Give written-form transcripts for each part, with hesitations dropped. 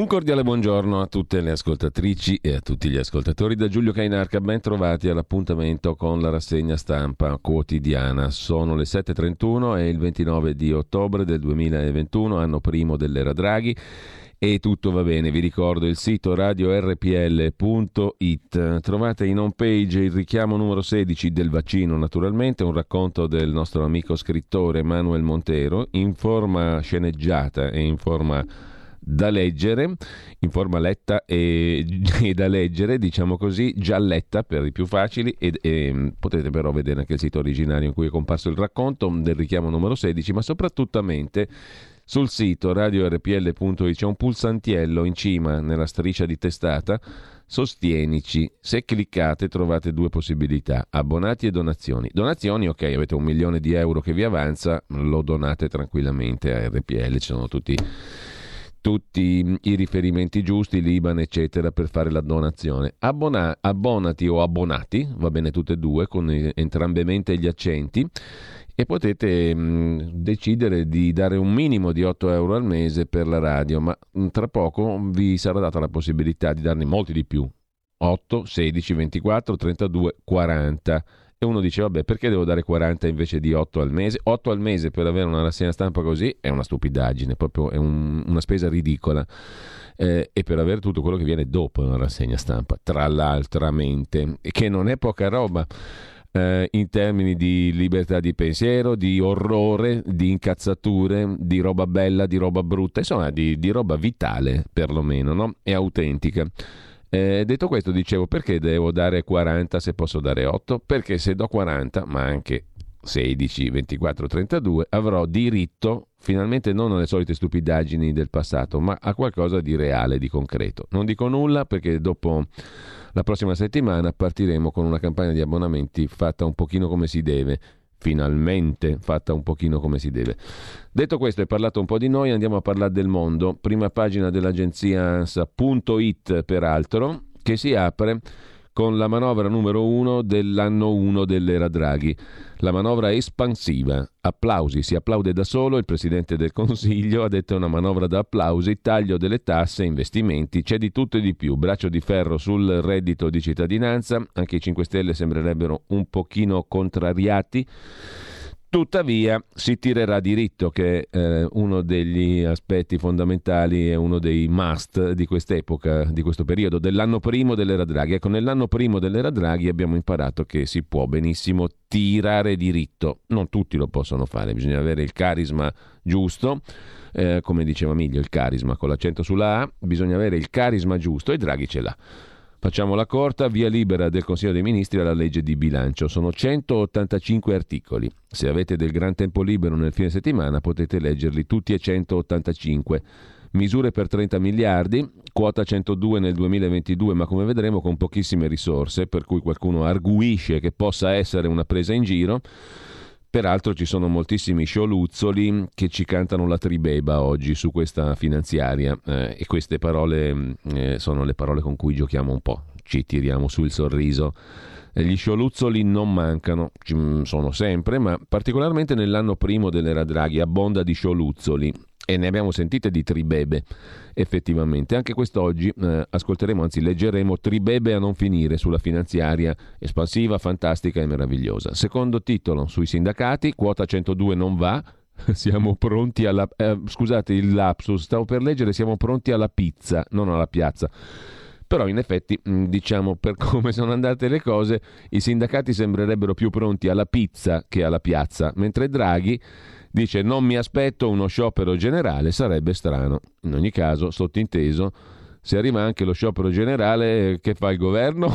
Un cordiale buongiorno a tutte le ascoltatrici e a tutti gli ascoltatori da Giulio Cainarca, ben trovati all'appuntamento con la rassegna stampa quotidiana. Sono le 7.31 e il 29 di ottobre del 2021, anno primo dell'era Draghi. E tutto va bene, vi ricordo il sito radiorpl.it, trovate in home page il richiamo numero 16 del vaccino, naturalmente un racconto del nostro amico scrittore Manuel Montero in forma sceneggiata e in forma da leggere, in forma letta e da leggere, diciamo così, già letta per i più facili, e potete però vedere anche il sito originario in cui è comparso il racconto del richiamo numero 16, ma soprattutto sul sito radiorpl.it c'è un pulsantiello in cima nella striscia di testata, sostienici. Se cliccate trovate due possibilità, abbonati e donazioni. Donazioni, ok, avete 1 milione di euro che vi avanza, lo donate tranquillamente a RPL, ci sono tutti i riferimenti giusti, l'IBAN eccetera, per fare la donazione. Abbonati o abbonati, va bene tutte e due, con entrambemente gli accenti, e potete decidere di dare un minimo di 8 euro al mese per la radio, ma tra poco vi sarà data la possibilità di darne molti di più, 8, 16, 24, 32, 40. E uno dice, vabbè, perché devo dare 40 invece di 8 al mese? 8 al mese per avere una rassegna stampa così è una stupidaggine, proprio è una spesa ridicola. E per avere tutto quello che viene dopo una rassegna stampa, tra l'altra mente, che non è poca roba. In termini di libertà di pensiero, di orrore, di incazzature, di roba bella, di roba brutta, insomma di roba vitale perlomeno, no? E autentica. Detto questo, dicevo, perché devo dare 40 se posso dare 8? Perché se do 40, ma anche 16, 24, 32, avrò diritto finalmente non alle solite stupidaggini del passato, ma a qualcosa di reale, di concreto. Non dico nulla perché dopo la prossima settimana partiremo con una campagna di abbonamenti fatta un pochino come si deve, finalmente fatta un pochino come si deve. Detto questo, è parlato un po' di noi, andiamo a parlare del mondo. Prima pagina dell'agenzia ANSA.it, peraltro, che si apre con la manovra numero 1 dell'anno 1 dell'era Draghi, la manovra espansiva, applausi, si applaude da solo, il Presidente del Consiglio ha detto è una manovra da applausi, taglio delle tasse, investimenti, c'è di tutto e di più, braccio di ferro sul reddito di cittadinanza, anche i 5 Stelle sembrerebbero un pochino contrariati. Tuttavia si tirerà diritto, che è uno degli aspetti fondamentali e uno dei must di quest'epoca, di questo periodo, dell'anno primo dell'era Draghi. Ecco, nell'anno primo dell'era Draghi abbiamo imparato che si può benissimo tirare diritto. Non tutti lo possono fare, bisogna avere il carisma giusto, come diceva Miglio, il carisma con l'accento sulla A, bisogna avere il carisma giusto e Draghi ce l'ha. Facciamola corta, via libera del Consiglio dei Ministri alla legge di bilancio. Sono 185 articoli. Se avete del gran tempo libero nel fine settimana potete leggerli tutti e 185. Misure per 30 miliardi, quota 102 nel 2022, ma come vedremo con pochissime risorse, per cui qualcuno arguisce che possa essere una presa in giro. Peraltro ci sono moltissimi scioluzzoli che ci cantano la tribeba oggi su questa finanziaria, e queste parole sono le parole con cui giochiamo un po', ci tiriamo sul sorriso. Gli scioluzzoli non mancano, ci sono sempre, ma particolarmente nell'anno primo dell'era Draghi abbonda di scioluzzoli e ne abbiamo sentite di tribebe effettivamente. Anche quest'oggi ascolteremo, anzi leggeremo tribebe a non finire sulla finanziaria espansiva, fantastica e meravigliosa. Secondo titolo sui sindacati, quota 102 non va, siamo pronti alla... scusate il lapsus, stavo per leggere siamo pronti alla pizza, non alla piazza. Però in effetti, diciamo, per come sono andate le cose, i sindacati sembrerebbero più pronti alla pizza che alla piazza, mentre Draghi dice non mi aspetto uno sciopero generale, sarebbe strano. In ogni caso, sottinteso, se arriva anche lo sciopero generale, che fa il governo?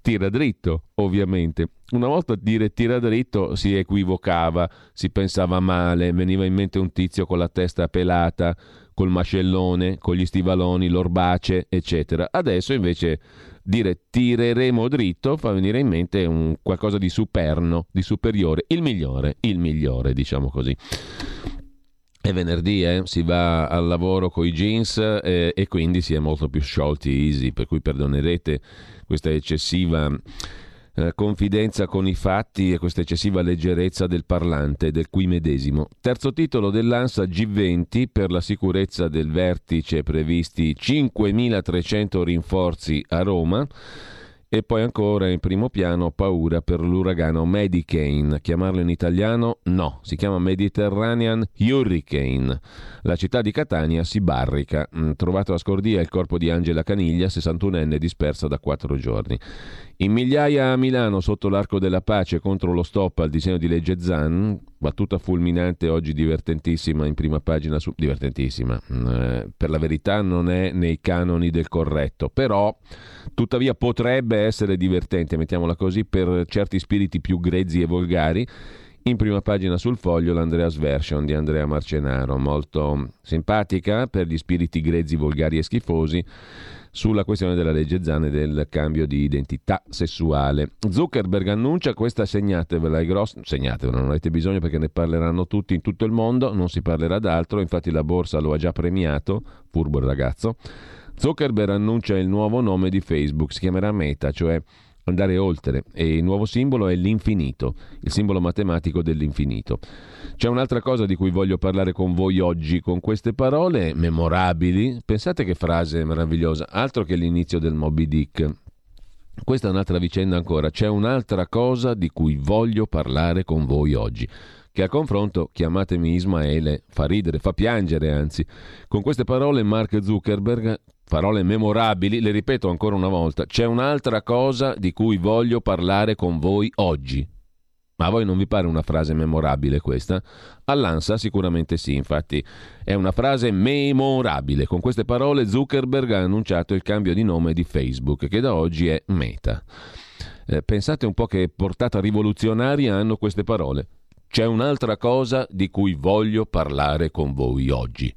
Tira dritto, ovviamente. Una volta dire tira dritto si equivocava, si pensava male, veniva in mente un tizio con la testa pelata, col mascellone, con gli stivaloni, l'orbace, eccetera. Adesso invece dire tireremo dritto fa venire in mente un qualcosa di superno, di superiore, il migliore, diciamo così. È venerdì, si va al lavoro coi jeans e quindi si è molto più sciolti, easy, per cui perdonerete questa eccessiva confidenza con i fatti e questa eccessiva leggerezza del parlante, del qui medesimo. Terzo titolo dell'ANSA, G20, per la sicurezza del vertice previsti 5.300 rinforzi a Roma. E poi ancora in primo piano paura per l'uragano Medicane, chiamarlo in italiano no, si chiama Mediterranean Hurricane. La città di Catania si barrica, trovato a Scordia il corpo di Angela Caniglia, 61enne, dispersa da 4 giorni. In migliaia a Milano sotto l'Arco della Pace contro lo stop al disegno di legge Zan, battuta fulminante oggi divertentissima in prima pagina, divertentissima, per la verità non è nei canoni del corretto, però tuttavia potrebbe essere divertente, mettiamola così, per certi spiriti più grezzi e volgari. In prima pagina sul Foglio l'Andreas Version di Andrea Marcenaro, molto simpatica per gli spiriti grezzi, volgari e schifosi, sulla questione della legge Zan e del cambio di identità sessuale. Zuckerberg annuncia, questa segnatevela, è grossa, segnatevela, non avete bisogno perché ne parleranno tutti in tutto il mondo, non si parlerà d'altro, infatti la borsa lo ha già premiato, furbo il ragazzo. Zuckerberg annuncia il nuovo nome di Facebook, si chiamerà Meta, cioè andare oltre, e il nuovo simbolo è l'infinito, il simbolo matematico dell'infinito. C'è un'altra cosa di cui voglio parlare con voi oggi, con queste parole memorabili. Pensate che frase meravigliosa, altro che l'inizio del Moby Dick. Questa è un'altra vicenda ancora. C'è un'altra cosa di cui voglio parlare con voi oggi, che a confronto, chiamatemi Ismaele, fa ridere, fa piangere anzi. Con queste parole Mark Zuckerberg, parole memorabili, le ripeto ancora una volta, c'è un'altra cosa di cui voglio parlare con voi oggi. Ma a voi non vi pare una frase memorabile questa? All'Ansa sicuramente sì, infatti è una frase memorabile. Con queste parole Zuckerberg ha annunciato il cambio di nome di Facebook, che da oggi è Meta. Pensate un po' che portata rivoluzionaria hanno queste parole. C'è un'altra cosa di cui voglio parlare con voi oggi.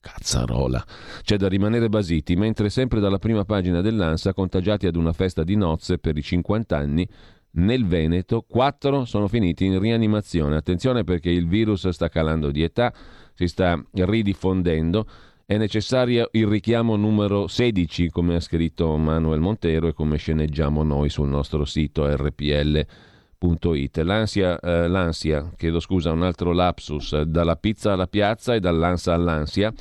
Cazzarola. C'è da rimanere basiti, mentre sempre dalla prima pagina dell'Ansa, contagiati ad una festa di nozze per i 50 anni nel Veneto, 4 sono finiti in rianimazione. Attenzione perché il virus sta calando di età, si sta ridiffondendo, è necessario il richiamo numero 16, come ha scritto Manuel Montero e come sceneggiamo noi sul nostro sito rpl.it. L'ansia, chiedo scusa, un altro lapsus, dalla pizza alla piazza e dall'ansa all'ansia.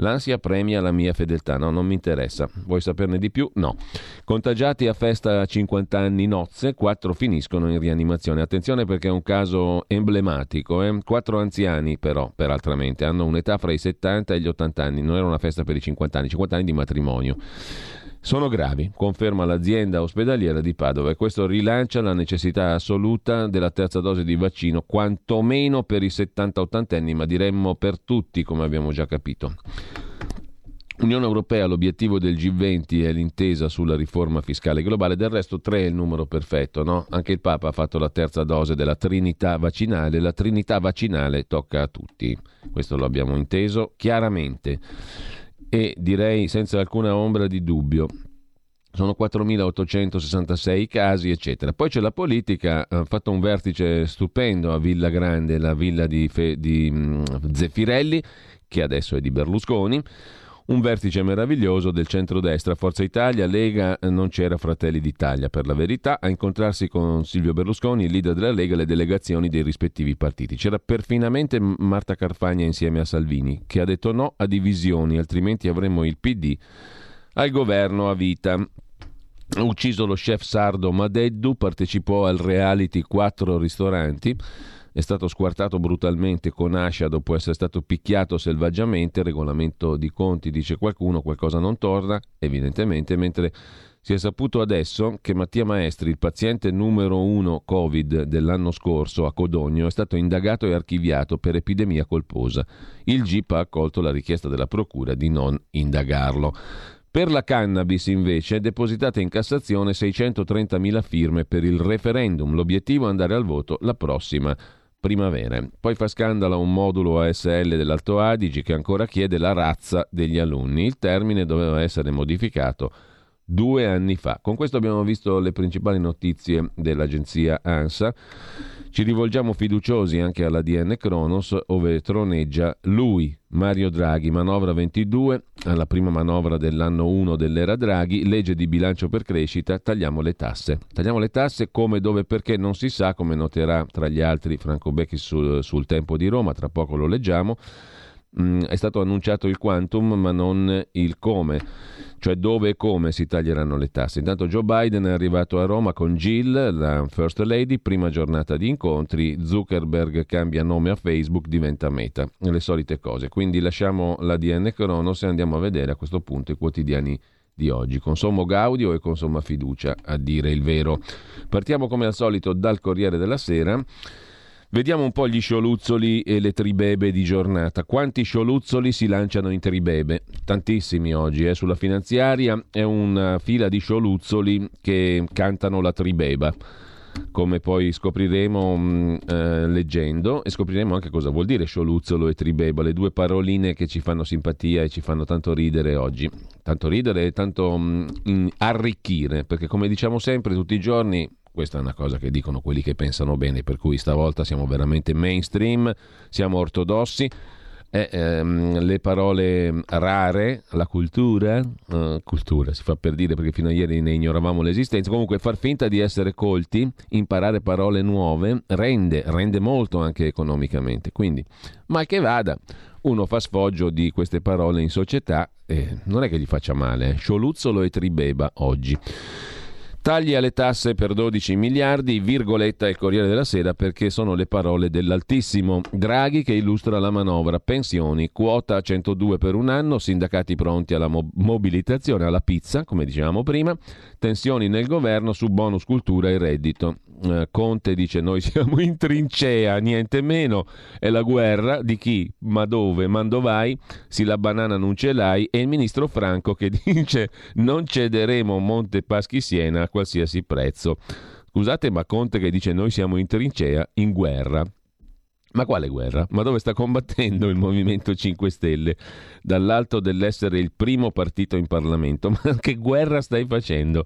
L'ansia premia la mia fedeltà. No, non mi interessa. Vuoi saperne di più? No. Contagiati a festa a 50 anni nozze, 4 finiscono in rianimazione. Attenzione perché è un caso emblematico. 4 anziani però, peraltramente, hanno un'età fra i 70 e gli 80 anni. Non era una festa per i 50 anni, 50 anni di matrimonio. Sono gravi, conferma l'azienda ospedaliera di Padova, e questo rilancia la necessità assoluta della terza dose di vaccino, quantomeno per i 70-80enni, ma diremmo per tutti, come abbiamo già capito. Unione Europea, l'obiettivo del G20 è l'intesa sulla riforma fiscale globale, del resto 3 è il numero perfetto, no? Anche il Papa ha fatto la terza dose della Trinità vaccinale, la Trinità vaccinale tocca a tutti, questo lo abbiamo inteso chiaramente. E direi senza alcuna ombra di dubbio sono 4.866 casi eccetera. Poi c'è la politica, ha fatto un vertice stupendo a Villa Grande, la villa di Zeffirelli, che adesso è di Berlusconi, un vertice meraviglioso del centrodestra, Forza Italia, Lega, non c'era Fratelli d'Italia per la verità, a incontrarsi con Silvio Berlusconi, il leader della Lega, e le delegazioni dei rispettivi partiti. C'era perfinamente Marta Carfagna insieme a Salvini, che ha detto no a divisioni, altrimenti avremmo il PD al governo a vita. Ucciso lo chef sardo Madeddu, partecipò al reality 4 ristoranti, è stato squartato brutalmente con ascia dopo essere stato picchiato selvaggiamente, regolamento di conti dice qualcuno, qualcosa non torna evidentemente, mentre si è saputo adesso che Mattia Maestri, il paziente numero 1 Covid dell'anno scorso a Codogno, è stato indagato e archiviato per epidemia colposa. Il GIP ha accolto la richiesta della procura di non indagarlo. Per la cannabis invece è depositata in Cassazione 630.000 firme per il referendum, l'obiettivo è andare al voto la prossima primavera. Poi fa scandalo un modulo ASL dell'Alto Adige che ancora chiede la razza degli alunni. Il termine doveva essere modificato 2 anni fa. Con questo abbiamo visto le principali notizie dell'agenzia ANSA. Ci rivolgiamo fiduciosi anche all'ADN Cronos, ove troneggia lui, Mario Draghi, manovra 22, alla prima manovra dell'anno 1 dell'era Draghi, legge di bilancio per crescita, tagliamo le tasse. Tagliamo le tasse come, dove, perché non si sa, come noterà tra gli altri Franco Becchi sul Tempo di Roma, tra poco lo leggiamo. È stato annunciato il quantum ma non il come, cioè dove e come si taglieranno le tasse. Intanto Joe Biden è arrivato a Roma con Jill, la First Lady, prima giornata di incontri, Zuckerberg cambia nome a Facebook, diventa Meta, le solite cose. Quindi lasciamo l'ADN Cronos e andiamo a vedere a questo punto i quotidiani di oggi, con sommo gaudio e con somma fiducia a dire il vero. Partiamo come al solito dal Corriere della Sera. Vediamo un po' gli scioluzzoli e le tribebe di giornata. Quanti scioluzzoli si lanciano in tribebe? Tantissimi oggi. Sulla finanziaria è una fila di scioluzzoli che cantano la tribeba, come poi scopriremo leggendo, e scopriremo anche cosa vuol dire scioluzzolo e tribeba, le due paroline che ci fanno simpatia e ci fanno tanto ridere oggi. Tanto ridere e tanto arricchire, perché come diciamo sempre tutti i giorni, questa è una cosa che dicono quelli che pensano bene, per cui stavolta siamo veramente mainstream, siamo ortodossi, le parole rare, la cultura si fa per dire, perché fino a ieri ne ignoravamo l'esistenza. Comunque far finta di essere colti, imparare parole nuove rende molto anche economicamente, quindi mal che vada uno fa sfoggio di queste parole in società e non è che gli faccia male. Scioluzzolo e tribeba oggi. Tagli alle tasse per 12 miliardi, virgoletta il Corriere della Sera, perché sono le parole dell'altissimo Draghi che illustra la manovra. Pensioni, quota 102 per un anno, sindacati pronti alla mobilitazione, alla pizza, come dicevamo prima, tensioni nel governo su bonus cultura e reddito. Conte dice noi siamo in trincea, niente meno, è la guerra di chi, ma dove, ma dov'hai, si la banana non ce l'hai, e il ministro Franco che dice non cederemo Monte Paschi Siena a qualsiasi prezzo. Scusate, ma Conte che dice noi siamo in trincea, in guerra. Ma quale guerra? Ma dove sta combattendo il Movimento 5 Stelle dall'alto dell'essere il primo partito in Parlamento? Ma che guerra stai facendo?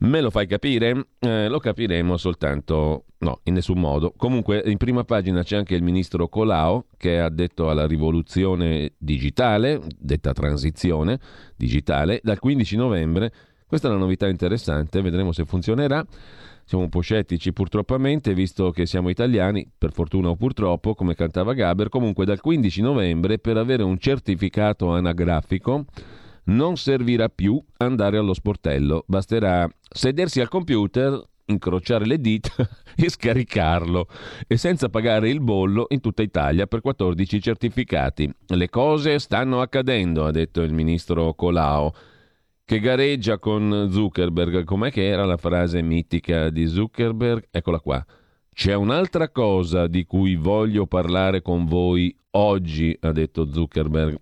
Me lo fai capire? Lo capiremo soltanto... No, in nessun modo. Comunque in prima pagina c'è anche il ministro Colao che è addetto alla rivoluzione digitale, detta transizione digitale, dal 15 novembre. Questa è una novità interessante, vedremo se funzionerà. Siamo un po' scettici purtroppamente, visto che siamo italiani, per fortuna o purtroppo, come cantava Gaber. Comunque dal 15 novembre per avere un certificato anagrafico non servirà più andare allo sportello, basterà sedersi al computer, incrociare le dita e scaricarlo, e senza pagare il bollo in tutta Italia per 14 certificati. Le cose stanno accadendo, ha detto il ministro Colao, che gareggia con Zuckerberg. Com'è che era la frase mitica di Zuckerberg? Eccola qua. C'è un'altra cosa di cui voglio parlare con voi oggi, ha detto Zuckerberg.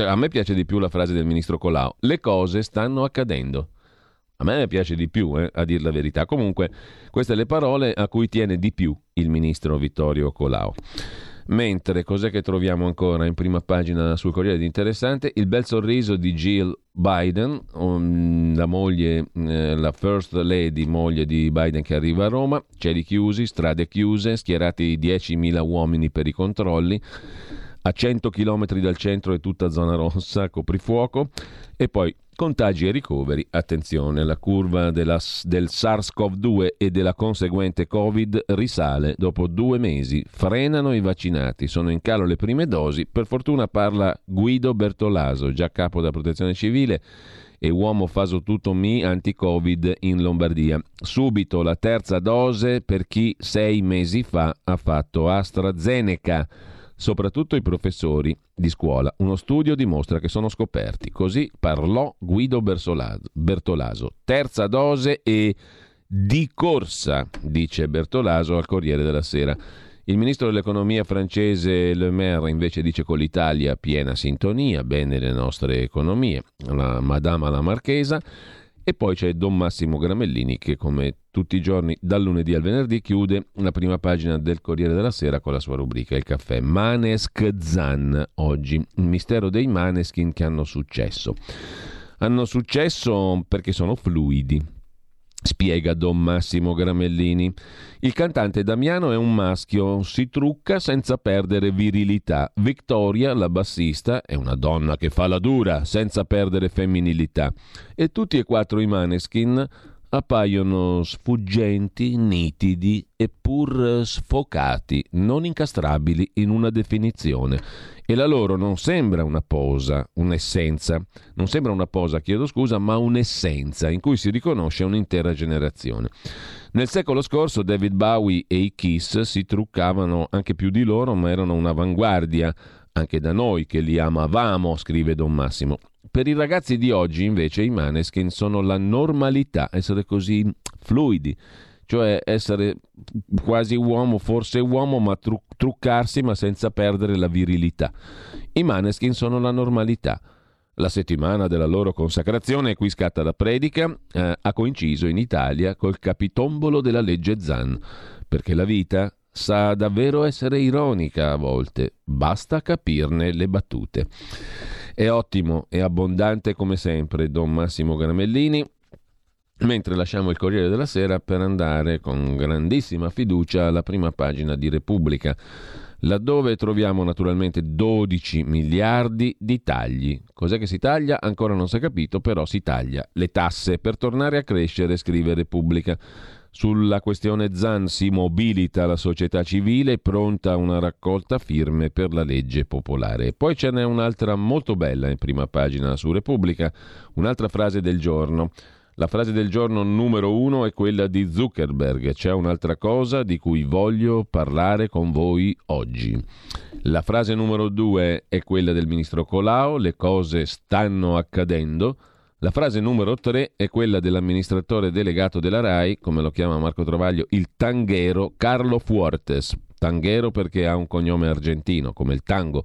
A me piace di più la frase del ministro Colao. Le cose stanno accadendo. A me piace di più, a dir la verità. Comunque, queste le parole a cui tiene di più il ministro Vittorio Colao. Mentre, cos'è che troviamo ancora in prima pagina sul Corriere di interessante? Il bel sorriso di Jill Biden, la moglie, la First Lady, moglie di Biden, che arriva a Roma. Cieli chiusi, strade chiuse, schierati 10.000 uomini per i controlli. A 100 km dal centro è tutta zona rossa, coprifuoco. E poi contagi e ricoveri, attenzione, la curva del SARS-CoV-2 e della conseguente Covid risale dopo 2 mesi, frenano i vaccinati, sono in calo le prime dosi, per fortuna parla Guido Bertolaso, già capo della protezione civile e uomo Fasotutto anti-Covid in Lombardia. Subito la terza dose per chi 6 mesi fa ha fatto AstraZeneca, soprattutto i professori di scuola. Uno studio dimostra che sono scoperti. Così parlò Guido Bertolaso. Terza dose e di corsa, dice Bertolaso al Corriere della Sera. Il ministro dell'economia francese Le Maire invece dice con l'Italia piena sintonia, bene le nostre economie, la madama la marchesa. E poi c'è Don Massimo Gramellini che, come tutti i giorni dal lunedì al venerdì, chiude la prima pagina del Corriere della Sera con la sua rubrica Il caffè. Maneskin oggi, il mistero dei Maneskin che hanno successo. Hanno successo perché sono fluidi. Spiega Don Massimo Gramellini. Il cantante Damiano è un maschio, si trucca senza perdere virilità. Victoria, la bassista, è una donna che fa la dura senza perdere femminilità. E tutti e quattro i Maneskin appaiono sfuggenti, nitidi e pur sfocati, non incastrabili in una definizione. E la loro non sembra una posa, un'essenza, non sembra una posa, chiedo scusa, ma un'essenza in cui si riconosce un'intera generazione. Nel secolo scorso David Bowie e i Kiss si truccavano anche più di loro, ma erano un'avanguardia, anche da noi che li amavamo, scrive Don Massimo. Per i ragazzi di oggi, invece, i Maneskin sono la normalità, essere così fluidi, cioè essere quasi uomo, forse uomo, ma truccarsi ma senza perdere la virilità. I Maneskin sono la normalità. La settimana della loro consacrazione, qui scatta la predica, ha coinciso in Italia col capitombolo della legge Zan, perché la vita sa davvero essere ironica a volte, basta capirne le battute. È ottimo e abbondante come sempre Don Massimo Gramellini, mentre lasciamo il Corriere della Sera per andare con grandissima fiducia alla prima pagina di Repubblica, laddove troviamo naturalmente 12 miliardi di tagli. Cos'è che si taglia? Ancora non si è capito, però si taglia le tasse per tornare a crescere, scrive Repubblica. Sulla questione Zan si mobilita la società civile, pronta una raccolta firme per la legge popolare. Poi ce n'è un'altra molto bella in prima pagina su Repubblica, un'altra frase del giorno. La frase del giorno numero 1 è quella di Zuckerberg. C'è un'altra cosa di cui voglio parlare con voi oggi. La frase numero 2 è quella del ministro Colao, le cose stanno accadendo. La frase numero 3 è quella dell'amministratore delegato della RAI, come lo chiama Marco Travaglio, il tanghero Carlo Fuertes. Tanghero perché ha un cognome argentino, come il tango.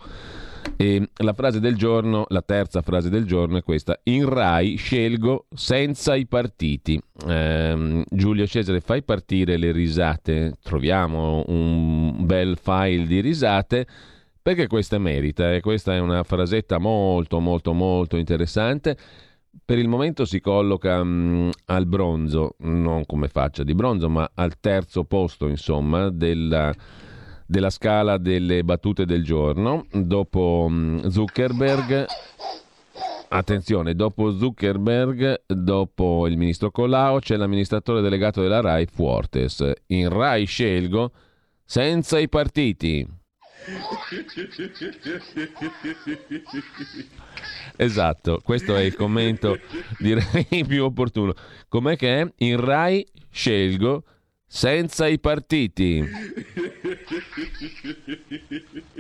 E la frase del giorno, la terza frase del giorno è questa: in RAI scelgo senza i partiti. Giulio Cesare, fai partire le risate, troviamo un bel file di risate, perché questa merita, e questa è una frasetta molto molto molto interessante. Per il momento si colloca al bronzo, non come faccia di bronzo, ma al terzo posto, insomma, della scala delle battute del giorno, dopo Zuckerberg, dopo il ministro Colao c'è l'amministratore delegato della RAI Fuertes. In RAI scelgo senza i partiti. Esatto, questo è il commento direi più opportuno. Com'è che è? In RAI scelgo senza i partiti.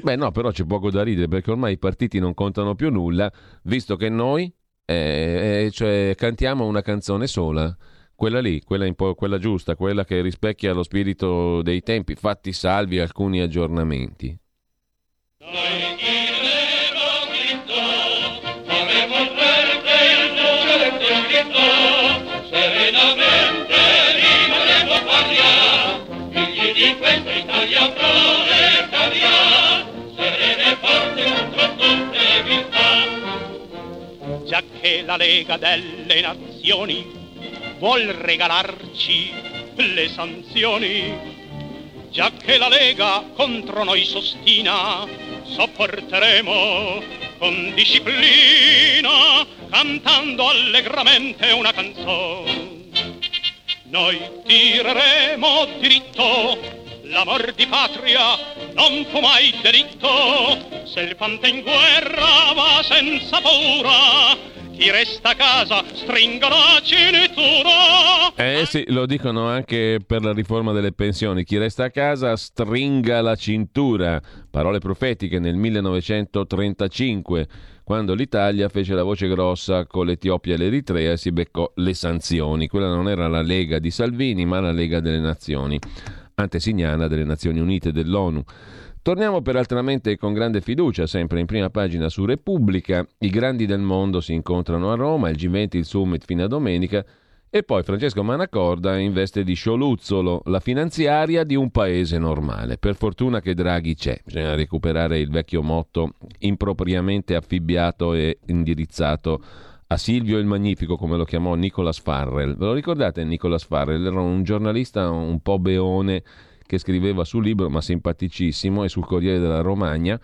Beh no, però c'è poco da ridere, perché ormai i partiti non contano più nulla, visto che noi cioè, cantiamo una canzone sola, quella lì, quella giusta, quella che rispecchia lo spirito dei tempi, fatti salvi alcuni aggiornamenti. Già che la Lega delle Nazioni vuol regalarci le sanzioni, già che la Lega contro noi s'ostina, sopporteremo con disciplina, cantando allegramente una canzone. Noi tireremo diritto, l'amor di patria non fu mai delitto, se il fante in guerra va senza paura, chi resta a casa stringa la cintura. Eh sì, lo dicono anche per la riforma delle pensioni. Chi resta a casa stringa la cintura. Parole profetiche nel 1935, quando l'Italia fece la voce grossa con l'Etiopia e l'Eritrea e si beccò le sanzioni. Quella non era la Lega di Salvini, ma la Lega delle Nazioni, antesignana delle Nazioni Unite, dell'ONU. Torniamo peraltramente con grande fiducia, sempre in prima pagina su Repubblica. I grandi del mondo si incontrano a Roma, il G20, il summit fino a domenica, e poi Francesco Manacorda in veste di scioluzzolo, la finanziaria di un paese normale. Per fortuna che Draghi c'è, bisogna recuperare il vecchio motto impropriamente affibbiato e indirizzato a Silvio il Magnifico, come lo chiamò Nicholas Farrell. Ve lo ricordate Nicholas Farrell? Era un giornalista un po' beone che scriveva sul Libro, ma simpaticissimo, e sul Corriere della Romagna,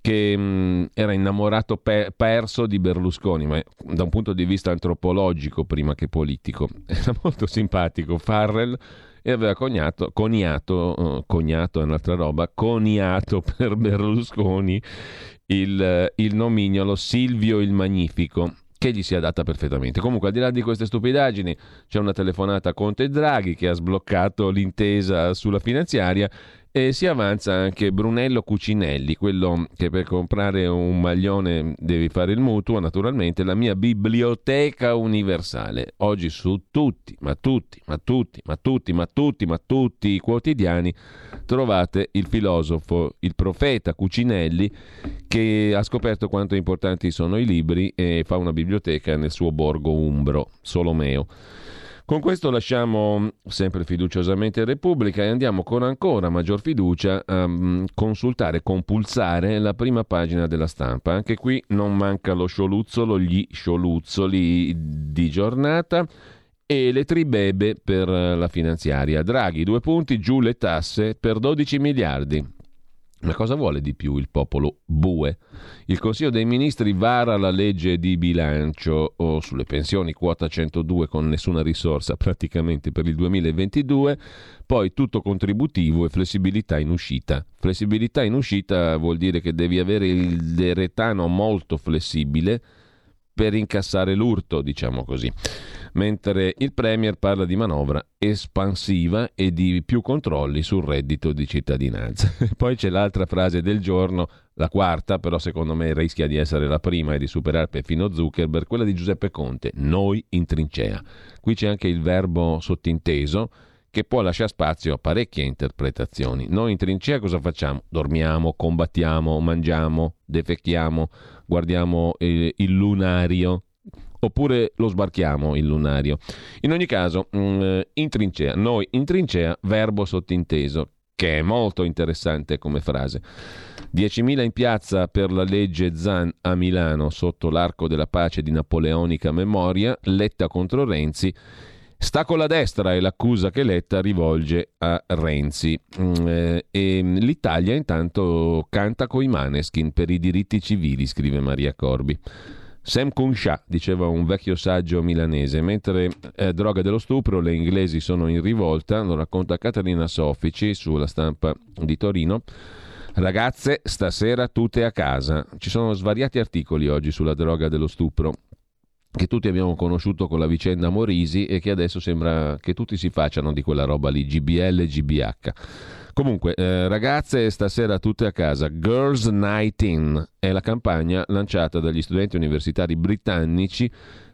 che era innamorato perso di Berlusconi, ma da un punto di vista antropologico prima che politico. Era molto simpatico Farrell e aveva coniato per Berlusconi il nomignolo Silvio il Magnifico, che gli si adatta perfettamente. Comunque, al di là di queste stupidaggini, c'è una telefonata a Conte e Draghi che ha sbloccato l'intesa sulla finanziaria. E si avanza anche Brunello Cucinelli, quello che per comprare un maglione devi fare il mutuo, naturalmente, la mia biblioteca universale. Oggi su tutti i quotidiani trovate il filosofo, il profeta Cucinelli, che ha scoperto quanto importanti sono i libri e fa una biblioteca nel suo borgo umbro, Solomeo. Con questo lasciamo sempre fiduciosamente Repubblica e andiamo con ancora maggior fiducia a consultare, compulsare la prima pagina della Stampa. Anche qui non manca lo scioluzzolo, gli scioluzzoli di giornata e le tribebe per la finanziaria. Draghi, 2 punti, giù le tasse per 12 miliardi. Ma cosa vuole di più il popolo bue? Il Consiglio dei Ministri vara la legge di bilancio sulle pensioni, quota 102 con nessuna risorsa praticamente per il 2022, poi tutto contributivo e flessibilità in uscita. Flessibilità in uscita vuol dire che devi avere il retano molto flessibile per incassare l'urto, diciamo così. Mentre il Premier parla di manovra espansiva e di più controlli sul reddito di cittadinanza. Poi c'è l'altra frase del giorno, la quarta, però secondo me rischia di essere la prima e di superare perfino Zuckerberg, quella di Giuseppe Conte, noi in trincea. Qui c'è anche il verbo sottinteso che può lasciare spazio a parecchie interpretazioni. Noi in trincea cosa facciamo? Dormiamo, combattiamo, mangiamo, defecchiamo, guardiamo il lunario, oppure lo sbarchiamo il lunario. In ogni caso, in trincea, noi in trincea, verbo sottinteso, che è molto interessante come frase. 10.000 in piazza per la legge Zan a Milano, sotto l'Arco della Pace di napoleonica memoria, Letta contro Renzi. Sta con la destra è l'accusa che Letta rivolge a Renzi. E l'Italia intanto canta coi Maneskin per i diritti civili, scrive Maria Corbi. Sam Kunsha, diceva un vecchio saggio milanese, mentre droga dello stupro le inglesi sono in rivolta, lo racconta Caterina Soffici sulla Stampa di Torino. Ragazze, stasera tutte a casa. Ci sono svariati articoli oggi sulla droga dello stupro, che tutti abbiamo conosciuto con la vicenda Morisi e che adesso sembra che tutti si facciano di quella roba lì, GBL e GBH. Comunque, ragazze, stasera tutte a casa, Girls Night In è la campagna lanciata dagli studenti universitari britannici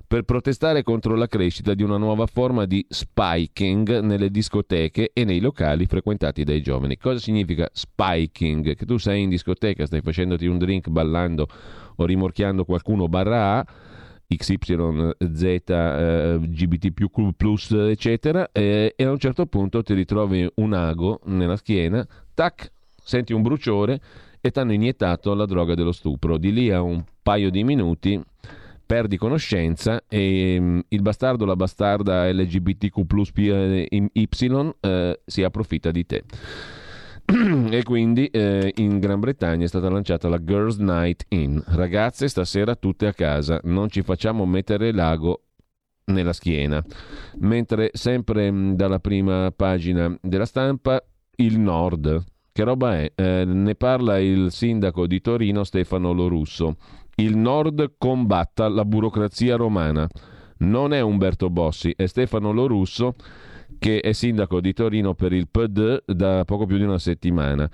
per protestare contro la crescita di una nuova forma di spiking nelle discoteche e nei locali frequentati dai giovani. Cosa significa spiking? Che tu sei in discoteca, stai facendoti un drink, ballando o rimorchiando qualcuno / XYZ, LGBT+, eccetera, e a un certo punto ti ritrovi un ago nella schiena, tac, senti un bruciore e ti hanno iniettato la droga dello stupro. Di lì a un paio di minuti perdi conoscenza e il bastardo, la bastarda LGBTQ+Y si approfitta di te. E quindi in Gran Bretagna è stata lanciata la Girls Night In. Ragazze, stasera tutte a casa, non ci facciamo mettere l'ago nella schiena. Mentre sempre dalla prima pagina della Stampa, il Nord. Che roba è? Ne parla il sindaco di Torino Stefano Lorusso. Il Nord combatta la burocrazia romana. Non è Umberto Bossi, è Stefano Lorusso, che è sindaco di Torino per il PD da poco più di una settimana.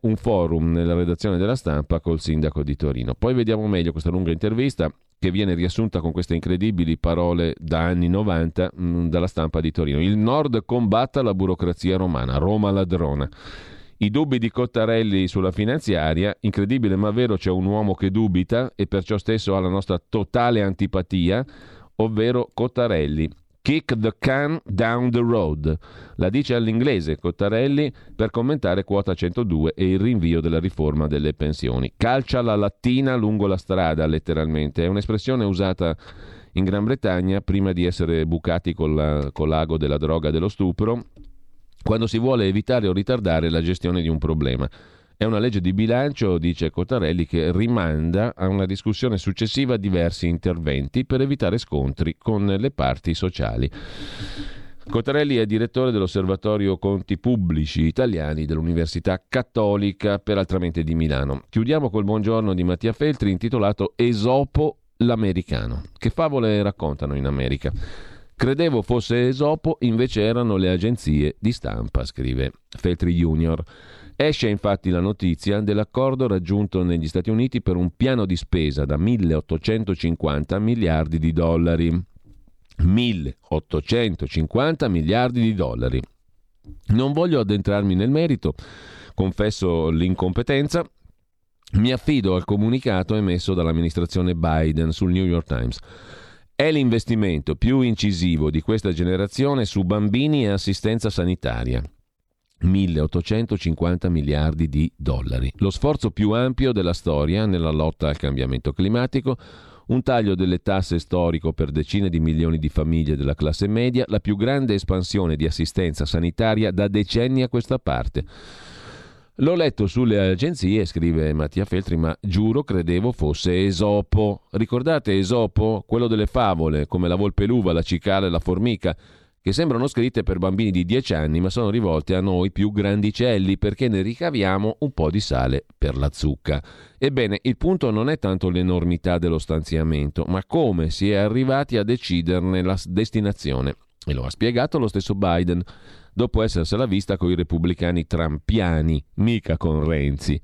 Un forum nella redazione della Stampa col sindaco di Torino. Poi vediamo meglio questa lunga intervista che viene riassunta con queste incredibili parole da anni 90 dalla Stampa di Torino. Il Nord combatta la burocrazia romana, Roma ladrona. I dubbi di Cottarelli sulla finanziaria, incredibile ma vero, c'è un uomo che dubita e perciò stesso ha la nostra totale antipatia, ovvero Cottarelli. Kick the can down the road, la dice all'inglese Cottarelli per commentare quota 102 e il rinvio della riforma delle pensioni. Calcia la lattina lungo la strada, letteralmente, è un'espressione usata in Gran Bretagna prima di essere bucati con l'ago della droga e dello stupro, quando si vuole evitare o ritardare la gestione di un problema. È una legge di bilancio, dice Cottarelli, che rimanda a una discussione successiva diversi interventi per evitare scontri con le parti sociali. Cottarelli è direttore dell'Osservatorio Conti Pubblici Italiani dell'Università Cattolica, peraltramente di Milano. Chiudiamo col buongiorno di Mattia Feltri, intitolato Esopo l'americano. Che favole raccontano in America? Credevo fosse Esopo, invece erano le agenzie di stampa, scrive Feltri Junior. Esce infatti la notizia dell'accordo raggiunto negli Stati Uniti per un piano di spesa da 1.850 miliardi di dollari. 1.850 miliardi di dollari. Non voglio addentrarmi nel merito, confesso l'incompetenza, mi affido al comunicato emesso dall'amministrazione Biden sul New York Times. È l'investimento più incisivo di questa generazione su bambini e assistenza sanitaria. 1.850 miliardi di dollari. Lo sforzo più ampio della storia nella lotta al cambiamento climatico, un taglio delle tasse storico per decine di milioni di famiglie della classe media, la più grande espansione di assistenza sanitaria da decenni a questa parte. L'ho letto sulle agenzie, scrive Mattia Feltri, ma giuro credevo fosse Esopo. Ricordate Esopo? Quello delle favole, come la volpe l'uva, la cicala e la formica, che sembrano scritte per bambini di 10 anni ma sono rivolte a noi più grandicelli perché ne ricaviamo un po' di sale per la zucca. Ebbene, il punto non è tanto l'enormità dello stanziamento, ma come si è arrivati a deciderne la destinazione. E lo ha spiegato lo stesso Biden, dopo essersela vista coi repubblicani trampiani, mica con Renzi.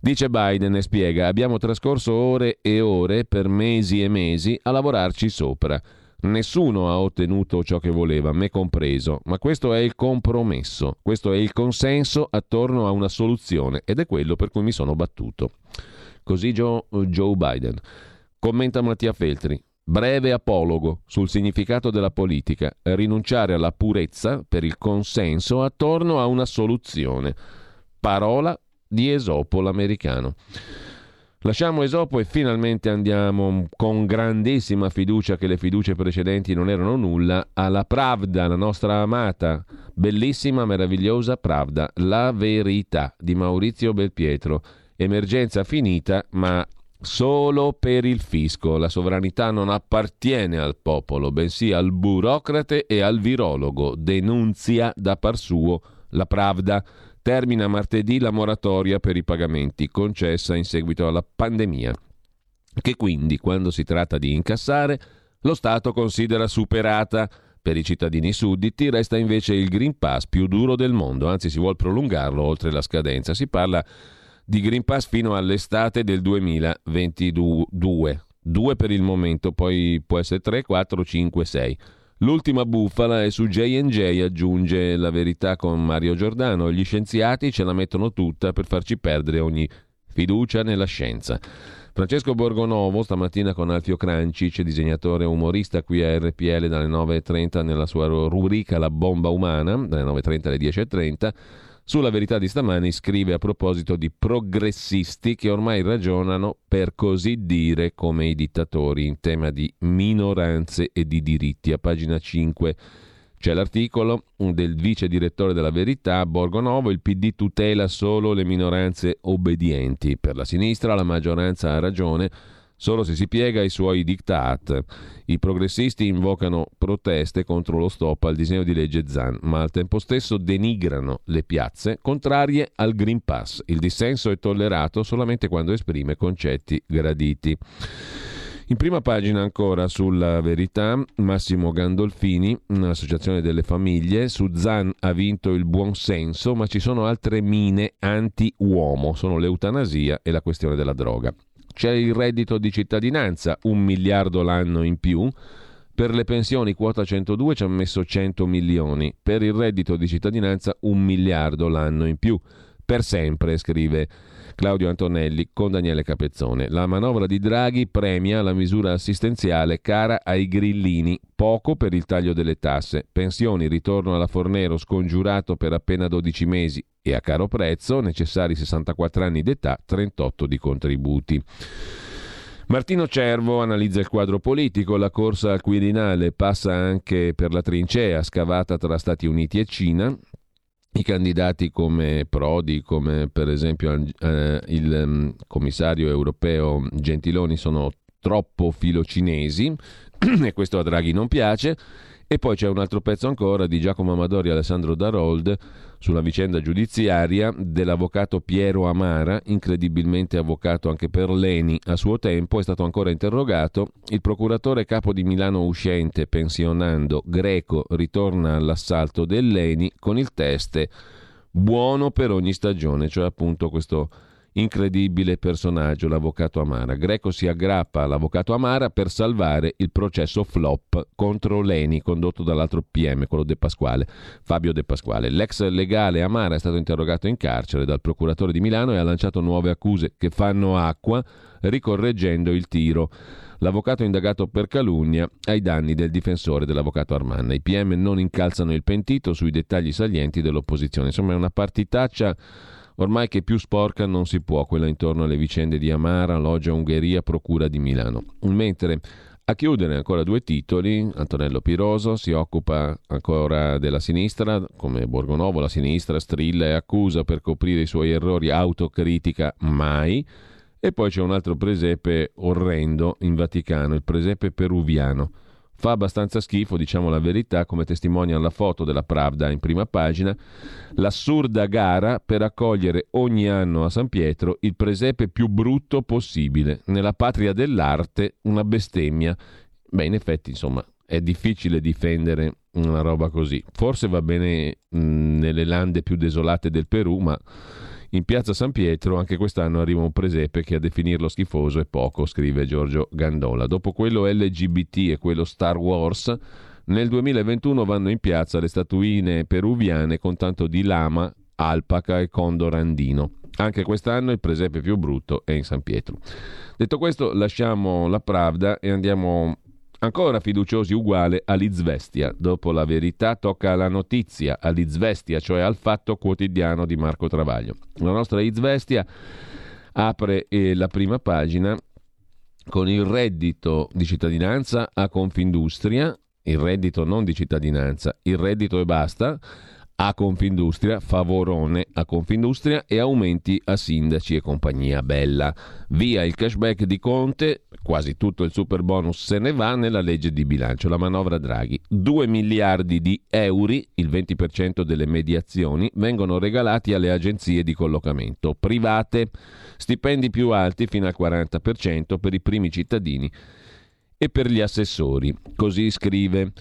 Dice Biden e spiega: abbiamo trascorso ore e ore, per mesi e mesi, a lavorarci sopra. Nessuno ha ottenuto ciò che voleva, me compreso, ma questo è il compromesso, questo è il consenso attorno a una soluzione ed è quello per cui mi sono battuto. Così Joe Biden. Commenta Mattia Feltri. Breve apologo sul significato della politica, rinunciare alla purezza per il consenso attorno a una soluzione. Parola di Esopo l'americano. Lasciamo Esopo e finalmente andiamo con grandissima fiducia, che le fiducie precedenti non erano nulla, alla Pravda, la nostra amata, bellissima, meravigliosa Pravda, La verità di Maurizio Belpietro. Emergenza finita, ma solo per il fisco. La sovranità non appartiene al popolo, bensì al burocrate e al virologo, denunzia da par suo la Pravda. Termina martedì la moratoria per i pagamenti concessa in seguito alla pandemia, che quindi, quando si tratta di incassare, lo Stato considera superata. Per i cittadini sudditi resta invece il Green Pass più duro del mondo, anzi si vuol prolungarlo oltre la scadenza. Si parla di Green Pass fino all'estate del 2022. 2 per il momento, poi può essere 3, 4, 5, 6. L'ultima bufala è su J&J, aggiunge La verità con Mario Giordano. Gli scienziati ce la mettono tutta per farci perdere ogni fiducia nella scienza. Francesco Borgonovo stamattina con Alfio Crancic, disegnatore e umorista qui a RPL dalle 9.30 nella sua rubrica La bomba umana, dalle 9.30 alle 10.30. Sulla verità di stamani scrive a proposito di progressisti che ormai ragionano, per così dire, come i dittatori in tema di minoranze e di diritti. A pagina 5 c'è l'articolo del vice direttore della Verità, Borgonovo: il PD tutela solo le minoranze obbedienti. Per la sinistra la maggioranza ha ragione solo se si piega ai suoi diktat. I progressisti invocano proteste contro lo stop al disegno di legge Zan, ma al tempo stesso denigrano le piazze contrarie al Green Pass. Il dissenso è tollerato solamente quando esprime concetti graditi. In prima pagina ancora sulla verità, Massimo Gandolfini, un'associazione delle famiglie: su Zan ha vinto il buonsenso, ma ci sono altre mine anti-uomo, sono l'eutanasia e la questione della droga. C'è il reddito di cittadinanza, 1 miliardo l'anno in più. Per le pensioni quota 102 ci ha messo 100 milioni. Per il reddito di cittadinanza 1 miliardo l'anno in più. per sempre, scrive Claudio Antonelli con Daniele Capezzone. La manovra di Draghi premia la misura assistenziale cara ai grillini, poco per il taglio delle tasse, pensioni, ritorno alla Fornero scongiurato per appena 12 mesi e a caro prezzo, necessari 64 anni d'età, 38 di contributi. Martino Cervo analizza il quadro politico, la corsa al Quirinale passa anche per la trincea scavata tra Stati Uniti e Cina. I candidati come Prodi, come per esempio il commissario europeo Gentiloni sono troppo filocinesi e questo a Draghi non piace. E poi c'è un altro pezzo ancora di Giacomo Amadori e Alessandro Darold sulla vicenda giudiziaria dell'avvocato Piero Amara, incredibilmente avvocato anche per Leni. A suo tempo è stato ancora interrogato. Il procuratore capo di Milano uscente, pensionando, Greco, ritorna all'assalto del Leni con il teste buono per ogni stagione, cioè appunto questo incredibile personaggio, l'avvocato Amara. Greco si aggrappa all'avvocato Amara per salvare il processo flop contro Leni condotto dall'altro PM, quello De Pasquale, Fabio De Pasquale. L'ex legale Amara è stato interrogato in carcere dal procuratore di Milano e ha lanciato nuove accuse che fanno acqua, ricorreggendo il tiro. L'avvocato è indagato per calunnia ai danni del difensore dell'avvocato Armanna. I PM non incalzano il pentito sui dettagli salienti dell'opposizione. Insomma, è una partitaccia ormai che più sporca non si può, quella intorno alle vicende di Amara, Loggia Ungheria, Procura di Milano. Mentre a chiudere ancora due titoli, Antonello Piroso si occupa ancora della sinistra, come Borgonovo, la sinistra strilla e accusa per coprire i suoi errori, autocritica mai. E poi c'è un altro presepe orrendo in Vaticano, il presepe peruviano. Fa abbastanza schifo, diciamo la verità, come testimonia la foto della Pravda in prima pagina, l'assurda gara per accogliere ogni anno a San Pietro il presepe più brutto possibile. Nella patria dell'arte, una bestemmia. Beh, in effetti, insomma, è difficile difendere una roba così. Forse va bene nelle lande più desolate del Perù, ma in piazza San Pietro anche quest'anno arriva un presepe che a definirlo schifoso è poco, scrive Giorgio Gandola. Dopo quello LGBT e quello Star Wars, nel 2021 vanno in piazza le statuine peruviane con tanto di lama, alpaca e condor andino. Anche quest'anno il presepe più brutto è in San Pietro. Detto questo, lasciamo la Pravda e andiamo ancora fiduciosi uguale all'Izvestia. Dopo la verità tocca alla notizia, all'Izvestia, cioè al Fatto Quotidiano di Marco Travaglio. La nostra Izvestia apre la prima pagina con il reddito di cittadinanza a Confindustria, il reddito non di cittadinanza, il reddito e basta, a Confindustria, favorone a Confindustria e aumenti a sindaci e compagnia bella. Via il cashback di Conte, quasi tutto il super bonus se ne va nella legge di bilancio, la manovra Draghi. 2 miliardi di euro, il 20% delle mediazioni, vengono regalati alle agenzie di collocamento private, stipendi più alti fino al 40% per i primi cittadini e per gli assessori. Così scrive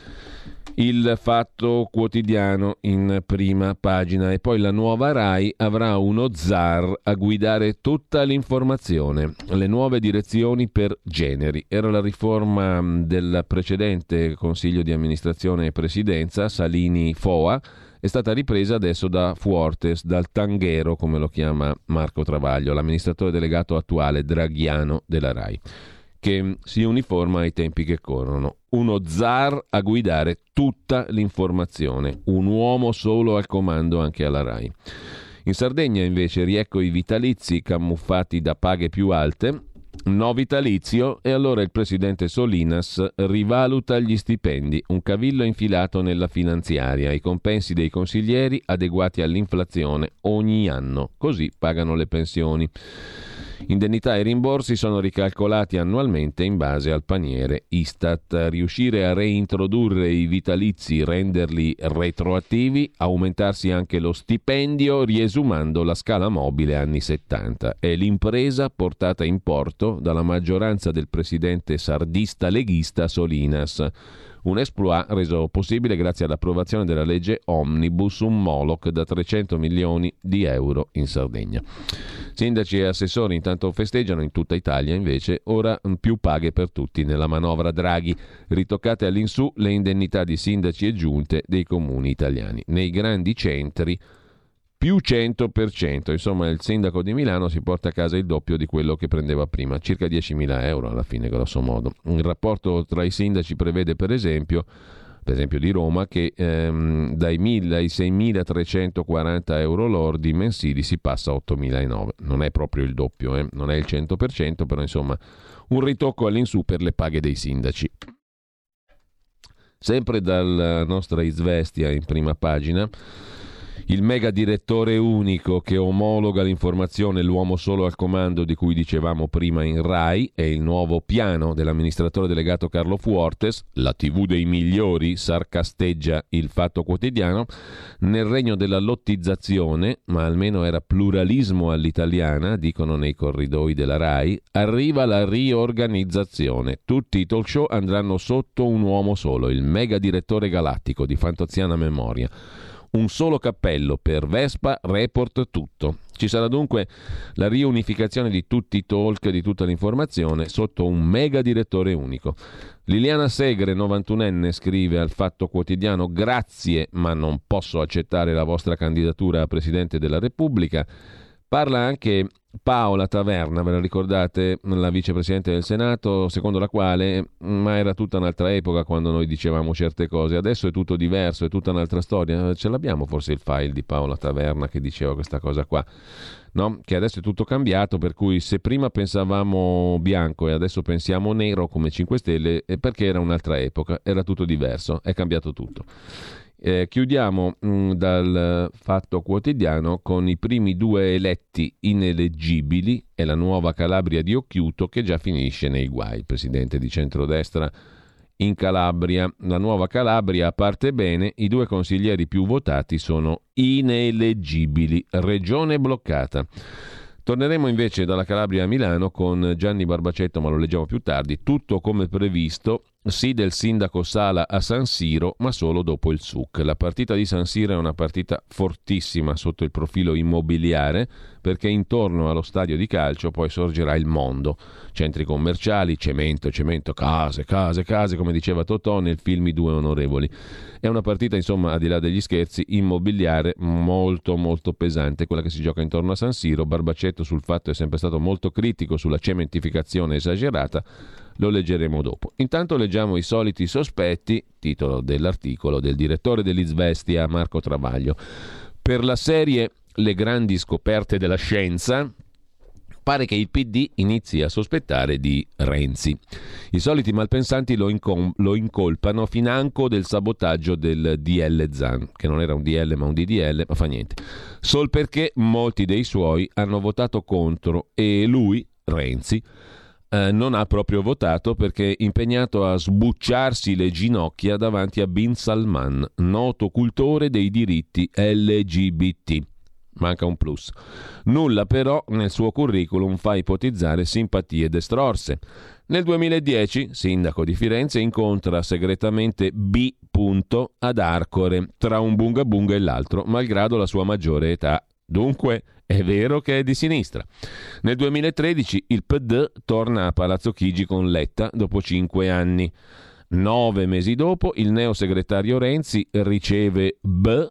il Fatto Quotidiano in prima pagina. E poi la nuova RAI avrà uno zar a guidare tutta l'informazione, le nuove direzioni per generi. Era la riforma del precedente Consiglio di amministrazione e presidenza Salini-Foa, è stata ripresa adesso da Fuortes, dal Tanghero come lo chiama Marco Travaglio, l'amministratore delegato attuale draghiano della RAI, che si uniforma ai tempi che corrono. Uno zar a guidare tutta l'informazione, un uomo solo al comando anche alla RAI. In Sardegna invece riecco i vitalizi camuffati da paghe più alte, no vitalizio, e allora il presidente Solinas rivaluta gli stipendi, un cavillo infilato nella finanziaria, i compensi dei consiglieri adeguati all'inflazione ogni anno, così pagano le pensioni. Indennità e rimborsi sono ricalcolati annualmente in base al paniere Istat. Riuscire a reintrodurre i vitalizi, renderli retroattivi, aumentarsi anche lo stipendio riesumando la scala mobile anni 70. È l'impresa portata in porto dalla maggioranza del presidente sardista leghista Solinas. Un exploit reso possibile grazie all'approvazione della legge Omnibus, un Moloch da 300 milioni di euro in Sardegna. Sindaci e assessori intanto festeggiano in tutta Italia, invece ora più paghe per tutti nella manovra Draghi, ritoccate all'insù le indennità di sindaci e giunte dei comuni italiani. Nei grandi centri più 100%, insomma il sindaco di Milano si porta a casa il doppio di quello che prendeva prima, circa 10.000 euro alla fine grosso modo. Il rapporto tra i sindaci prevede per esempio di Roma che dai 1.000 ai 6.340 euro lordi mensili si passa a 8.009, non è proprio il doppio, non è il 100%, però insomma un ritocco all'insù per le paghe dei sindaci. Sempre dalla nostra Izvestia in prima pagina, il mega direttore unico che omologa l'informazione, l'uomo solo al comando di cui dicevamo prima in Rai, è il nuovo piano dell'amministratore delegato Carlo Fuortes, la TV dei migliori, sarcasteggia il Fatto Quotidiano, nel regno della lottizzazione, ma almeno era pluralismo all'italiana, dicono nei corridoi della Rai, arriva la riorganizzazione, tutti i talk show andranno sotto un uomo solo, il mega direttore galattico di Fantoziana Memoria. Un solo cappello per Vespa, Report, tutto. Ci sarà dunque la riunificazione di tutti i talk, di tutta l'informazione, sotto un mega direttore unico. Liliana Segre, 91enne, scrive al Fatto Quotidiano: «Grazie, ma non posso accettare la vostra candidatura a Presidente della Repubblica». Parla anche Paola Taverna, ve la ricordate, la vicepresidente del Senato, secondo la quale ma era tutta un'altra epoca quando noi dicevamo certe cose, adesso è tutto diverso, è tutta un'altra storia. Ce l'abbiamo forse il file di Paola Taverna che diceva questa cosa qua, no? Che adesso è tutto cambiato, per cui se prima pensavamo bianco e adesso pensiamo nero come 5 Stelle, perché era un'altra epoca, era tutto diverso, è cambiato tutto. Chiudiamo dal Fatto Quotidiano con i primi due eletti ineleggibili e la nuova Calabria di Occhiuto che già finisce nei guai. Il presidente di centrodestra in Calabria, la nuova Calabria parte bene, i due consiglieri più votati sono ineleggibili, regione bloccata. Torneremo invece dalla Calabria a Milano con Gianni Barbacetto, ma lo leggiamo più tardi. Tutto come previsto, sì del sindaco Sala a San Siro, ma solo dopo il SUC. La partita di San Siro è una partita fortissima sotto il profilo immobiliare, perché intorno allo stadio di calcio poi sorgerà il mondo. Centri commerciali, cemento, case, come diceva Totò nel film I due onorevoli. È una partita, insomma, al di là degli scherzi, immobiliare molto molto pesante, quella che si gioca intorno a San Siro. Barbacetto sul Fatto è sempre stato molto critico sulla cementificazione esagerata, lo leggeremo dopo. Intanto leggiamo i soliti sospetti, titolo dell'articolo del direttore dell'Izvestia Marco Travaglio. Per la serie Le grandi scoperte della scienza, pare che il PD inizi a sospettare di Renzi. I soliti malpensanti lo incolpano financo del sabotaggio del DL Zan, che non era un DL ma un DDL, ma fa niente. Sol perché molti dei suoi hanno votato contro e lui, Renzi, non ha proprio votato perché impegnato a sbucciarsi le ginocchia davanti a Bin Salman, noto cultore dei diritti LGBT. Manca un plus. Nulla però nel suo curriculum fa ipotizzare simpatie destrorse. Nel 2010, sindaco di Firenze, incontra segretamente B. ad Arcore, tra un bunga bunga e l'altro, malgrado la sua maggiore età. Dunque è vero che è di sinistra. Nel 2013 il PD torna a Palazzo Chigi con Letta dopo 5 anni. 9 mesi dopo il neosegretario Renzi riceve B.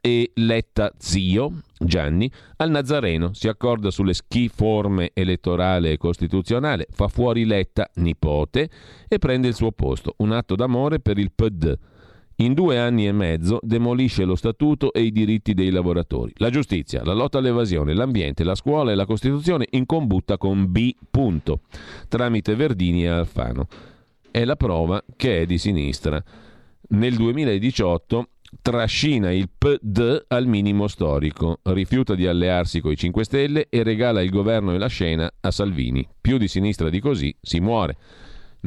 e Letta zio Gianni al Nazareno, si accorda sulle schiforme elettorale e costituzionale, fa fuori Letta nipote e prende il suo posto, un atto d'amore per il PD. In 2 anni e mezzo demolisce lo statuto e i diritti dei lavoratori, la giustizia, la lotta all'evasione, l'ambiente, la scuola e la Costituzione in combutta con B. tramite Verdini e Alfano. È la prova che è di sinistra. Nel 2018 trascina il PD al minimo storico, rifiuta di allearsi coi 5 Stelle e regala il governo e la scena a Salvini. Più di sinistra di così si muore.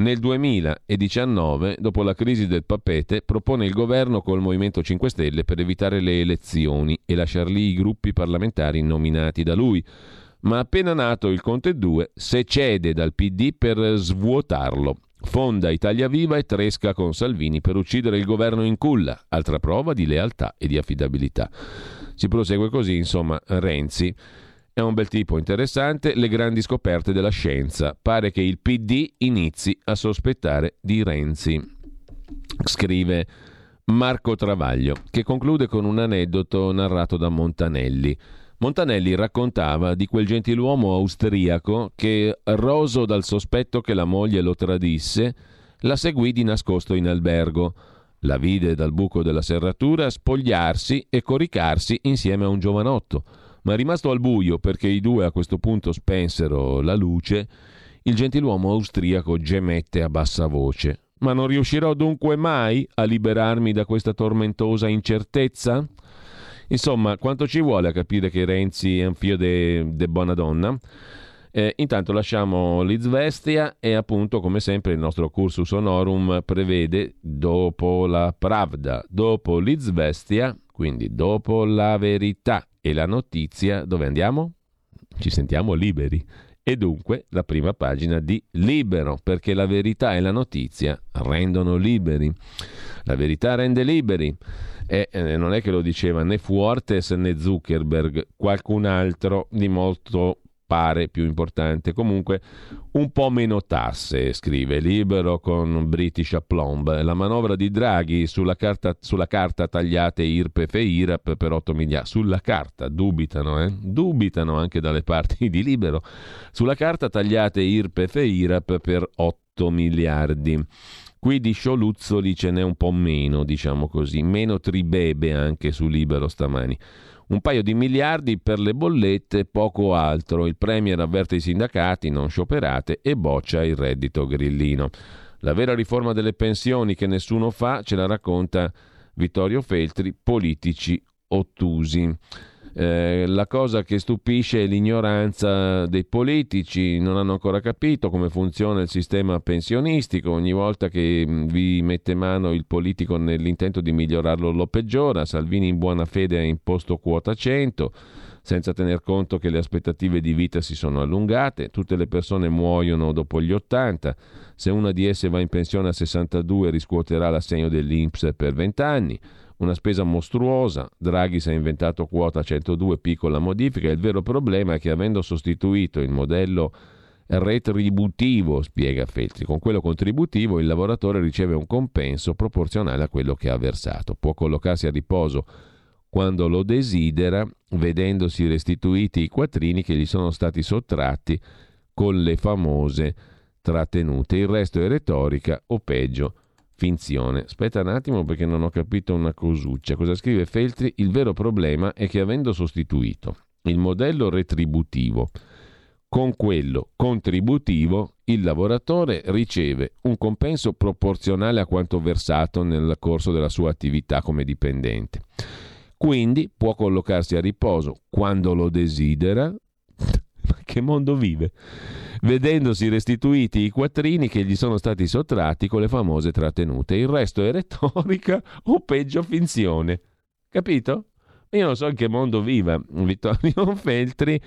Nel 2019, dopo la crisi del papete, propone il governo col Movimento 5 Stelle per evitare le elezioni e lasciar lì i gruppi parlamentari nominati da lui. Ma appena nato il Conte 2 secede dal PD per svuotarlo. Fonda Italia Viva e tresca con Salvini per uccidere il governo in culla, altra prova di lealtà e di affidabilità. Si prosegue così, insomma, Renzi è un bel tipo interessante, le grandi scoperte della scienza. Pare che il PD inizi a sospettare di Renzi, scrive Marco Travaglio, che conclude con un aneddoto narrato da Montanelli. Montanelli raccontava di quel gentiluomo austriaco che, roso dal sospetto che la moglie lo tradisse, la seguì di nascosto in albergo. La vide dal buco della serratura spogliarsi e coricarsi insieme a un giovanotto, ma rimasto al buio perché i due a questo punto spensero la luce, il gentiluomo austriaco gemette a bassa voce: «Ma non riuscirò dunque mai a liberarmi da questa tormentosa incertezza?» Insomma, quanto ci vuole a capire che Renzi è un figlio de buona donna? Intanto lasciamo l'Izvestia e appunto, come sempre, il nostro cursus honorum prevede, dopo la Pravda, dopo l'Izvestia, quindi dopo la verità e la notizia, dove andiamo? Ci sentiamo liberi. E dunque la prima pagina di Libero, perché la verità e la notizia rendono liberi. La verità rende liberi. E non è che lo diceva né Fuortes né Zuckerberg, qualcun altro di molto pare più importante. Comunque, un po' meno tasse, scrive Libero con British aplomb. La manovra di Draghi sulla carta tagliate IRPEF e IRAP per 8 miliardi. Sulla carta, dubitano, Dubitano anche dalle parti di Libero. Sulla carta tagliate IRPEF e IRAP per 8 miliardi. Qui di scioluzzoli ce n'è un po' meno, diciamo così, meno tribebe anche su Libero stamani. Un paio di miliardi per le bollette, poco altro. Il Premier avverte i sindacati, non scioperate, e boccia il reddito grillino. La vera riforma delle pensioni che nessuno fa ce la racconta Vittorio Feltri, politici ottusi. La cosa che stupisce è l'ignoranza dei politici, non hanno ancora capito come funziona il sistema pensionistico. Ogni volta che vi mette mano il politico nell'intento di migliorarlo lo peggiora. Salvini in buona fede ha imposto quota 100 senza tener conto che le aspettative di vita si sono allungate, tutte le persone muoiono dopo gli 80, se una di esse va in pensione a 62 riscuoterà l'assegno dell'INPS per 20 anni. Una spesa mostruosa, Draghi si è inventato quota 102, piccola modifica. Il vero problema è che avendo sostituito il modello retributivo, spiega Feltri, con quello contributivo il lavoratore riceve un compenso proporzionale a quello che ha versato, può collocarsi a riposo quando lo desidera, vedendosi restituiti i quattrini che gli sono stati sottratti con le famose trattenute. Il resto è retorica o peggio finzione. Aspetta un attimo perché non ho capito una cosuccia. Cosa scrive Feltri? Il vero problema è che avendo sostituito il modello retributivo con quello contributivo, il lavoratore riceve un compenso proporzionale a quanto versato nel corso della sua attività come dipendente. Quindi può collocarsi a riposo quando lo desidera. Ma che mondo vive? Vedendosi restituiti i quattrini che gli sono stati sottratti con le famose trattenute. Il resto è retorica o peggio finzione. Capito? Io non so in che mondo viva. Vittorio Feltri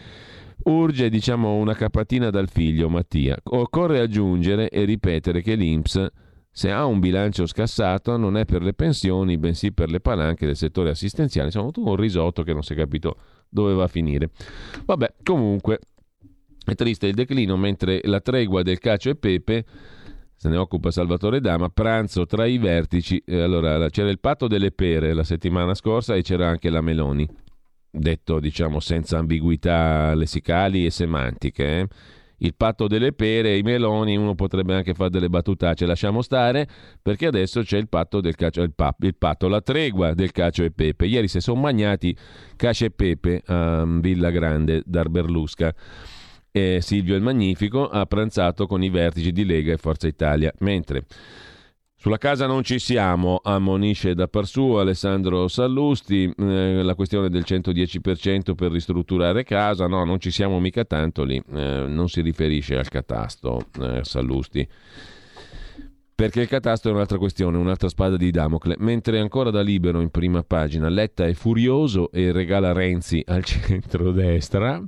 urge, diciamo, una capatina dal figlio Mattia. Occorre aggiungere e ripetere che l'INPS, se ha un bilancio scassato, non è per le pensioni, bensì per le palanche del settore assistenziale. Insomma, tutto un risotto che non si è capito dove va a finire. Vabbè, comunque è triste il declino, mentre la tregua del Cacio e Pepe, se ne occupa Salvatore Dama, pranzo tra i vertici. Allora, c'era il patto delle pere la settimana scorsa e c'era anche la Meloni, detto diciamo senza ambiguità lessicali e semantiche, eh? Il patto delle pere, i meloni, uno potrebbe anche fare delle battutacce, lasciamo stare, perché adesso c'è il patto del cacio, la tregua del Cacio e Pepe. Ieri si sono magnati Cacio e Pepe a Villa Grande d'Arberlusca. Silvio il Magnifico ha pranzato con i vertici di Lega e Forza Italia, mentre sulla casa non ci siamo, ammonisce da par suo Alessandro Sallusti, la questione del 110% per ristrutturare casa, no, non ci siamo mica tanto lì, non si riferisce al catasto Sallusti, perché il catasto è un'altra questione, un'altra spada di Damocle. Mentre ancora da Libero in prima pagina, Letta è furioso e regala Renzi al centrodestra.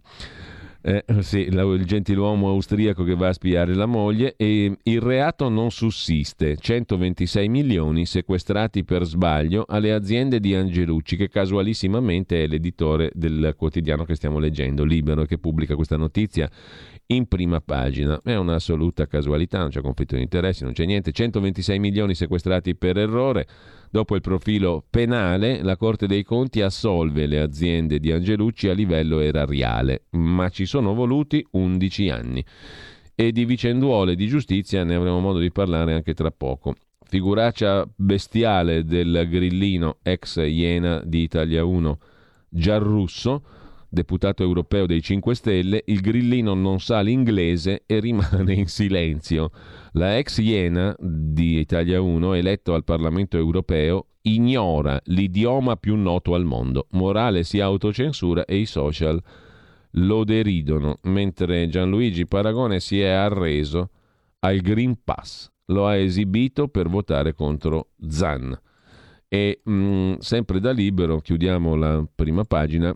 Sì, il gentiluomo austriaco che va a spiare la moglie, e il reato non sussiste, 126 milioni sequestrati per sbaglio alle aziende di Angelucci, che casualissimamente è l'editore del quotidiano che stiamo leggendo, Libero, che pubblica questa notizia. in prima pagina. È un'assoluta casualità, non c'è conflitto di interessi, non c'è niente. 126 milioni sequestrati per errore. Dopo il profilo penale, la Corte dei Conti assolve le aziende di Angelucci a livello erariale, ma ci sono voluti 11 anni. E di vicenduole di giustizia ne avremo modo di parlare anche tra poco. Figuraccia bestiale del grillino ex Iena di Italia 1 Giarrusso, deputato europeo dei 5 Stelle, il grillino non sa l'inglese e rimane in silenzio. La ex Iena di Italia 1, eletto al Parlamento europeo, ignora l'idioma più noto al mondo. Morale si autocensura e i social lo deridono, mentre Gianluigi Paragone si è arreso al Green Pass. Lo ha esibito per votare contro Zan. E sempre da Libero chiudiamo la prima pagina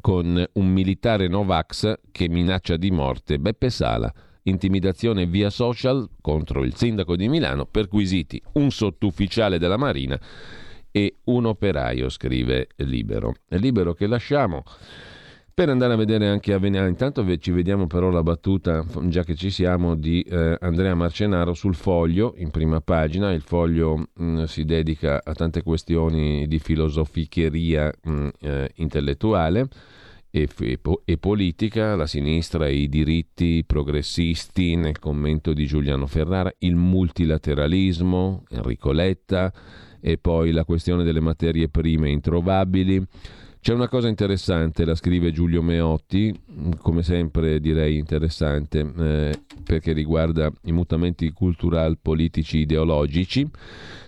con un militare Novax che minaccia di morte Beppe Sala, intimidazione via social contro il sindaco di Milano, perquisiti un sottufficiale della Marina e un operaio, scrive Libero. È Libero che lasciamo per andare a vedere anche Avenea. Intanto ci vediamo però la battuta, già che ci siamo, di Andrea Marcenaro sul Foglio, in prima pagina. Il Foglio si dedica a tante questioni di filosoficheria intellettuale e politica, la sinistra, i diritti progressisti, nel commento di Giuliano Ferrara, il multilateralismo, Enrico Letta, e poi la questione delle materie prime introvabili. C'è una cosa interessante, la scrive Giulio Meotti, come sempre direi interessante, perché riguarda i mutamenti culturali, politici, ideologici.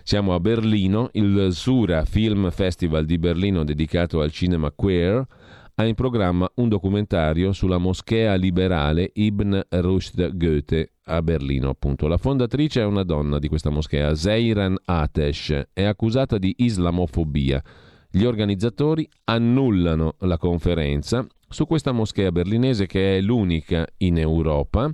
Siamo a Berlino, il Sura Film Festival di Berlino dedicato al cinema queer ha in programma un documentario sulla moschea liberale Ibn Rushd Goethe a Berlino, appunto. La fondatrice è una donna di questa moschea, Seyran Atesh, è accusata di islamofobia. Gli organizzatori annullano la conferenza su questa moschea berlinese, che è l'unica in Europa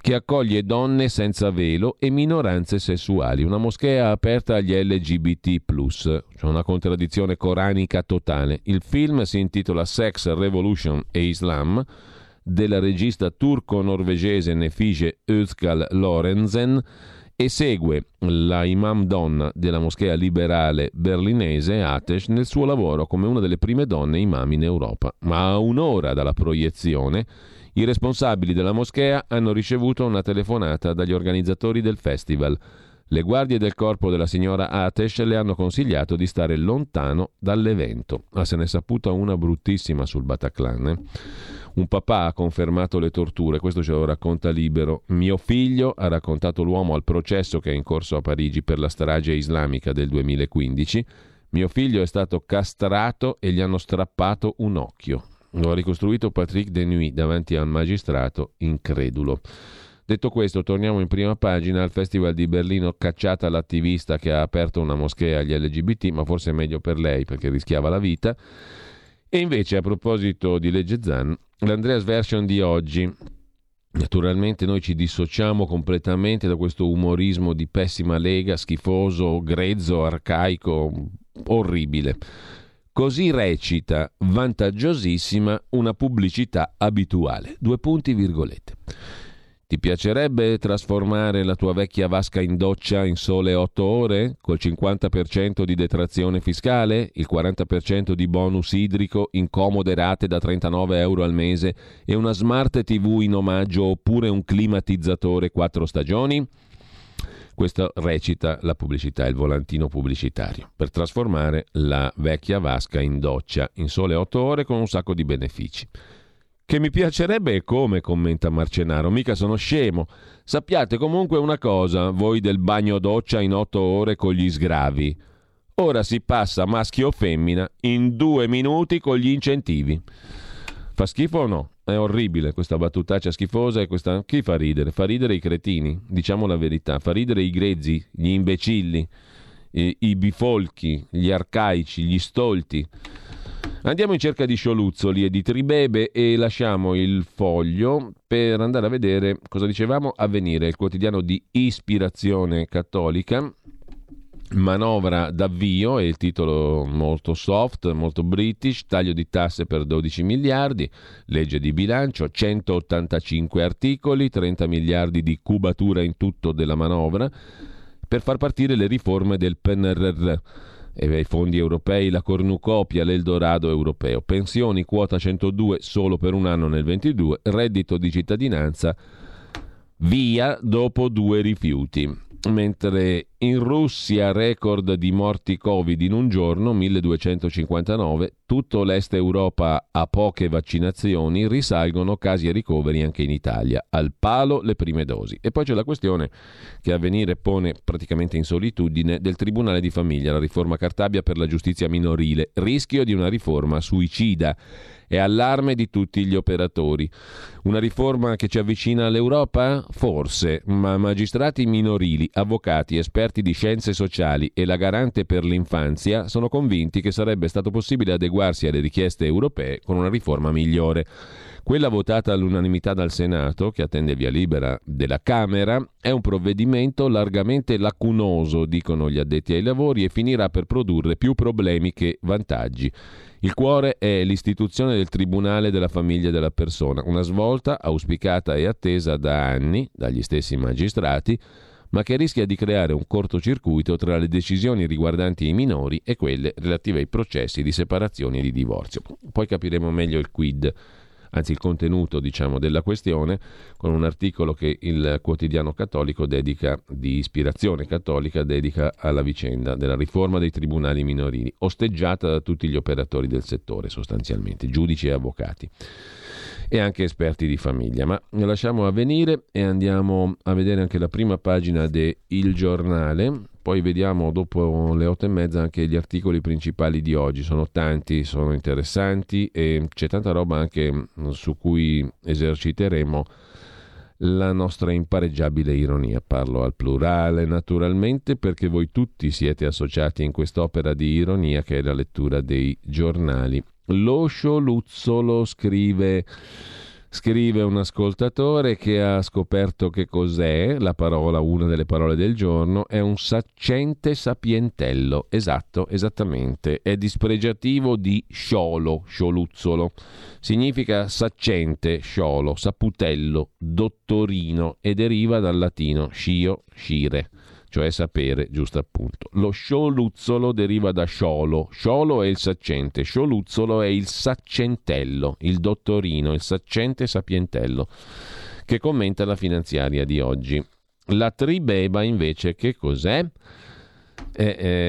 che accoglie donne senza velo e minoranze sessuali, una moschea aperta agli LGBT+, cioè una contraddizione coranica totale. Il film si intitola Sex, Revolution e Islam, della regista turco-norvegese Nefise Özkal Lorenzen, e segue la imam donna della moschea liberale berlinese, Atesh, nel suo lavoro come una delle prime donne imam in Europa. Ma a un'ora dalla proiezione i responsabili della moschea hanno ricevuto una telefonata dagli organizzatori del festival. Le guardie del corpo della signora Atesh le hanno consigliato di stare lontano dall'evento. Ma se ne è saputa una bruttissima sul Bataclan, eh? Un papà ha confermato le torture, questo ce lo racconta Libero. Mio figlio, ha raccontato l'uomo al processo che è in corso a Parigi per la strage islamica del 2015, mio figlio è stato castrato e gli hanno strappato un occhio. Lo ha ricostruito Patrick Denui davanti al magistrato incredulo. Detto questo, torniamo in prima pagina. Al Festival di Berlino cacciata l'attivista che ha aperto una moschea agli LGBT, ma forse è meglio per lei perché rischiava la vita. E invece, a proposito di legge Zan, l'Andreas Version di oggi. Naturalmente noi ci dissociamo completamente da questo umorismo di pessima lega, schifoso, grezzo, arcaico, orribile. Così recita, vantaggiosissima, una pubblicità abituale. $, ti piacerebbe trasformare la tua vecchia vasca in doccia in sole 8 ore? Col 50% di detrazione fiscale, il 40% di bonus idrico in comode rate da €39 al mese e una smart TV in omaggio oppure un climatizzatore 4 stagioni? Questa recita la pubblicità, il volantino pubblicitario, per trasformare la vecchia vasca in doccia in sole 8 ore con un sacco di benefici. Che mi piacerebbe e come, commenta Marcenaro, mica sono scemo. Sappiate comunque una cosa, voi del bagno doccia in 8 ore con gli sgravi. Ora si passa maschio o femmina in 2 minuti con gli incentivi. Fa schifo o no? È orribile questa battutaccia schifosa e questa... Chi fa ridere? Fa ridere i cretini, diciamo la verità. Fa ridere i grezzi, gli imbecilli, i bifolchi, gli arcaici, gli stolti. Andiamo in cerca di scioluzzoli e di tribebe e lasciamo il Foglio per andare a vedere, cosa dicevamo, Avvenire, il quotidiano di ispirazione cattolica, Manovra d'avvio, è il titolo molto soft, molto british, taglio di tasse per 12 miliardi, legge di bilancio, 185 articoli, 30 miliardi di cubatura in tutto della manovra per far partire le riforme del PNRR. E i fondi europei, la cornucopia, l'Eldorado europeo, pensioni quota 102 solo per un anno nel 22, reddito di cittadinanza via dopo 2 rifiuti. Mentre in Russia record di morti Covid in un giorno, 1259, tutto l'est Europa ha poche vaccinazioni, risalgono casi e ricoveri anche in Italia, al palo le prime dosi. E poi c'è la questione che Avvenire pone praticamente in solitudine del Tribunale di Famiglia, la riforma Cartabia per la giustizia minorile, rischio di una riforma suicida. È allarme di tutti gli operatori. Una riforma che ci avvicina all'Europa? Forse, ma magistrati minorili, avvocati, esperti di scienze sociali e la garante per l'infanzia sono convinti che sarebbe stato possibile adeguarsi alle richieste europee con una riforma migliore. Quella votata all'unanimità dal Senato, che attende via libera della Camera, è un provvedimento largamente lacunoso, dicono gli addetti ai lavori, e finirà per produrre più problemi che vantaggi. Il cuore è l'istituzione del Tribunale della Famiglia e della Persona, una svolta auspicata e attesa da anni dagli stessi magistrati, ma che rischia di creare un cortocircuito tra le decisioni riguardanti i minori e quelle relative ai processi di separazione e di divorzio. Poi capiremo meglio il quid, anzi il contenuto, diciamo, della questione, con un articolo che il quotidiano cattolico dedica, di ispirazione cattolica, dedica alla vicenda della riforma dei tribunali minorili, osteggiata da tutti gli operatori del settore sostanzialmente, giudici e avvocati e anche esperti di famiglia. Ma lasciamo Avvenire e andiamo a vedere anche la prima pagina de Il Giornale. Poi vediamo dopo le 8:30 anche gli articoli principali di oggi, sono tanti, sono interessanti e c'è tanta roba anche su cui eserciteremo la nostra impareggiabile ironia. Parlo al plurale naturalmente perché voi tutti siete associati in quest'opera di ironia che è la lettura dei giornali. Lo scioluzzolo scrive un ascoltatore che ha scoperto che cos'è la parola, una delle parole del giorno, è un saccente sapientello, esatto, esattamente, è dispregiativo di sciolo, scioluzzolo, significa saccente, sciolo, saputello, dottorino e deriva dal latino scio, scire, cioè sapere, giusto appunto. Lo scioluzzolo deriva da sciolo, sciolo è il saccente, scioluzzolo è il saccentello, il dottorino, il saccente sapientello, che commenta la finanziaria di oggi. La tribeba invece che cos'è?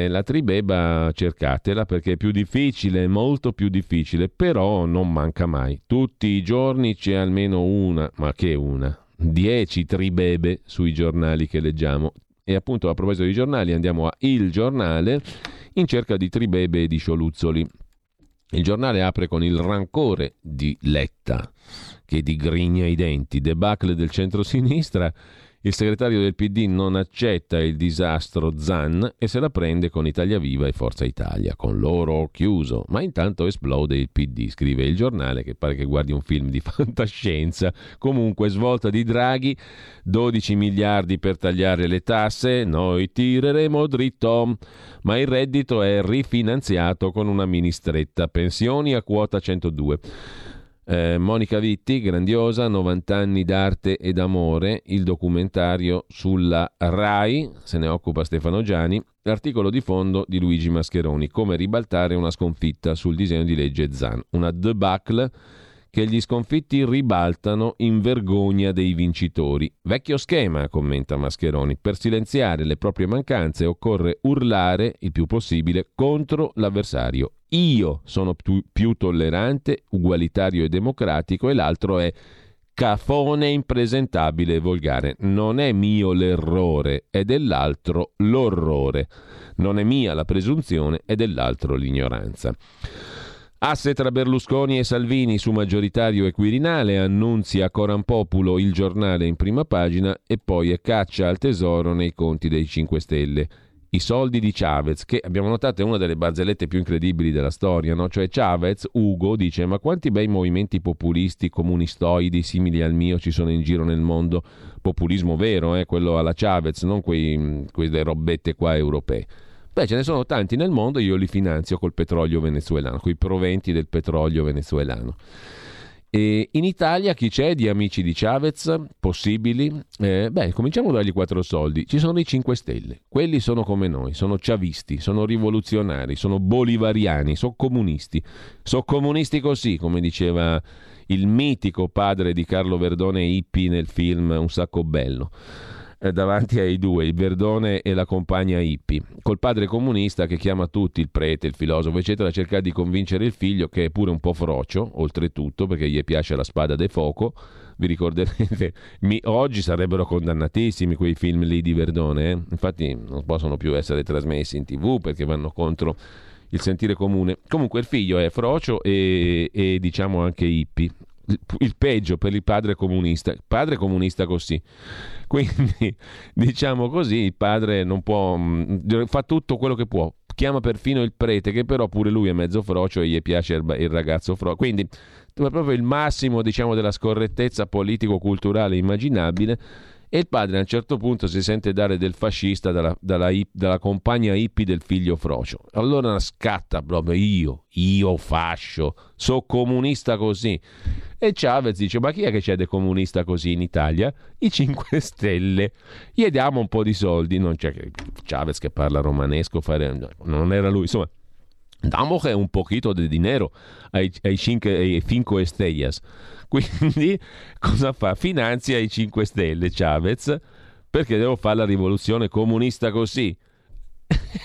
La tribeba cercatela perché è più difficile, molto più difficile, però non manca mai. Tutti i giorni c'è almeno una, ma che una, 10 tribebe sui giornali che leggiamo. E appunto a proposito di giornali andiamo a Il Giornale in cerca di tribebe e di scioluzzoli. Il giornale apre con il rancore di Letta che digrigna i denti, debacle del centrosinistra, il segretario del PD non accetta il disastro Zan e se la prende con Italia Viva e Forza Italia, con loro chiuso, ma intanto esplode il PD, scrive il giornale che pare che guardi un film di fantascienza. Comunque svolta di Draghi, 12 miliardi per tagliare le tasse, noi tireremo dritto, ma il reddito è rifinanziato con una mini stretta, pensioni a quota 102. Monica Vitti, grandiosa, 90 anni d'arte e d'amore, il documentario sulla RAI, se ne occupa Stefano Giani, l'articolo di fondo di Luigi Mascheroni, come ribaltare una sconfitta sul disegno di legge Zan, una debacle che gli sconfitti ribaltano in vergogna dei vincitori. Vecchio schema, commenta Mascheroni, per silenziare le proprie mancanze occorre urlare il più possibile contro l'avversario. Io sono più tollerante, ugualitario e democratico e l'altro è cafone, impresentabile e volgare. Non è mio l'errore, è dell'altro l'orrore. Non è mia la presunzione, è dell'altro l'ignoranza. Asse tra Berlusconi e Salvini su maggioritario e Quirinale, annunzia Corampopulo Il Giornale in prima pagina e poi è caccia al tesoro nei conti dei 5 Stelle. I soldi di Chavez, che abbiamo notato è una delle barzellette più incredibili della storia, no? Cioè Chavez, Ugo, dice ma quanti bei movimenti populisti, comunistoidi, simili al mio ci sono in giro nel mondo, populismo vero, quello alla Chavez, non quelle robette qua europee. Beh, ce ne sono tanti nel mondo, io li finanzio col petrolio venezuelano, coi proventi del petrolio venezuelano. E in Italia chi c'è di amici di Chavez possibili? Beh, cominciamo a dargli 4 soldi. Ci sono i 5 Stelle, quelli sono come noi, sono chavisti, sono rivoluzionari, sono bolivariani, sono comunisti così, come diceva il mitico padre di Carlo Verdone Ippi nel film Un sacco bello, davanti ai due, il Verdone e la compagna Ippi, col padre comunista che chiama tutti, il prete, il filosofo eccetera, a cercare di convincere il figlio, che è pure un po' frocio oltretutto perché gli piace la spada de fuoco. Vi ricorderete, oggi sarebbero condannatissimi quei film lì di Verdone, eh? Infatti non possono più essere trasmessi in TV perché vanno contro il sentire comune. Comunque il figlio è frocio e diciamo anche Ippi, il peggio per il padre comunista così. Quindi diciamo così, il padre non può, fa tutto quello che può, chiama perfino il prete che però pure lui è mezzo frocio e gli piace il ragazzo frocio. Quindi proprio il massimo, diciamo, della scorrettezza politico-culturale immaginabile. E il padre a un certo punto si sente dare del fascista dalla compagna hippie del figlio frocio. Allora scatta proprio, io fascio, so comunista così. E Chavez dice, ma chi è che c'è de comunista così in Italia? I 5 Stelle. Gli diamo un po' di soldi. Non c'è Chavez che parla romanesco, non era lui, insomma. Damo che un pochino di dinero ai 5 Estellas. Quindi cosa fa? Finanzia i 5 Stelle Chavez perché devo fare la rivoluzione comunista così.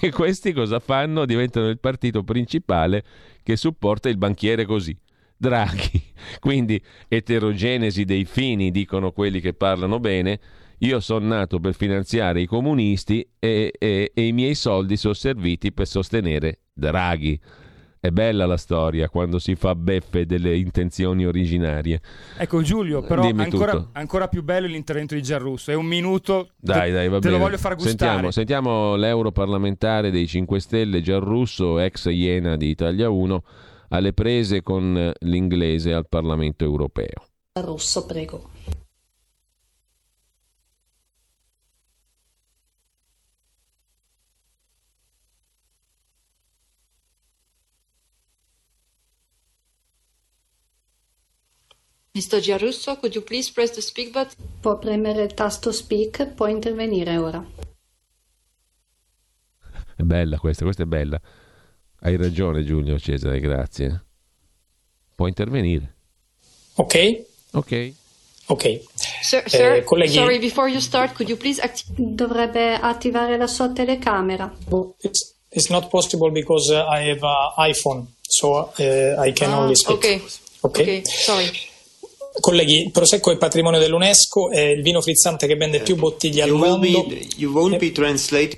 E questi cosa fanno? Diventano il partito principale che supporta il banchiere così, Draghi. Quindi eterogenesi dei fini, dicono quelli che parlano bene. Io sono nato per finanziare i comunisti e i miei soldi sono serviti per sostenere Draghi. È bella la storia quando si fa beffe delle intenzioni originarie. Ecco Giulio, però ancora più bello l'intervento di Giarrusso. È un minuto, dai, va bene. Lo voglio far gustare. Sentiamo l'europarlamentare dei 5 Stelle Giarrusso, ex Iena di Italia 1, alle prese con l'inglese al Parlamento europeo. Giarrusso, prego. Mr. Giarrusso, could you please press the speak button? Può premere il tasto speak, può intervenire ora. È bella questa è bella. Hai ragione Giulio Cesare, grazie. Può intervenire. Ok. Sir, colleghi... sorry, before you start, could you please dovrebbe attivare la sua telecamera. It's not possible because I have an iPhone, so I can only speak. Ok, sorry. Colleghi, il Prosecco è patrimonio dell'UNESCO, è il vino frizzante che vende più bottiglie al mondo.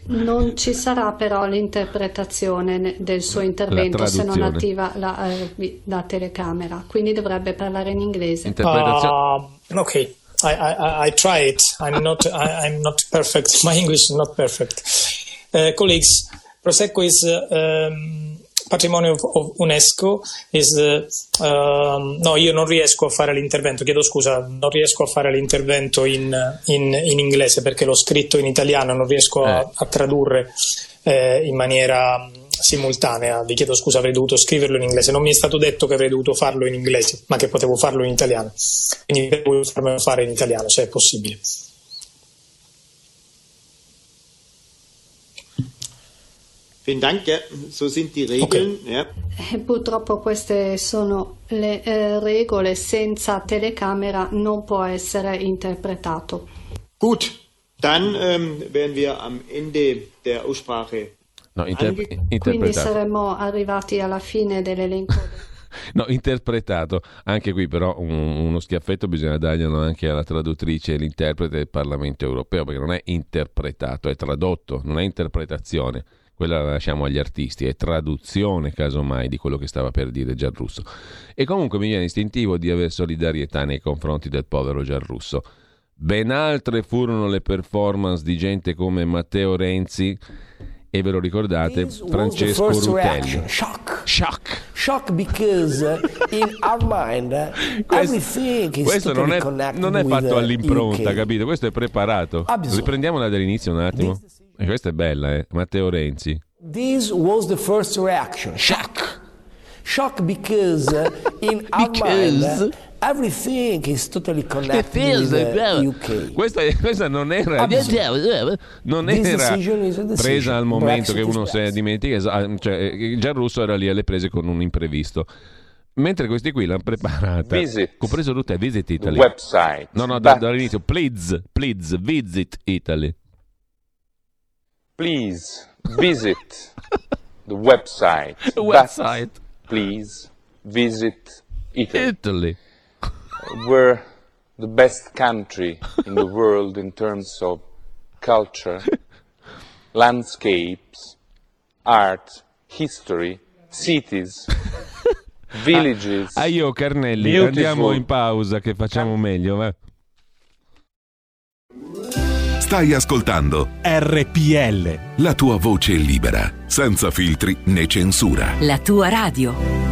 Non ci sarà però l'interpretazione del suo intervento se non attiva la telecamera, quindi dovrebbe parlare in inglese. Ok, I try it, I'm not perfect, my English is not perfect. Colleagues, Prosecco is... patrimonio of UNESCO is no, io non riesco a fare l'intervento, chiedo scusa, non riesco a fare l'intervento in inglese perché l'ho scritto in italiano, non riesco a tradurre in maniera simultanea, vi chiedo scusa, avrei dovuto scriverlo in inglese, non mi è stato detto che avrei dovuto farlo in inglese, ma che potevo farlo in italiano, quindi devo farmelo fare in italiano se è possibile. Purtroppo queste sono le regole, senza telecamera non può essere interpretato. Gut, dann wären wir am Ende der Aussprache. Quindi saremmo arrivati alla fine dell'elenco. No, interpretato. Anche qui però uno schiaffetto bisogna darglielo anche alla traduttrice e l'interprete del Parlamento europeo, perché non è interpretato, è tradotto, non è interpretazione. Quella la lasciamo agli artisti, è traduzione casomai di quello che stava per dire Giarrusso. E comunque mi viene istintivo di avere solidarietà nei confronti del povero Giarrusso. Ben altre furono le performance di gente come Matteo Renzi e, ve lo ricordate, Francesco Rutelli. Shock because in our mind everything is questo non è fatto all'impronta, UK. Capito? Questo è preparato. Riprendiamola dall'inizio un attimo. E questa è bella, Matteo Renzi. This was the first reaction, shock because in our mind everything is totally connected with the UK. Questa non era, presa al momento Brexit che uno si dimentica, cioè, il Gianrusso era lì alle prese con un imprevisto. Mentre questi qui l'hanno preparata, compreso tutte, Visit Italy. Website. No, dall'inizio, please, Visit Italy. Please visit the website. Please visit Italy. We're the best country in the world in terms of culture, landscapes, art, history, cities, villages. Io Carnelli, beautiful. Andiamo in pausa che facciamo meglio, va. Stai ascoltando RPL, la tua voce libera, senza filtri né censura. La tua radio.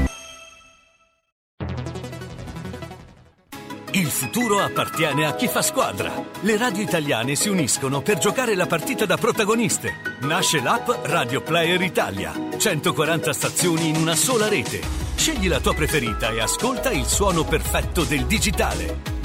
Il futuro appartiene a chi fa squadra. Le radio italiane si uniscono per giocare la partita da protagoniste. Nasce l'app Radio Player Italia. 140 stazioni in una sola rete. Scegli la tua preferita e ascolta il suono perfetto del digitale.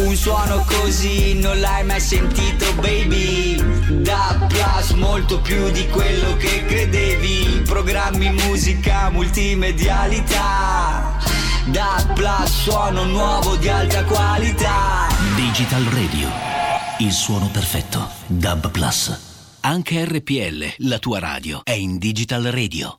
Un suono così non l'hai mai sentito, baby. Da Plus, molto più di quello che credevi. Programmi, musica, multimedialità. Da Plus, suono nuovo di alta qualità. Digital Radio, il suono perfetto. DAB Plus. Anche RPL, la tua radio, è in Digital Radio.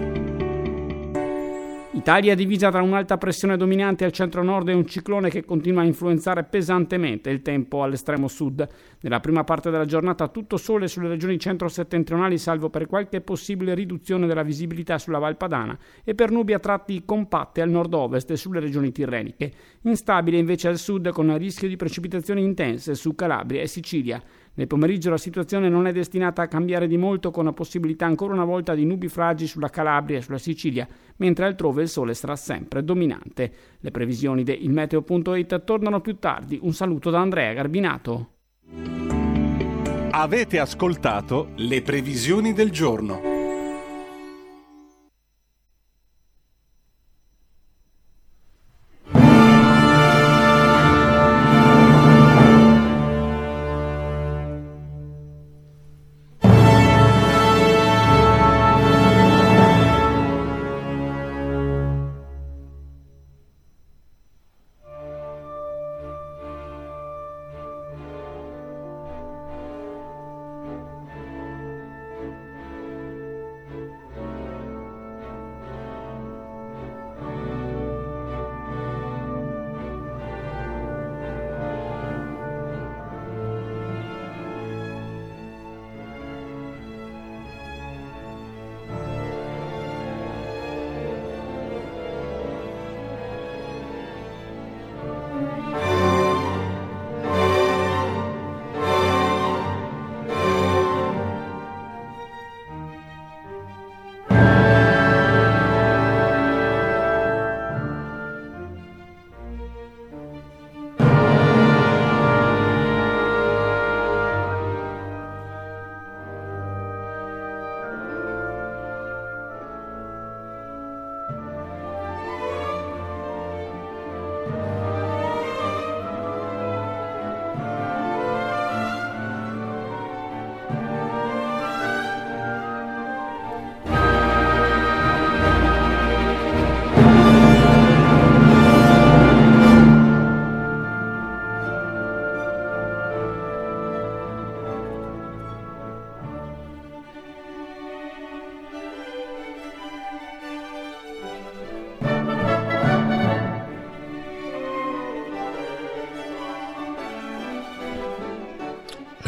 Italia divisa tra un'alta pressione dominante al centro-nord e un ciclone che continua a influenzare pesantemente il tempo all'estremo sud. Nella prima parte della giornata tutto sole sulle regioni centro-settentrionali, salvo per qualche possibile riduzione della visibilità sulla Val Padana e per nubi a tratti compatte al nord-ovest e sulle regioni tirreniche. Instabile invece al sud, con rischio di precipitazioni intense su Calabria e Sicilia. Nel pomeriggio la situazione non è destinata a cambiare di molto, con la possibilità ancora una volta di nubifragi sulla Calabria e sulla Sicilia, mentre altrove il sole sarà sempre dominante. Le previsioni di ilmeteo.it tornano più tardi. Un saluto da Andrea Garbinato. Avete ascoltato le previsioni del giorno.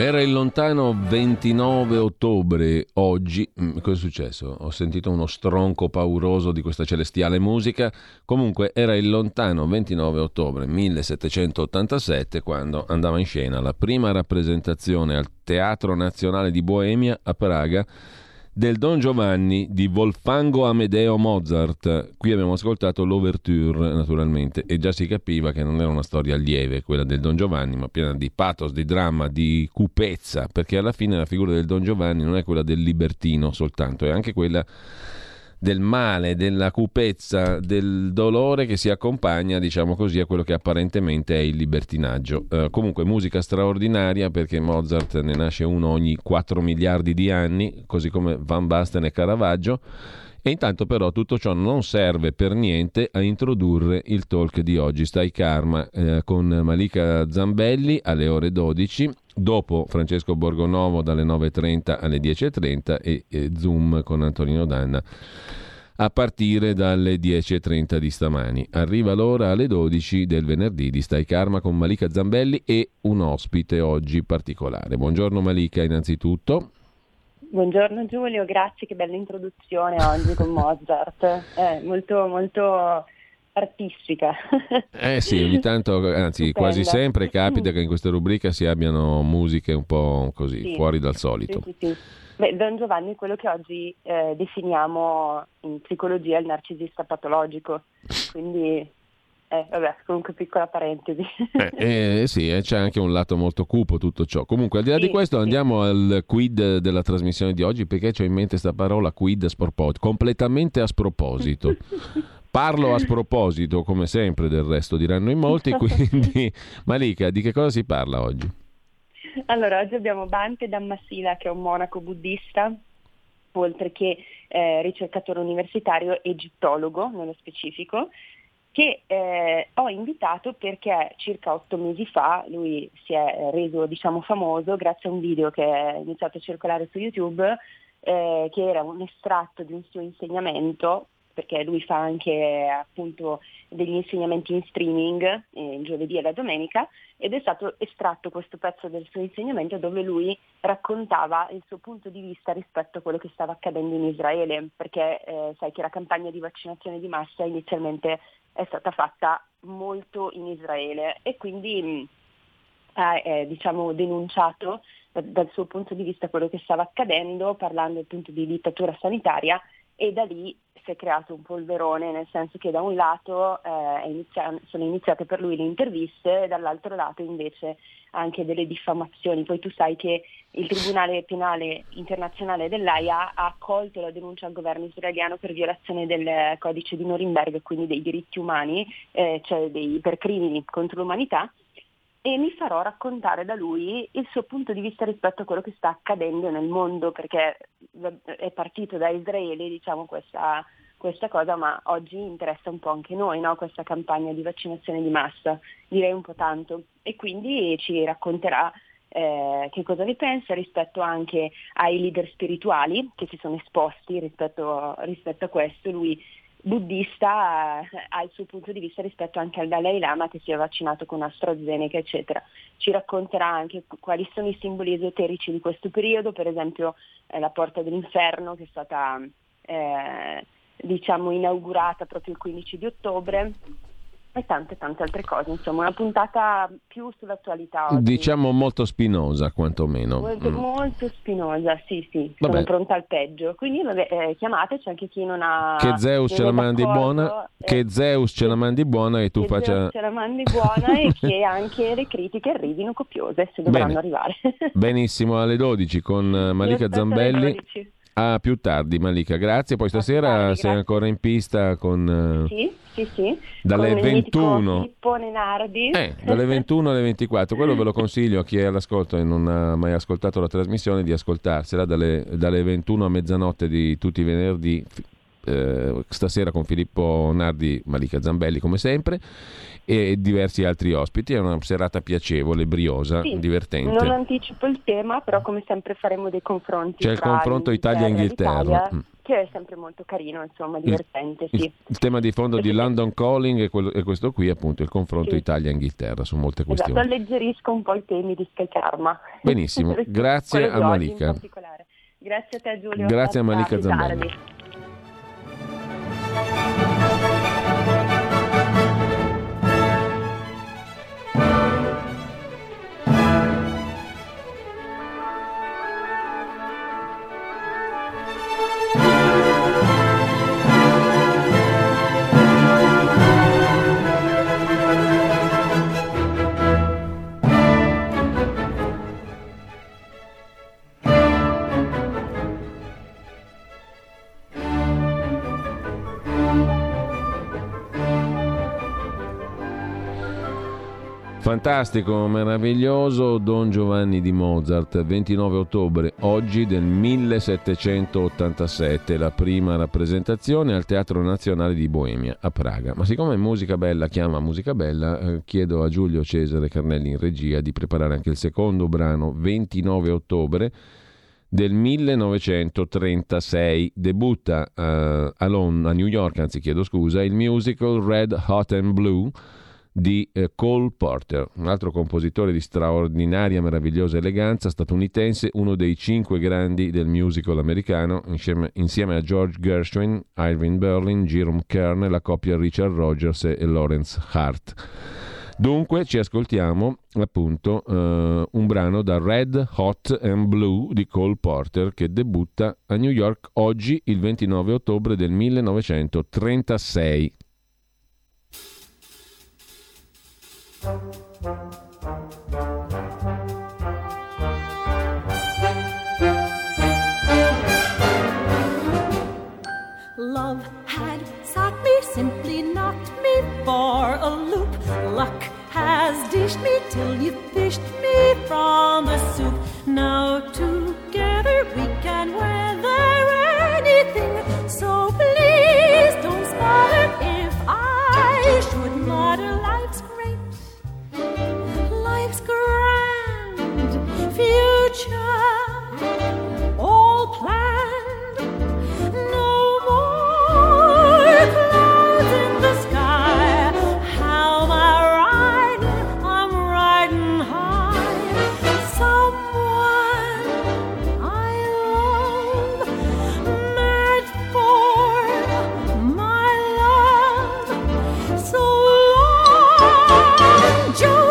Era il lontano 29 ottobre, oggi, cosa è successo? Ho sentito uno stronco pauroso di questa celestiale musica, comunque era il lontano 29 ottobre 1787 quando andava in scena la prima rappresentazione al Teatro Nazionale di Boemia a Praga del Don Giovanni di Wolfgango Amedeo Mozart. Qui abbiamo ascoltato l'ouverture naturalmente e già si capiva che non era una storia lieve quella del Don Giovanni, ma piena di pathos, di dramma, di cupezza, perché alla fine la figura del Don Giovanni non è quella del libertino soltanto, è anche quella del male, della cupezza, del dolore che si accompagna, diciamo così, a quello che apparentemente è il libertinaggio. Comunque musica straordinaria, perché Mozart ne nasce uno ogni 4 miliardi di anni, così come Van Basten e Caravaggio, e intanto però tutto ciò non serve per niente a introdurre il talk di oggi, Stai Karma, con Malika Zambelli alle ore 12, dopo Francesco Borgonovo dalle 9.30 alle 10.30 e Zoom con Antonino Danna a partire dalle 10.30 di stamani. Arriva l'ora alle 12 del venerdì di Stai Karma con Malika Zambelli e un ospite oggi particolare. Buongiorno Malika innanzitutto. Buongiorno Giulio, grazie, che bella introduzione oggi con Mozart, molto molto artistica. Sì, ogni tanto, anzi stupenda. Quasi sempre capita che in questa rubrica si abbiano musiche un po' così, sì, fuori dal solito. Sì, sì, sì. Beh, Don Giovanni è quello che oggi definiamo in psicologia il narcisista patologico, quindi vabbè, comunque piccola parentesi. Sì, c'è anche un lato molto cupo tutto ciò. Comunque, al di là di questo, andiamo al quid della trasmissione di oggi, perché c'ho in mente questa parola quid a sproposito, completamente a sproposito. Parlo a sproposito, come sempre del resto diranno in molti, quindi Malika, di che cosa si parla oggi? Allora, oggi abbiamo Bante Dhammasila, che è un monaco buddista, oltre che ricercatore universitario, egittologo nello specifico, che ho invitato perché circa 8 mesi fa lui si è reso, diciamo, famoso grazie a un video che è iniziato a circolare su YouTube, che era un estratto di un suo insegnamento, perché lui fa anche appunto degli insegnamenti in streaming il giovedì e la domenica, ed è stato estratto questo pezzo del suo insegnamento dove lui raccontava il suo punto di vista rispetto a quello che stava accadendo in Israele, perché sai che la campagna di vaccinazione di massa inizialmente è stata fatta molto in Israele e quindi ha diciamo denunciato dal suo punto di vista quello che stava accadendo, parlando appunto di dittatura sanitaria, e da lì si è creato un polverone, nel senso che da un lato sono iniziate per lui le interviste e dall'altro lato invece anche delle diffamazioni. Poi tu sai che il Tribunale Penale Internazionale dell'AIA ha accolto la denuncia al governo israeliano per violazione del codice di Norimberga, quindi dei diritti umani, cioè per crimini contro l'umanità, e mi farò raccontare da lui il suo punto di vista rispetto a quello che sta accadendo nel mondo, perché è partito da Israele, diciamo, questa cosa, ma oggi interessa un po' anche noi, no? Questa campagna di vaccinazione di massa, direi un po' tanto, e quindi ci racconterà che cosa ne pensa rispetto anche ai leader spirituali che si sono esposti rispetto a questo. Lui buddista ha il suo punto di vista rispetto anche al Dalai Lama, che si è vaccinato con AstraZeneca eccetera. Ci racconterà anche quali sono i simboli esoterici di questo periodo, per esempio la porta dell'inferno, che è stata diciamo inaugurata proprio il 15 di ottobre, e tante altre cose. Insomma, una puntata più sull'attualità oggi. Diciamo molto spinosa, quantomeno. Molto spinosa, sì, vabbè. Sono pronta al peggio. Quindi vabbè, chiamateci anche chi non ha... Che Zeus ce la mandi buona, che Zeus ce la mandi buona e tu faccia... Zeus ce la mandi buona e che anche le critiche arrivino copiose, se dovranno arrivare. Benissimo, alle 12 con Malika Zambelli. A più tardi Malika, grazie. Poi stasera sei ancora in pista con... Sì. Dalle 21. Pippone Nardi. Dalle 21 alle 24. Quello ve lo consiglio a chi è all'ascolto e non ha mai ascoltato la trasmissione di ascoltarsela dalle 21 a mezzanotte di tutti i venerdì. Stasera con Filippo Nardi, Malika Zambelli come sempre e diversi altri ospiti. È una serata piacevole, briosa, divertente. Non anticipo il tema, però come sempre faremo dei confronti. C'è il confronto Italia-Inghilterra. che è sempre molto carino, insomma, divertente. Sì. Il tema di fondo di London Calling è questo qui, appunto, il confronto sì. Italia-Inghilterra su molte questioni. Esatto, alleggerisco un po' i temi di Sky Karma. Benissimo, grazie a Malika. Grazie a te, Giulio. Grazie a Malika Zambelli. Fantastico, meraviglioso Don Giovanni di Mozart, 29 ottobre, oggi del 1787, la prima rappresentazione al Teatro Nazionale di Boemia a Praga. Ma siccome Musica Bella chiama Musica Bella, chiedo a Giulio Cesare Carnelli in regia di preparare anche il secondo brano, 29 ottobre del 1936, debutta a New York, il musical Red, Hot and Blue di Cole Porter, un altro compositore di straordinaria, meravigliosa eleganza statunitense, uno dei cinque grandi del musical americano, insieme a George Gershwin, Irving Berlin, Jerome Kern e la coppia Richard Rogers e Lawrence Hart. Dunque ci ascoltiamo appunto un brano da Red, Hot and Blue di Cole Porter, che debutta a New York oggi, il 29 ottobre del 1936. Love had sought me, simply knocked me for a loop. Luck has dished me till you've fished me from the soup. Now together we can weather anything, so please don't smile if I should mutter life's great. Life's grand future, all planned, no more clouds in the sky. How am I riding? I'm riding high. Someone I love, mad for my love. So long, Joe.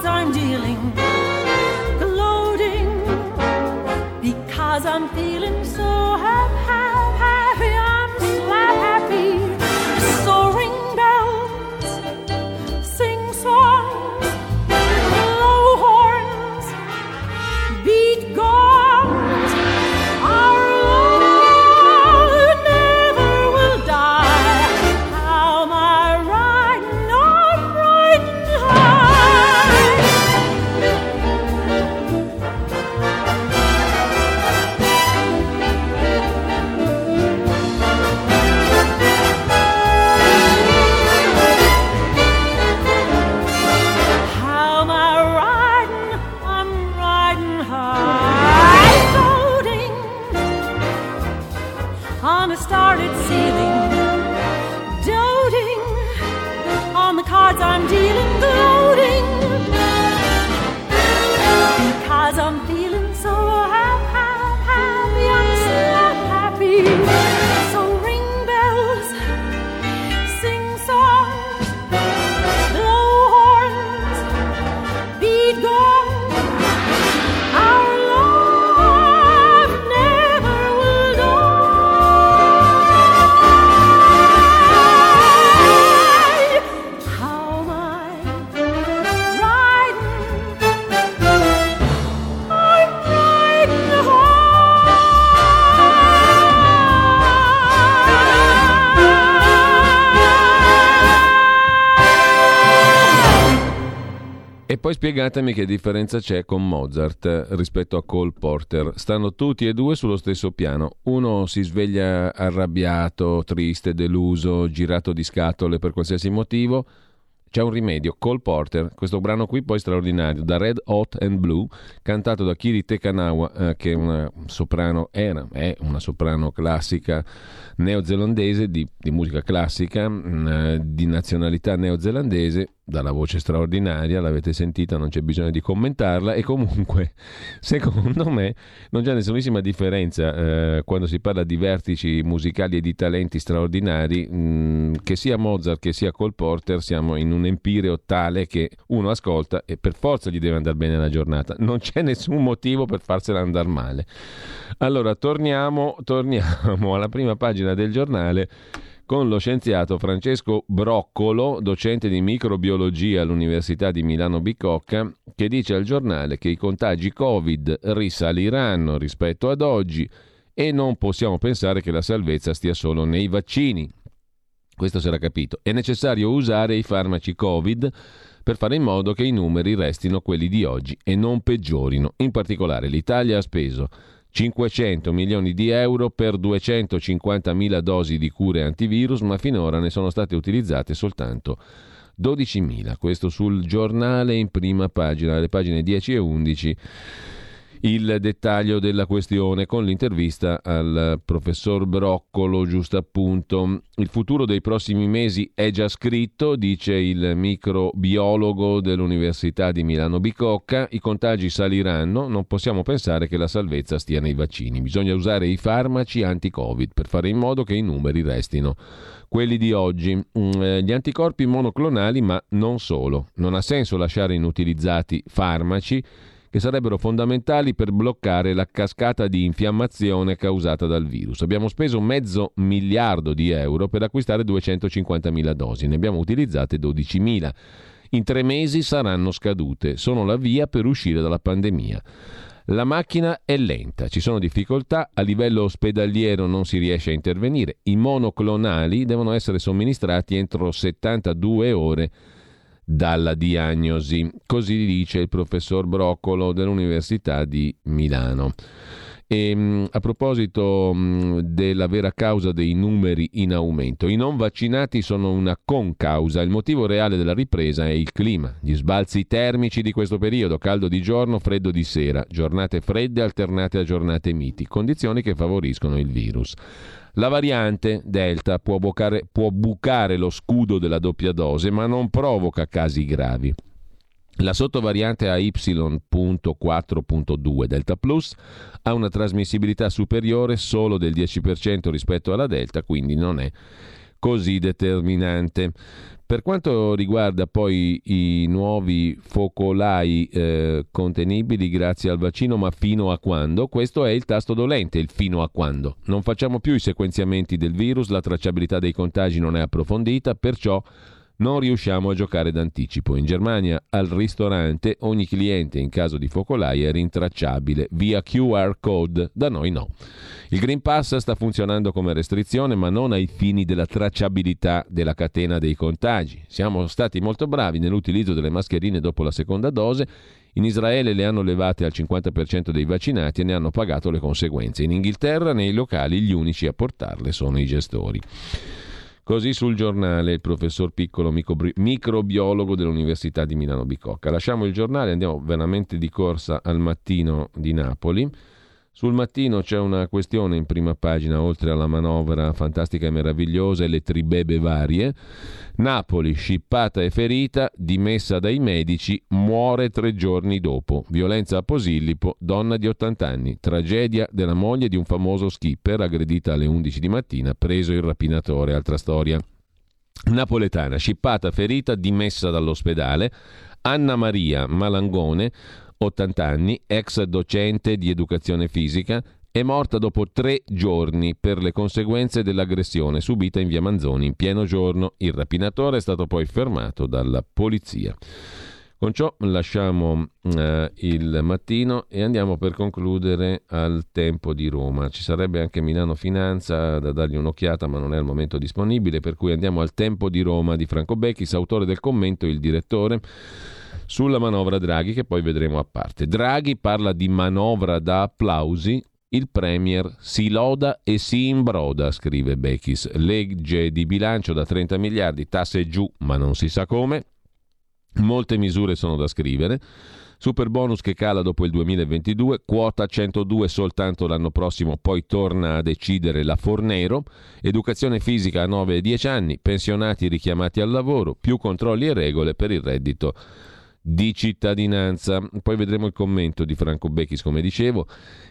I'm dealing, gloating, because I'm feeling so happy, I'm slap happy. So ring bells, sing songs, blow horns, beat gongs. Our love never will die. How am I riding? I'm riding high. I'm dealing, gloating, because I'm feeling so happy, I'm so happy. So ring bells, sing songs, blow horns, beat gongs. Our love never will die. E poi spiegatemi che differenza c'è con Mozart rispetto a Cole Porter. Stanno tutti e due sullo stesso piano. Uno si sveglia arrabbiato, triste, deluso, girato di scatole per qualsiasi motivo. C'è un rimedio. Cole Porter, questo brano qui poi straordinario, da Red Hot and Blue, cantato da Kiri Tekanawa, che è una soprano, è una soprano classica neozelandese, di musica classica, di nazionalità neozelandese, dalla voce straordinaria, l'avete sentita, non c'è bisogno di commentarla. E comunque, secondo me, non c'è nessunissima differenza quando si parla di vertici musicali e di talenti straordinari, che sia Mozart che sia Cole Porter, siamo in un empireo tale che uno ascolta e per forza gli deve andare bene la giornata, non c'è nessun motivo per farsela andare male. Allora torniamo alla prima pagina del giornale, con lo scienziato Francesco Broccolo, docente di microbiologia all'Università di Milano Bicocca, che dice al giornale che i contagi Covid risaliranno rispetto ad oggi e non possiamo pensare che la salvezza stia solo nei vaccini. Questo si era capito. È necessario usare i farmaci Covid per fare in modo che i numeri restino quelli di oggi e non peggiorino. In particolare l'Italia ha speso 500 milioni di euro per 250.000 dosi di cure antivirus, ma finora ne sono state utilizzate soltanto 12.000. Questo sul giornale in prima pagina, alle pagine 10 e 11. Il dettaglio della questione con l'intervista al professor Broccolo, giusto appunto. Il futuro dei prossimi mesi è già scritto, dice il microbiologo dell'Università di Milano Bicocca. I contagi saliranno, non possiamo pensare che la salvezza stia nei vaccini. Bisogna usare i farmaci anti-Covid per fare in modo che i numeri restino quelli di oggi, gli anticorpi monoclonali, ma non solo. Non ha senso lasciare inutilizzati farmaci che sarebbero fondamentali per bloccare la cascata di infiammazione causata dal virus. Abbiamo speso 500 milioni di euro per acquistare 250.000 dosi, ne abbiamo utilizzate 12.000. In 3 mesi saranno scadute, sono la via per uscire dalla pandemia. La macchina è lenta, ci sono difficoltà, a livello ospedaliero non si riesce a intervenire, i monoclonali devono essere somministrati entro 72 ore dalla diagnosi, così dice il professor Broccolo dell'Università di Milano. E a proposito della vera causa dei numeri in aumento, i non vaccinati sono una concausa, il motivo reale della ripresa è il clima, gli sbalzi termici di questo periodo, caldo di giorno, freddo di sera, giornate fredde alternate a giornate miti, condizioni che favoriscono il virus. La variante Delta può bucare lo scudo della doppia dose, ma non provoca casi gravi. La sottovariante AY.4.2 Delta Plus ha una trasmissibilità superiore solo del 10% rispetto alla Delta, quindi non è così determinante. Per quanto riguarda poi i nuovi focolai contenibili grazie al vaccino, ma fino a quando? Questo è il tasto dolente, il fino a quando. Non facciamo più i sequenziamenti del virus, la tracciabilità dei contagi non è approfondita, perciò non riusciamo a giocare d'anticipo. In Germania al ristorante ogni cliente in caso di focolai è rintracciabile via QR code, da noi no. Il Green Pass sta funzionando come restrizione, ma non ai fini della tracciabilità della catena dei contagi. Siamo stati molto bravi nell'utilizzo delle mascherine dopo la seconda dose. In Israele le hanno levate al 50% dei vaccinati e ne hanno pagato le conseguenze. In Inghilterra nei locali gli unici a portarle sono i gestori. Così sul giornale il professor Piccolo, microbiologo dell'Università di Milano Bicocca. Lasciamo il giornale, andiamo veramente di corsa al Mattino di Napoli. Sul Mattino c'è una questione in prima pagina, oltre alla manovra fantastica e meravigliosa e le tribebe varie. Napoli, scippata e ferita, dimessa dai medici, muore 3 giorni dopo. Violenza a Posillipo, donna di 80 anni. Tragedia della moglie di un famoso skipper, aggredita alle 11 di mattina, preso il rapinatore. Altra storia napoletana, scippata, ferita, dimessa dall'ospedale. Anna Maria Malangone, 80 anni, ex docente di educazione fisica, è morta dopo 3 giorni per le conseguenze dell'aggressione subita in via Manzoni in pieno giorno. Il rapinatore è stato poi fermato dalla polizia. Con ciò lasciamo il Mattino e andiamo per concludere al Tempo di Roma. Ci sarebbe anche Milano Finanza da dargli un'occhiata, ma non è al momento disponibile, per cui andiamo al Tempo di Roma di Franco Becchis, autore del commento, il direttore. sulla manovra Draghi, che poi vedremo a parte. Draghi parla di manovra da applausi, il premier si loda e si imbroda, scrive Bechis. Legge di bilancio da 30 miliardi, tasse giù ma non si sa come, molte misure sono da scrivere, super bonus che cala dopo il 2022, quota 102 soltanto l'anno prossimo, poi torna a decidere la Fornero, educazione fisica a 9 e 10 anni, pensionati richiamati al lavoro, più controlli e regole per il reddito di cittadinanza. Poi vedremo il commento di Franco Bechis, come dicevo.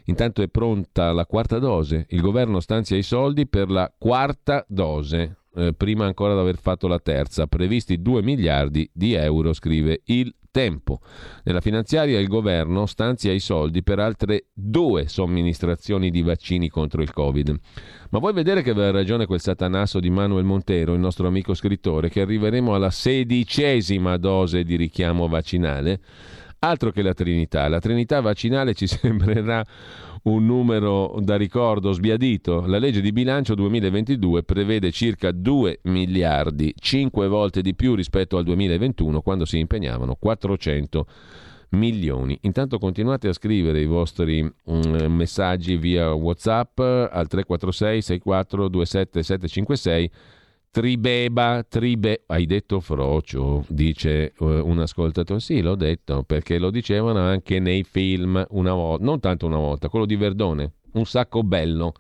Intanto è pronta la quarta dose, il governo stanzia i soldi per la quarta dose, prima ancora di aver fatto la terza, previsti 2 miliardi di euro, scrive Il Tempo. Nella finanziaria il governo stanzia i soldi per altre 2 somministrazioni di vaccini contro il Covid. Ma vuoi vedere che aveva ragione quel satanasso di Manuel Montero, il nostro amico scrittore, che arriveremo alla 16ª dose di richiamo vaccinale? Altro che la Trinità vaccinale ci sembrerà un numero da ricordo sbiadito. La legge di bilancio 2022 prevede circa 2 miliardi, 5 volte di più rispetto al 2021, quando si impegnavano 400 milioni. Intanto continuate a scrivere i vostri messaggi via WhatsApp al 346 64 27 756. Hai detto frocio, dice un ascoltatore. Sì, l'ho detto, perché lo dicevano anche nei film una volta, non tanto una volta, quello di Verdone, Un sacco bello,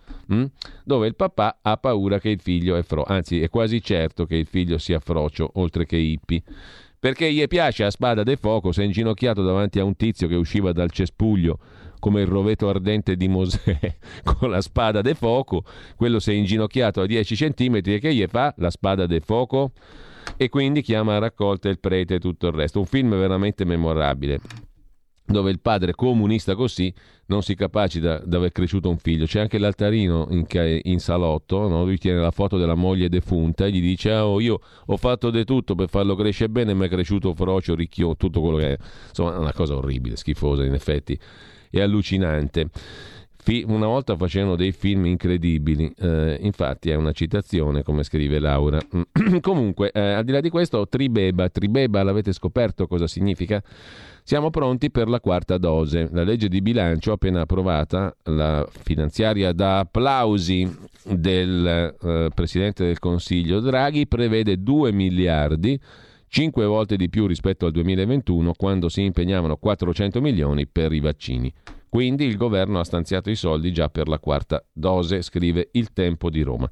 dove il papà ha paura che il figlio è frocio, anzi è quasi certo che il figlio sia frocio, oltre che hippie, perché gli piace a spada de fuoco. Si è inginocchiato davanti a un tizio che usciva dal cespuglio come il roveto ardente di Mosè con la spada de fuoco, quello si è inginocchiato a 10 centimetri e che gli fa la spada de fuoco, e quindi chiama a raccolta il prete e tutto il resto. Un film veramente memorabile, dove il padre comunista così non si capacita di aver cresciuto un figlio. C'è anche l'altarino in salotto, no? Lui tiene la foto della moglie defunta e gli dice: oh, io ho fatto di tutto per farlo crescere bene, ma è cresciuto frocio, ricchio, tutto quello che è. Insomma, è una cosa orribile, schifosa in effetti, è allucinante. Una volta facevano dei film incredibili, infatti è una citazione, come scrive Laura. Comunque, al di là di questo, Tribeba, l'avete scoperto cosa significa? Siamo pronti per la quarta dose. La legge di bilancio appena approvata, la finanziaria da applausi del Presidente del Consiglio Draghi, prevede 2 miliardi, 5 volte di più rispetto al 2021, quando si impegnavano 400 milioni per i vaccini. Quindi il governo ha stanziato i soldi già per la quarta dose, scrive Il Tempo di Roma.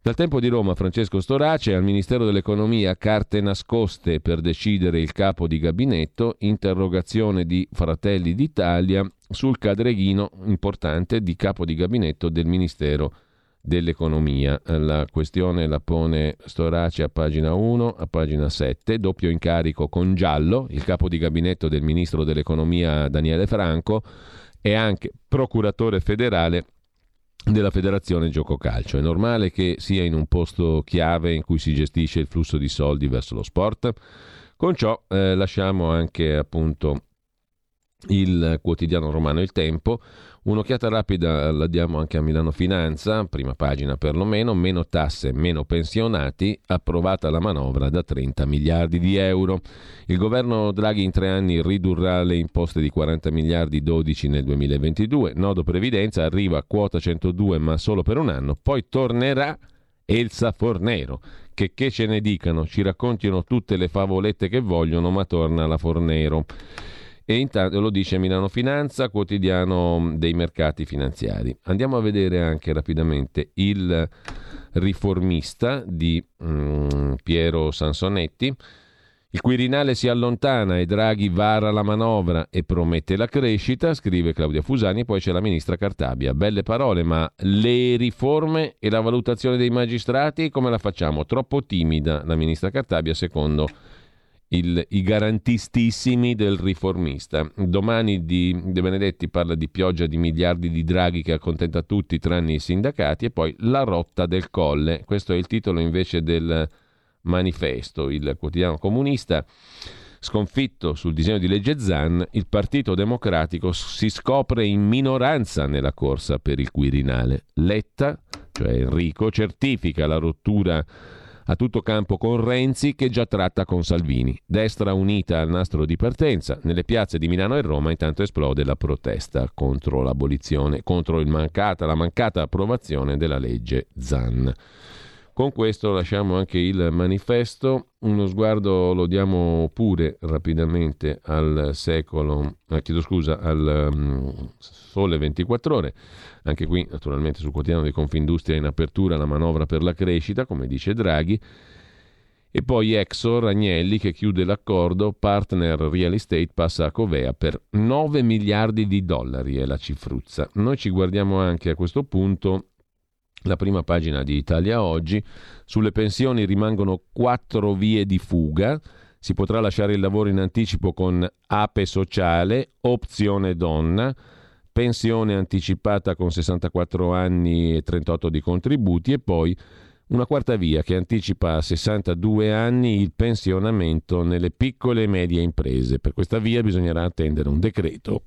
Dal Tempo di Roma, Francesco Storace: al Ministero dell'Economia carte nascoste per decidere il capo di gabinetto, interrogazione di Fratelli d'Italia sul cadreghino importante di capo di gabinetto del Ministero dell'Economia. La questione la pone Storace a pagina 1, a pagina 7, doppio incarico con Giallo, il capo di gabinetto del Ministro dell'Economia Daniele Franco è anche procuratore federale della Federazione Gioco Calcio. È normale che sia in un posto chiave in cui si gestisce il flusso di soldi verso lo sport. Con ciò lasciamo anche appunto il quotidiano romano Il Tempo. Un'occhiata rapida la diamo anche a Milano Finanza, prima pagina perlomeno: meno tasse, meno pensionati, approvata la manovra da 30 miliardi di euro. Il governo Draghi in 3 anni ridurrà le imposte di 40 miliardi, 12 nel 2022, nodo previdenza, arriva a quota 102 ma solo per un anno, poi tornerà Elsa Fornero, che ce ne dicano, ci raccontino tutte le favolette che vogliono, ma torna la Fornero. E intanto lo dice Milano Finanza, quotidiano dei mercati finanziari. Andiamo a vedere anche rapidamente Il Riformista di Piero Sansonetti. Il Quirinale si allontana e Draghi vara la manovra e promette la crescita, scrive Claudia Fusani. Poi c'è la ministra Cartabia: belle parole, ma le riforme e la valutazione dei magistrati come la facciamo? Troppo timida la ministra Cartabia, secondo i garantistissimi del Riformista. Domani di De Benedetti parla di pioggia di miliardi di Draghi che accontenta tutti tranne i sindacati, e poi la rotta del Colle, questo è il titolo invece del Manifesto, il quotidiano comunista. Sconfitto sul disegno di legge Zan, il Partito Democratico si scopre in minoranza nella corsa per il Quirinale. Letta, cioè Enrico, certifica la rottura a tutto campo con Renzi che già tratta con Salvini. Destra unita al nastro di partenza, nelle piazze di Milano e Roma intanto esplode la protesta contro l'abolizione, contro la mancata approvazione della legge Zan. Con questo lasciamo anche il manifesto, uno sguardo lo diamo pure rapidamente al Sole 24 Ore, anche qui naturalmente sul quotidiano di Confindustria in apertura la manovra per la crescita, come dice Draghi, e poi Exor, Agnelli che chiude l'accordo, partner real estate passa a Covea per 9 miliardi di dollari è la cifruzza. Noi ci guardiamo anche a questo punto la prima pagina di Italia Oggi, sulle pensioni rimangono 4 vie di fuga, si potrà lasciare il lavoro in anticipo con Ape Sociale, Opzione Donna, pensione anticipata con 64 anni e 38 di contributi, e poi una quarta via che anticipa a 62 anni il pensionamento nelle piccole e medie imprese. Per questa via bisognerà attendere un decreto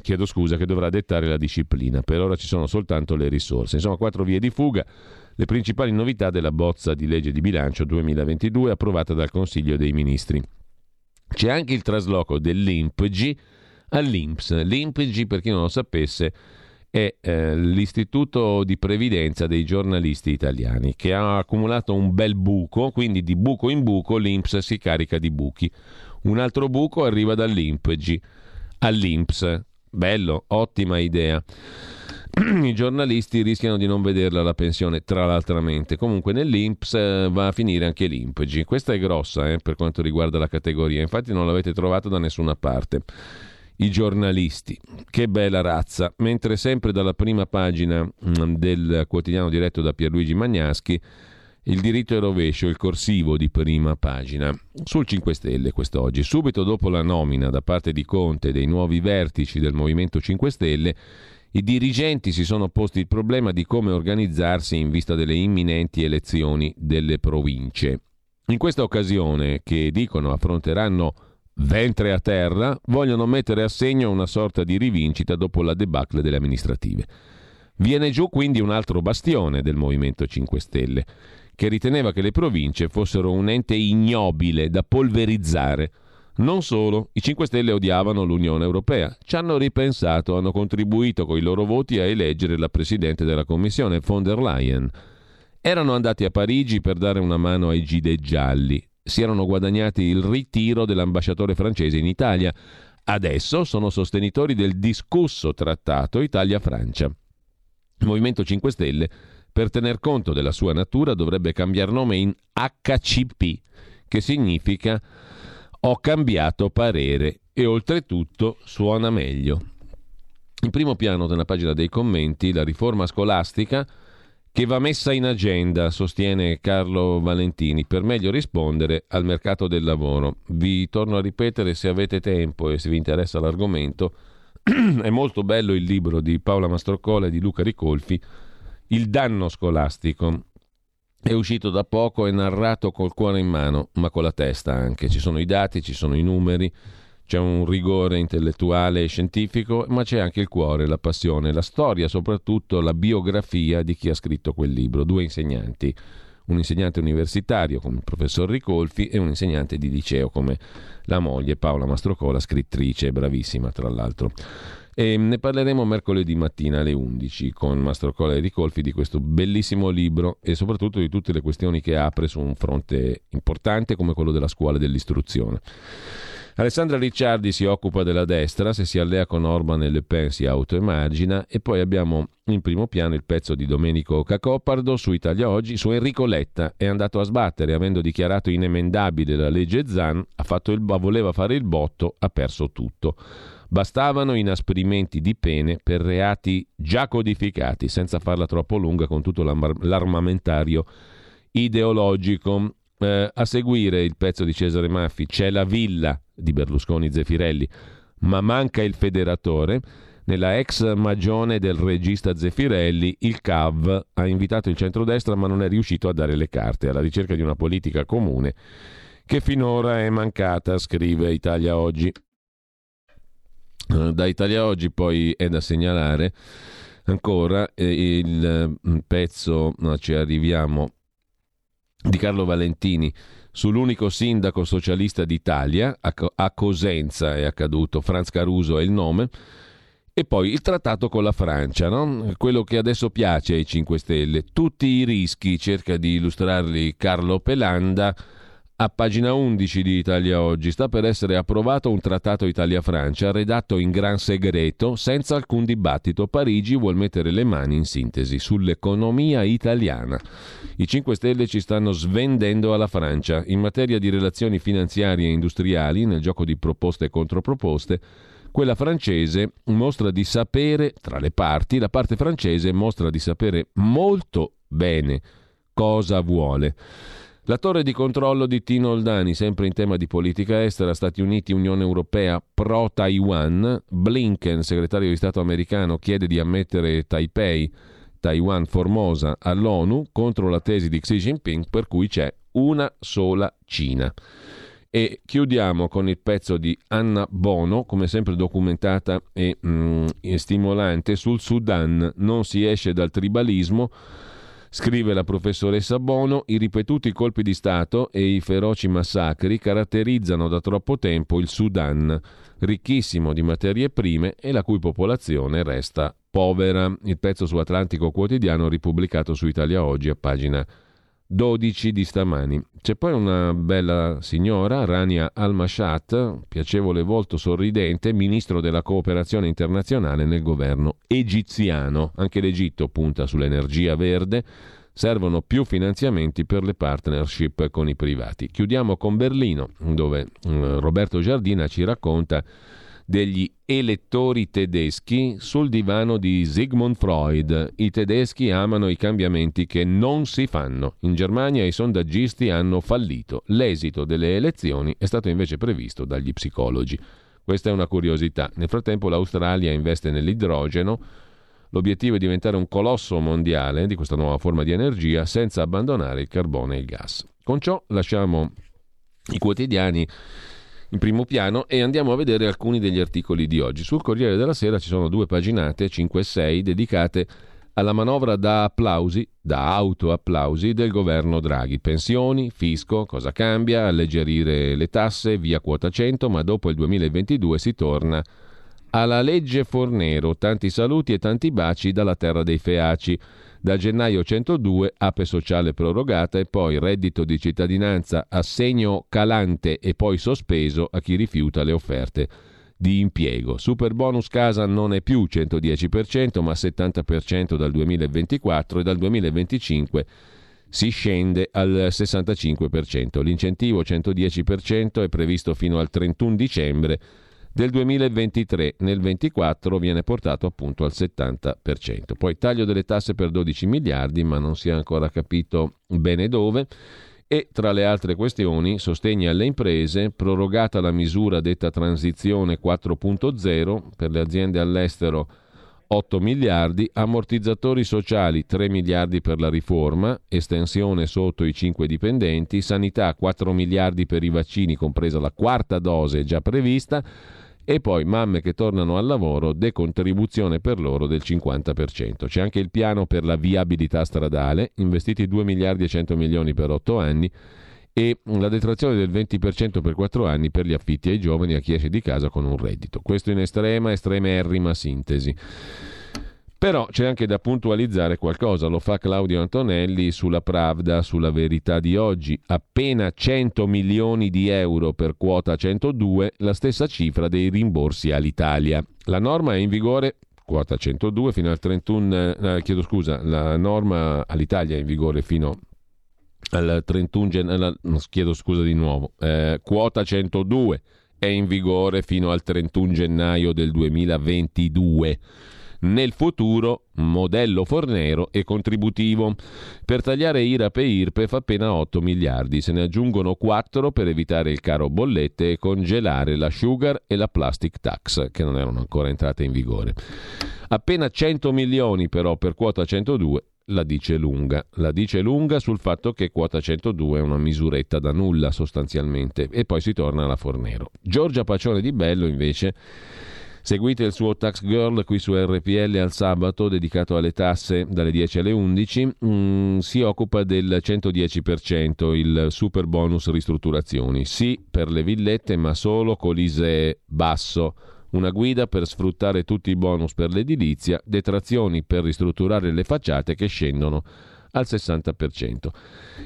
che dovrà dettare la disciplina. Per ora ci sono soltanto le risorse. Insomma, 4 vie di fuga, le principali novità della bozza di legge di bilancio 2022 approvata dal Consiglio dei Ministri. C'è anche il trasloco dell'INPGI all'INPS. L'INPGI, per chi non lo sapesse, è l'istituto di previdenza dei giornalisti italiani che ha accumulato un bel buco, quindi di buco in buco l'INPS si carica di buchi. Un altro buco arriva dall'INPGI all'INPS. Bello, ottima idea. I giornalisti rischiano di non vederla la pensione, tra l'altramente. Comunque nell'INPS va a finire anche l'INPGI. Questa è grossa per quanto riguarda la categoria, infatti non l'avete trovata da nessuna parte. I giornalisti, che bella razza. Mentre sempre dalla prima pagina del quotidiano diretto da Pierluigi Magnaschi, il diritto e rovescio, il corsivo di prima pagina. Sul 5 Stelle quest'oggi, subito dopo la nomina da parte di Conte dei nuovi vertici del Movimento 5 Stelle, i dirigenti si sono posti il problema di come organizzarsi in vista delle imminenti elezioni delle province. In questa occasione, che dicono affronteranno ventre a terra, vogliono mettere a segno una sorta di rivincita dopo la debacle delle amministrative. Viene giù quindi un altro bastione del Movimento 5 Stelle, che riteneva che le province fossero un ente ignobile da polverizzare. Non solo, i 5 Stelle odiavano l'Unione Europea, ci hanno ripensato, hanno contribuito con i loro voti a eleggere la Presidente della Commissione, von der Leyen. Erano andati a Parigi per dare una mano ai gilet gialli. Si erano guadagnati il ritiro dell'ambasciatore francese in Italia. Adesso sono sostenitori del discusso trattato Italia-Francia. Il Movimento 5 Stelle, per tener conto della sua natura, dovrebbe cambiar nome in HCP, che significa ho cambiato parere e oltretutto suona meglio. In primo piano della pagina dei commenti, la riforma scolastica che va messa in agenda, sostiene Carlo Valentini, per meglio rispondere al mercato del lavoro. Vi torno a ripetere, se avete tempo e se vi interessa l'argomento, è molto bello il libro di Paola Mastroccola e di Luca Ricolfi, Il danno scolastico. È uscito da poco, è narrato col cuore in mano, ma con la testa anche. Ci sono i dati, ci sono i numeri, c'è un rigore intellettuale e scientifico, ma c'è anche il cuore, la passione, la storia, soprattutto la biografia di chi ha scritto quel libro. 2 insegnanti, un insegnante universitario come il professor Ricolfi e un insegnante di liceo come la moglie Paola Mastroccola, scrittrice, bravissima tra l'altro. E ne parleremo mercoledì mattina alle 11 con Mastroccola e Ricolfi di questo bellissimo libro e soprattutto di tutte le questioni che apre su un fronte importante come quello della scuola e dell'istruzione. Alessandra Ricciardi si occupa della destra, se si allea con Orban e Le Pen si autoemargina, e poi abbiamo in primo piano il pezzo di Domenico Cacopardo su Italia Oggi, su Enrico Letta, è andato a sbattere, avendo dichiarato inemendabile la legge Zan, voleva fare il botto, ha perso tutto. Bastavano inasprimenti di pene per reati già codificati, senza farla troppo lunga con tutto l'armamentario ideologico. A seguire il pezzo di Cesare Maffi, c'è la villa di Berlusconi Zeffirelli, ma manca il federatore. Nella ex magione del regista Zeffirelli, il CAV ha invitato il centrodestra ma non è riuscito a dare le carte, alla ricerca di una politica comune che finora è mancata, scrive Italia Oggi. Da Italia Oggi poi è da segnalare ancora il pezzo, ci arriviamo di Carlo Valentini sull'unico sindaco socialista d'Italia, a Cosenza è accaduto, Franz Caruso è il nome, e poi il trattato con la Francia, no? Quello che adesso piace ai 5 Stelle, tutti i rischi, cerca di illustrarli Carlo Pelanda a pagina 11 di Italia Oggi. Sta per essere approvato un trattato Italia-Francia redatto in gran segreto, senza alcun dibattito. Parigi vuol mettere le mani, in sintesi, sull'economia italiana. I 5 Stelle ci stanno svendendo alla Francia. In materia di relazioni finanziarie e industriali, nel gioco di proposte e controproposte, quella francese mostra di sapere, tra le parti, la parte francese mostra di sapere molto bene cosa vuole. La torre di controllo di Tino Oldani, sempre in tema di politica estera, Stati Uniti, Unione Europea, pro-Taiwan. Blinken, segretario di Stato americano, chiede di ammettere Taipei, Taiwan Formosa, all'ONU, contro la tesi di Xi Jinping per cui c'è una sola Cina. E chiudiamo con il pezzo di Anna Bono, come sempre documentata e stimolante, sul Sudan. Non si esce dal tribalismo. Scrive la professoressa Bono, i ripetuti colpi di Stato e i feroci massacri caratterizzano da troppo tempo il Sudan, ricchissimo di materie prime e la cui popolazione resta povera. Il pezzo su Atlantico Quotidiano, ripubblicato su Italia Oggi a pagina 12 di stamani. C'è poi una bella signora, Rania Al-Mashat, piacevole volto, sorridente, ministro della cooperazione internazionale nel governo egiziano. Anche l'Egitto punta sull'energia verde, servono più finanziamenti per le partnership con i privati. Chiudiamo con Berlino, dove Roberto Giardina ci racconta degli elettori tedeschi sul divano di Sigmund Freud. I tedeschi amano i cambiamenti che non si fanno. In Germania i sondaggisti hanno fallito. L'esito delle elezioni è stato invece previsto dagli psicologi. Questa è una curiosità. Nel frattempo l'Australia investe nell'idrogeno. L'obiettivo è diventare un colosso mondiale di questa nuova forma di energia senza abbandonare il carbone e il gas. Con ciò lasciamo i quotidiani in primo piano e andiamo a vedere alcuni degli articoli di oggi. Sul Corriere della Sera ci sono due paginate, 5 e 6, dedicate alla manovra da autoapplausi del governo Draghi. Pensioni, fisco, cosa cambia, alleggerire le tasse, via quota 100, ma dopo il 2022 si torna alla legge Fornero. Tanti saluti e tanti baci dalla terra dei feaci. Da gennaio 102, ape sociale prorogata e poi reddito di cittadinanza, assegno calante e poi sospeso a chi rifiuta le offerte di impiego. Superbonus casa non è più 110%, ma 70% dal 2024 e dal 2025 si scende al 65%. L'incentivo 110% è previsto fino al 31 dicembre del 2023, nel 24 viene portato appunto al 70%. Poi taglio delle tasse per 12 miliardi, ma non si è ancora capito bene dove. E tra le altre questioni, sostegni alle imprese, prorogata la misura detta transizione 4.0, per le aziende all'estero 8 miliardi, ammortizzatori sociali 3 miliardi per la riforma, estensione sotto i 5 dipendenti, sanità 4 miliardi per i vaccini, compresa la quarta dose già prevista, e poi mamme che tornano al lavoro, decontribuzione per loro del 50%. C'è anche il piano per la viabilità stradale, investiti 2 miliardi e 100 milioni per 8 anni e la detrazione del 20% per 4 anni per gli affitti ai giovani, a chi esce di casa con un reddito. Questo in estremerrima sintesi. Però c'è anche da puntualizzare qualcosa, lo fa Claudio Antonelli sulla Pravda, sulla Verità di oggi. Appena 100 milioni di euro per quota 102, la stessa cifra dei rimborsi all'Italia. La norma è in vigore, quota 102, fino al 31, la norma all'Italia è in vigore fino al 31 gennaio, quota 102 è in vigore fino al 31 gennaio del 2022. Nel futuro, modello Fornero e contributivo. Per tagliare IRAP e IRPEF appena 8 miliardi, se ne aggiungono 4 per evitare il caro bollette e congelare la sugar e la plastic tax, che non erano ancora entrate in vigore. Appena 100 milioni però per quota 102, la dice lunga sul fatto che quota 102 è una misuretta da nulla sostanzialmente, e poi si torna alla Fornero. Giorgia Pacione di Bello invece Seguite il suo Tax Girl qui su RPL al sabato, dedicato alle tasse dalle 10 alle 11, si occupa del 110%, il super bonus ristrutturazioni. Sì per le villette, ma solo con l'ISEE basso. Una guida per sfruttare tutti i bonus per l'edilizia, detrazioni per ristrutturare le facciate che scendono al 60%.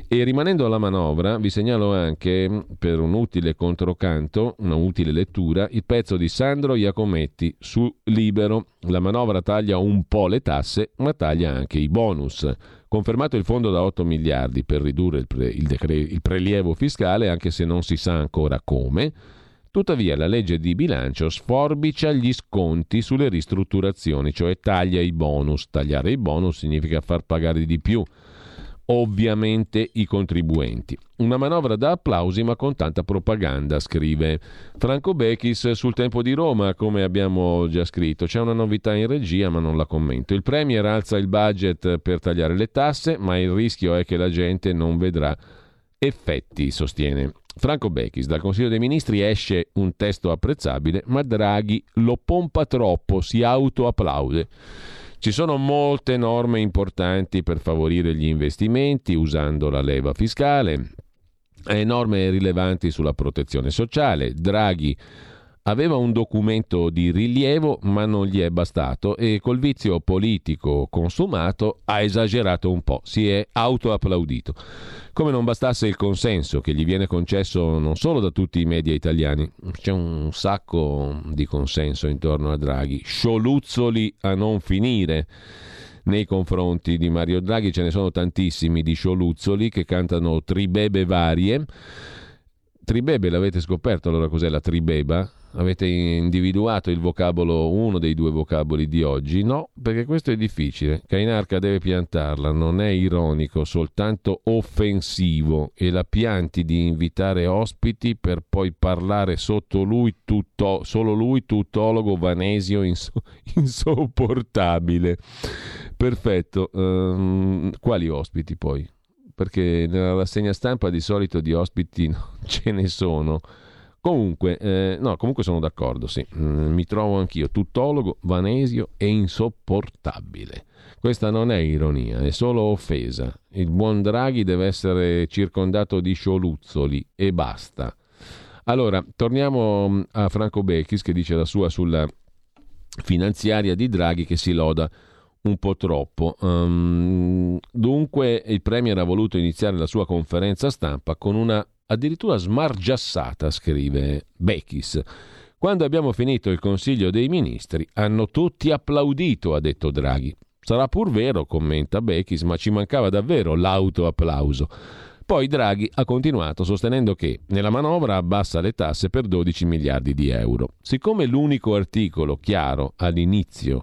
E rimanendo alla manovra, vi segnalo anche, per un utile controcanto, una utile lettura, il pezzo di Sandro Iacometti su Libero. La manovra taglia un po' le tasse, ma taglia anche i bonus. Confermato il fondo da 8 miliardi per ridurre il prelievo fiscale, anche se non si sa ancora come. Tuttavia la legge di bilancio sforbicia gli sconti sulle ristrutturazioni, cioè taglia i bonus. Tagliare i bonus significa far pagare di più, ovviamente, i contribuenti. Una manovra da applausi ma con tanta propaganda, scrive Franco Bechis sul Tempo di Roma, come abbiamo già scritto. C'è una novità in regia ma non la commento. Il Premier alza il budget per tagliare le tasse, ma il rischio è che la gente non vedrà effetti, sostiene Franco Bechis. Dal Consiglio dei Ministri esce un testo apprezzabile, ma Draghi lo pompa troppo, si autoapplaude. Ci sono molte norme importanti per favorire gli investimenti usando la leva fiscale, e norme rilevanti sulla protezione sociale. Draghi aveva un documento di rilievo, ma non gli è bastato e col vizio politico consumato ha esagerato un po', si è autoapplaudito. Come non bastasse il consenso che gli viene concesso non solo da tutti i media italiani, c'è un sacco di consenso intorno a Draghi, scioluzzoli a non finire. Nei confronti di Mario Draghi ce ne sono tantissimi di scioluzzoli che cantano tribebe varie. Tribebe, l'avete scoperto allora cos'è la tribeba? Avete individuato il vocabolo, uno dei due vocaboli di oggi? No, perché questo è difficile. Cainarca deve piantarla, non è ironico, soltanto offensivo, e la pianti di invitare ospiti per poi parlare sotto lui solo lui, tuttologo vanesio insopportabile. Perfetto. Quali ospiti poi? Perché nella rassegna stampa di solito di ospiti non ce ne sono. Comunque sono d'accordo, sì. Mi trovo anch'io, tuttologo, vanesio e insopportabile. Questa non è ironia, è solo offesa. Il buon Draghi deve essere circondato di scioluzzoli e basta. Allora, torniamo a Franco Bechis che dice la sua sulla finanziaria di Draghi che si loda un po' troppo. Dunque il Premier ha voluto iniziare la sua conferenza stampa con una addirittura smargiassata, scrive Bechis. Quando abbiamo finito il Consiglio dei Ministri hanno tutti applaudito, ha detto Draghi. Sarà pur vero, commenta Bechis, ma ci mancava davvero l'autoapplauso. Poi Draghi ha continuato sostenendo che nella manovra abbassa le tasse per 12 miliardi di euro. Siccome l'unico articolo chiaro all'inizio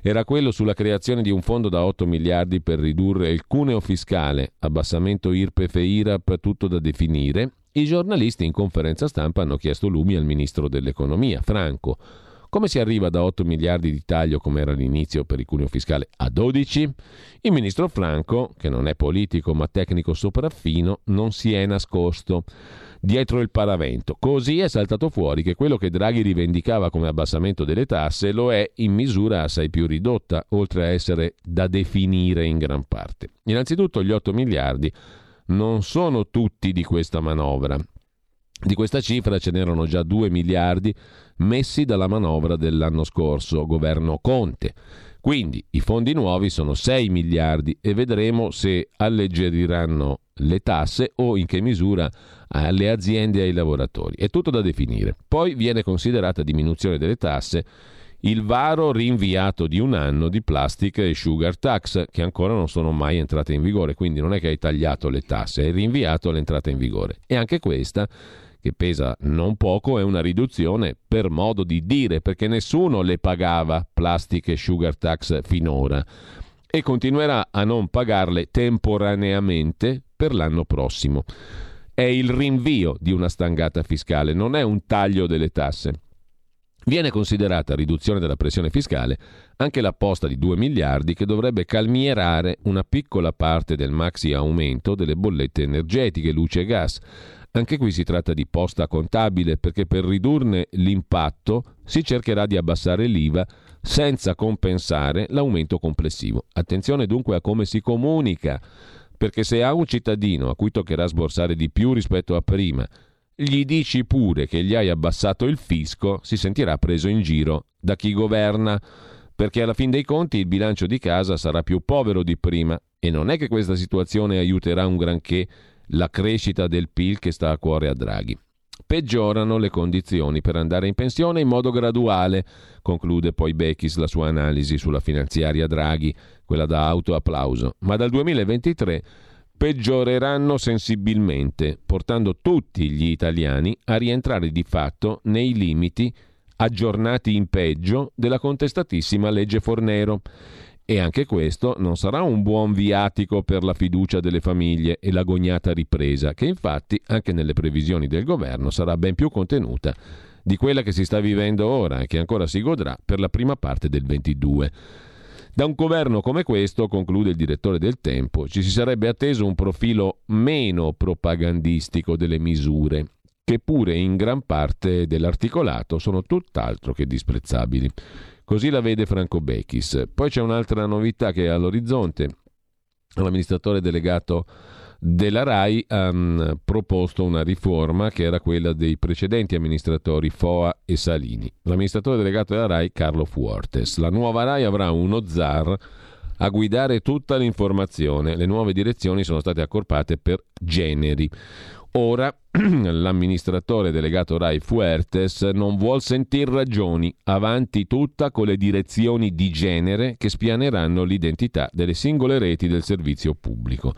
era quello sulla creazione di un fondo da 8 miliardi per ridurre il cuneo fiscale, abbassamento IRPEF e IRAP tutto da definire, i giornalisti in conferenza stampa hanno chiesto lumi al ministro dell'economia, Franco. Come si arriva da 8 miliardi di taglio, come era all'inizio per il cuneo fiscale, a 12? Il ministro Franco, che non è politico ma tecnico sopraffino, non si è nascosto dietro il paravento. Così è saltato fuori che quello che Draghi rivendicava come abbassamento delle tasse lo è in misura assai più ridotta, oltre a essere da definire in gran parte. Innanzitutto gli 8 miliardi non sono tutti di questa manovra. Di questa cifra ce n'erano già 2 miliardi messi dalla manovra dell'anno scorso, governo Conte. Quindi i fondi nuovi sono 6 miliardi e vedremo se alleggeriranno le tasse o in che misura alle aziende e ai lavoratori. È tutto da definire. Poi viene considerata diminuzione delle tasse il varo rinviato di un anno di plastica e sugar tax, che ancora non sono mai entrate in vigore. Quindi non è che hai tagliato le tasse, hai rinviato l'entrata in vigore. E anche questa, che pesa non poco, è una riduzione per modo di dire, perché nessuno le pagava plastica e sugar tax finora e continuerà a non pagarle temporaneamente per l'anno prossimo. È il rinvio di una stangata fiscale, non è un taglio delle tasse. Viene considerata riduzione della pressione fiscale anche l'apposta di 2 miliardi che dovrebbe calmierare una piccola parte del maxi aumento delle bollette energetiche, luce e gas. Anche qui si tratta di posta contabile, perché per ridurne l'impatto si cercherà di abbassare l'IVA senza compensare l'aumento complessivo. Attenzione dunque a come si comunica, perché se a un cittadino a cui toccherà sborsare di più rispetto a prima gli dici pure che gli hai abbassato il fisco, si sentirà preso in giro da chi governa, perché alla fin dei conti il bilancio di casa sarà più povero di prima e non è che questa situazione aiuterà un granché la crescita del PIL che sta a cuore a Draghi. Peggiorano le condizioni per andare in pensione in modo graduale, conclude poi Bechis la sua analisi sulla finanziaria Draghi, quella da autoapplauso, ma dal 2023 peggioreranno sensibilmente, portando tutti gli italiani a rientrare di fatto nei limiti aggiornati in peggio della contestatissima legge Fornero. E anche questo non sarà un buon viatico per la fiducia delle famiglie e l'agognata ripresa, che infatti anche nelle previsioni del governo sarà ben più contenuta di quella che si sta vivendo ora e che ancora si godrà per la prima parte del 22. Da un governo come questo, conclude il direttore del Tempo, ci si sarebbe atteso un profilo meno propagandistico delle misure, che pure in gran parte dell'articolato sono tutt'altro che disprezzabili. Così la vede Franco Bechis. Poi c'è un'altra novità che è all'orizzonte. L'amministratore delegato della RAI ha proposto una riforma che era quella dei precedenti amministratori Foa e Salini. L'amministratore delegato della RAI, Carlo Fuortes. La nuova RAI avrà uno zar a guidare tutta l'informazione. Le nuove direzioni sono state accorpate per generi. Ora l'amministratore delegato Rai Fuertes non vuol sentir ragioni, avanti tutta con le direzioni di genere che spianeranno l'identità delle singole reti del servizio pubblico.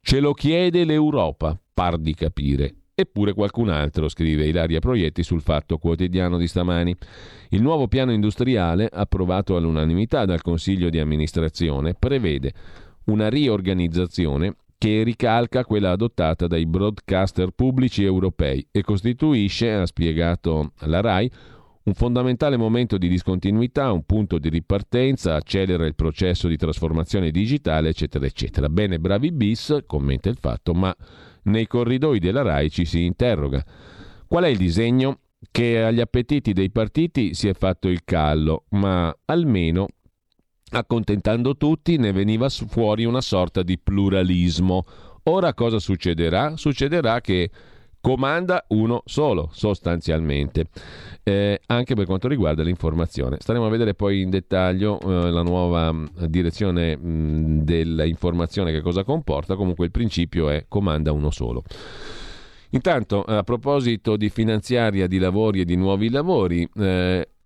Ce lo chiede l'Europa, par di capire. Eppure qualcun altro, scrive Ilaria Proietti sul Fatto Quotidiano di stamani. Il nuovo piano industriale, approvato all'unanimità dal Consiglio di amministrazione, prevede una riorganizzazione che ricalca quella adottata dai broadcaster pubblici europei e costituisce, ha spiegato la RAI, un fondamentale momento di discontinuità, un punto di ripartenza, accelera il processo di trasformazione digitale, eccetera, eccetera. Bene, bravi bis, commenta il Fatto, ma nei corridoi della RAI ci si interroga. Qual è il disegno? Che agli appetiti dei partiti si è fatto il callo, ma almeno accontentando tutti ne veniva fuori una sorta di pluralismo. Ora cosa succederà? Succederà che comanda uno solo, sostanzialmente, anche per quanto riguarda l'informazione. Staremo a vedere poi in dettaglio la nuova direzione dell'informazione, che cosa comporta. Comunque il principio è comanda uno solo. Intanto, a proposito di finanziaria, di lavori e di nuovi lavori,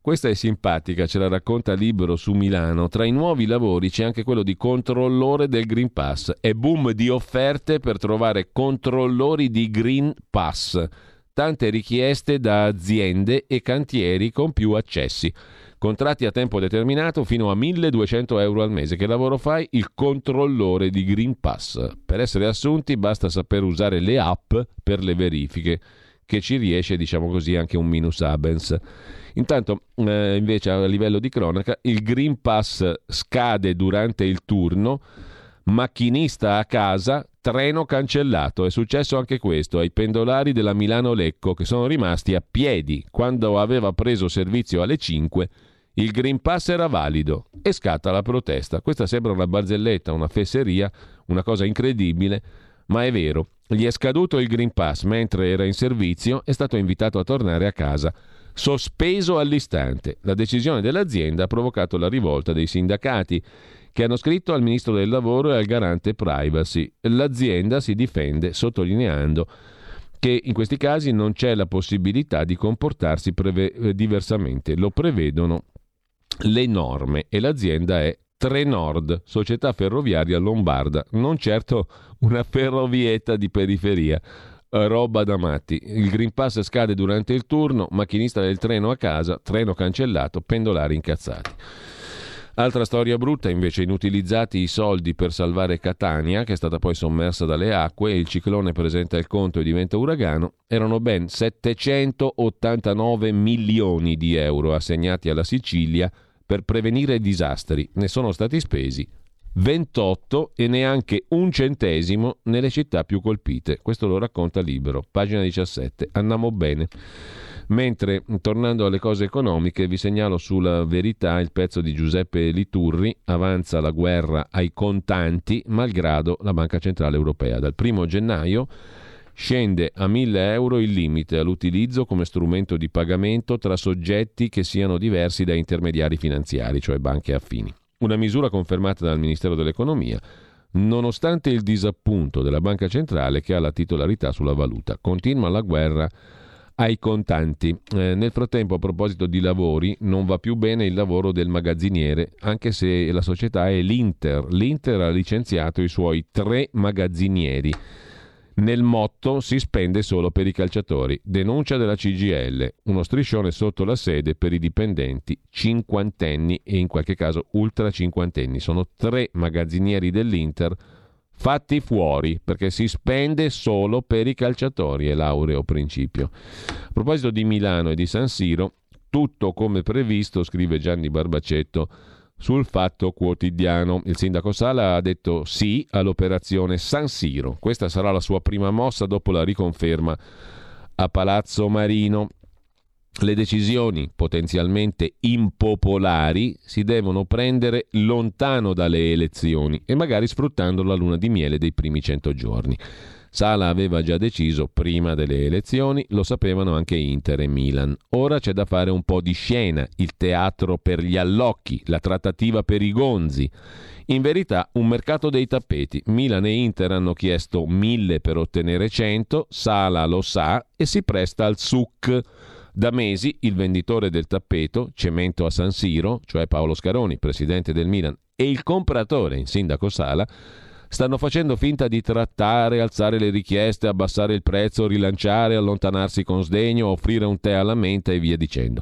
questa è simpatica, ce la racconta Libero su Milano. Tra i nuovi lavori c'è anche quello di controllore del Green Pass. È boom di offerte per trovare controllori di Green Pass. Tante richieste da aziende e cantieri con più accessi. Contratti a tempo determinato fino a 1.200 euro al mese. Che lavoro fai? Il controllore di Green Pass. Per essere assunti basta saper usare le app per le verifiche, che ci riesce, diciamo così, anche un minus abens. Intanto, invece, a livello di cronaca, il Green Pass scade durante il turno, macchinista a casa, treno cancellato. È successo anche questo ai pendolari della Milano-Lecco, che sono rimasti a piedi. Quando aveva preso servizio alle 5, il Green Pass era valido e scatta la protesta. Questa sembra una barzelletta, una fesseria, una cosa incredibile, ma è vero. Gli è scaduto il Green Pass mentre era in servizio, è stato invitato a tornare a casa, sospeso all'istante. La decisione dell'azienda ha provocato la rivolta dei sindacati, che hanno scritto al ministro del lavoro e al garante privacy. L'azienda si difende sottolineando che in questi casi non c'è la possibilità di comportarsi diversamente, lo prevedono le norme, e l'azienda è Trenord, società ferroviaria lombarda, non certo una ferrovietta di periferia. Roba da matti. Il Green Pass scade durante il turno, macchinista del treno a casa, treno cancellato, pendolari incazzati. Altra storia brutta, invece, inutilizzati i soldi per salvare Catania, che è stata poi sommersa dalle acque e il ciclone presenta il conto e diventa uragano, erano ben 789 milioni di euro assegnati alla Sicilia per prevenire disastri. Ne sono stati spesi 28 e neanche un centesimo nelle città più colpite. Questo lo racconta Libero, pagina 17. Andiamo bene. Mentre, tornando alle cose economiche, vi segnalo sulla Verità il pezzo di Giuseppe Liturri, avanza la guerra ai contanti, malgrado la Banca Centrale Europea. Dal 1 gennaio scende a 1.000 euro il limite all'utilizzo come strumento di pagamento tra soggetti che siano diversi da intermediari finanziari, cioè banche affini. Una misura confermata dal Ministero dell'Economia, nonostante il disappunto della Banca Centrale che ha la titolarità sulla valuta. Continua la guerra ai contanti. Nel frattempo, a proposito di lavori, non va più bene il lavoro del magazziniere, anche se la società è l'Inter. L'Inter ha licenziato i suoi 3 magazzinieri. Nel motto si spende solo per i calciatori. Denuncia della CGIL, uno striscione sotto la sede per i dipendenti cinquantenni e in qualche caso ultra cinquantenni. Sono 3 magazzinieri dell'Inter fatti fuori perché si spende solo per i calciatori, è l'aureo principio. A proposito di Milano e di San Siro, tutto come previsto, scrive Gianni Barbacetto sul Fatto Quotidiano. Il sindaco Sala ha detto sì all'operazione San Siro. Questa sarà la sua prima mossa dopo la riconferma a Palazzo Marino. Le decisioni potenzialmente impopolari si devono prendere lontano dalle elezioni e magari sfruttando la luna di miele dei primi 100 giorni. Sala aveva già deciso prima delle elezioni, lo sapevano anche Inter e Milan. Ora c'è da fare un po' di scena, il teatro per gli allocchi, la trattativa per i gonzi. In verità un mercato dei tappeti. Milan e Inter hanno chiesto 1.000 per ottenere 100, Sala lo sa e si presta al suc. Da mesi il venditore del tappeto, cemento a San Siro, cioè Paolo Scaroni, presidente del Milan, e il compratore, il sindaco Sala, stanno facendo finta di trattare, alzare le richieste, abbassare il prezzo, rilanciare, allontanarsi con sdegno, offrire un tè alla menta e via dicendo.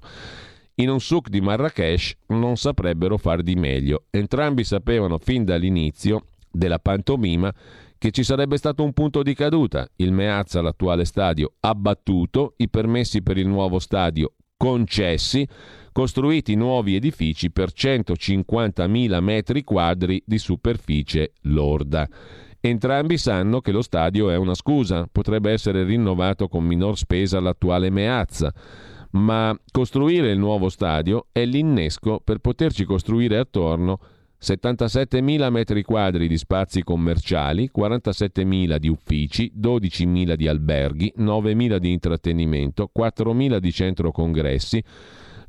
In un souk di Marrakesh non saprebbero far di meglio. Entrambi sapevano fin dall'inizio della pantomima che ci sarebbe stato un punto di caduta. Il Meazza, l'attuale stadio, abbattuto, i permessi per il nuovo stadio concessi, costruiti nuovi edifici per 150.000 metri quadri di superficie lorda. Entrambi sanno che lo stadio è una scusa, potrebbe essere rinnovato con minor spesa l'attuale Meazza, ma costruire il nuovo stadio è l'innesco per poterci costruire attorno 77.000 metri quadri di spazi commerciali, 47.000 di uffici, 12.000 di alberghi, 9.000 di intrattenimento, 4.000 di centro congressi,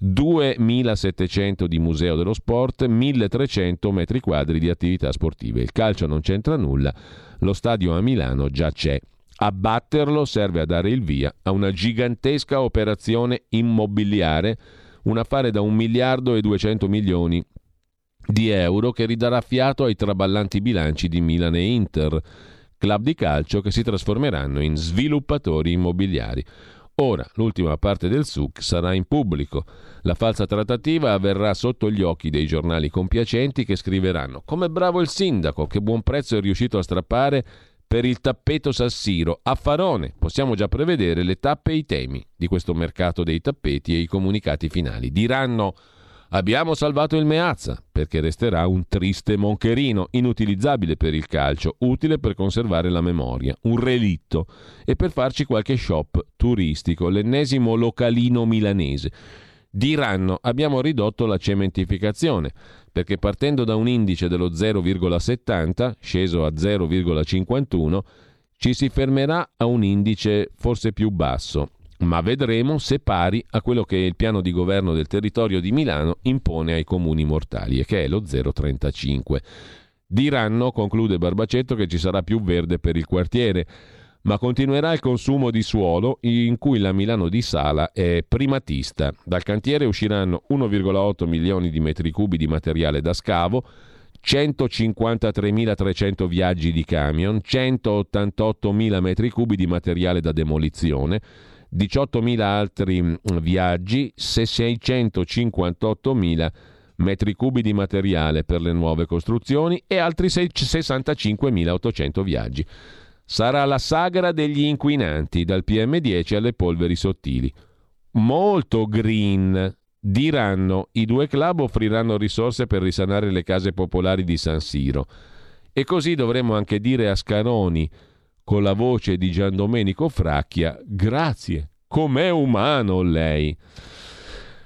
2.700 di museo dello sport, 1.300 metri quadri di attività sportive. Il calcio non c'entra nulla, lo stadio a Milano già c'è. Abbatterlo serve a dare il via a una gigantesca operazione immobiliare, un affare da 1.200.000.000 di euro che ridarà fiato ai traballanti bilanci di Milan e Inter, club di calcio che si trasformeranno in sviluppatori immobiliari. Ora l'ultima parte del suc sarà in pubblico. La falsa trattativa avverrà sotto gli occhi dei giornali compiacenti che scriveranno «Com'è bravo il sindaco, che buon prezzo è riuscito a strappare per il tappeto San Siro. Affarone, possiamo già prevedere le tappe e i temi di questo mercato dei tappeti e i comunicati finali». Diranno «Abbiamo salvato il Meazza, perché resterà un triste moncherino, inutilizzabile per il calcio, utile per conservare la memoria, un relitto e per farci qualche shop turistico, l'ennesimo localino milanese». Diranno «Abbiamo ridotto la cementificazione, perché partendo da un indice dello 0,70, sceso a 0,51, ci si fermerà a un indice forse più basso». Ma vedremo se pari a quello che il piano di governo del territorio di Milano impone ai comuni mortali, e che è lo 0,35. Diranno, conclude Barbacetto, che ci sarà più verde per il quartiere, ma continuerà il consumo di suolo in cui la Milano di Sala è primatista. Dal cantiere usciranno 1,8 milioni di metri cubi di materiale da scavo, 153.300 viaggi di camion, 188.000 metri cubi di materiale da demolizione, 18.000 altri viaggi, 658.000 metri cubi di materiale per le nuove costruzioni e altri 65.800 viaggi. Sarà la sagra degli inquinanti, dal PM10 alle polveri sottili. Molto green, diranno. I due club offriranno risorse per risanare le case popolari di San Siro. E così dovremmo anche dire a Scaroni, con la voce di Giandomenico Fracchia, grazie, com'è umano lei.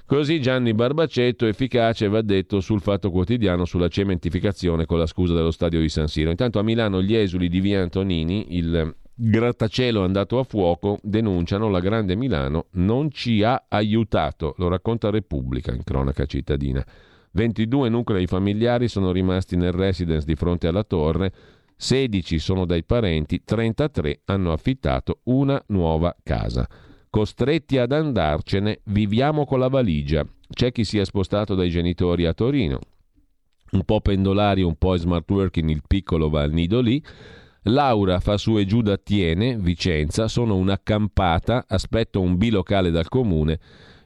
Così Gianni Barbacetto, efficace, va detto, sul Fatto Quotidiano sulla cementificazione con la scusa dello stadio di San Siro. Intanto a Milano gli esuli di via Antonini, il grattacielo andato a fuoco, denunciano la Grande Milano non ci ha aiutato, lo racconta Repubblica in cronaca cittadina. 22 nuclei familiari sono rimasti nel residence di fronte alla torre, 16 sono dai parenti, 33 hanno affittato una nuova casa. Costretti ad andarcene, viviamo con la valigia. C'è chi si è spostato dai genitori a Torino. Un po' pendolari, un po' smart working, il piccolo va al nido lì. Laura fa su e giù da Tiene, Vicenza, sono un'accampata, aspetto un bilocale dal comune.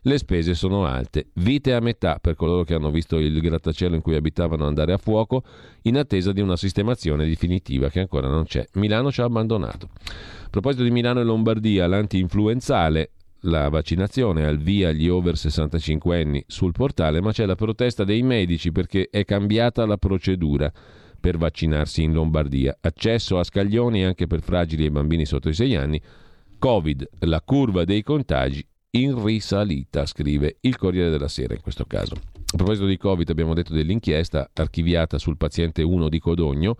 Le spese sono alte, vite a metà per coloro che hanno visto il grattacielo in cui abitavano andare a fuoco, in attesa di una sistemazione definitiva che ancora non c'è. Milano ci ha abbandonato. A proposito di Milano e Lombardia, l'anti-influenzale, la vaccinazione al via gli over 65 anni sul portale, ma c'è la protesta dei medici perché è cambiata la procedura per vaccinarsi in Lombardia. Accesso a scaglioni anche per fragili e bambini sotto i 6 anni. Covid, la curva dei contagi in risalita, scrive il Corriere della Sera in questo caso. A proposito di Covid abbiamo detto dell'inchiesta archiviata sul paziente 1 di Codogno.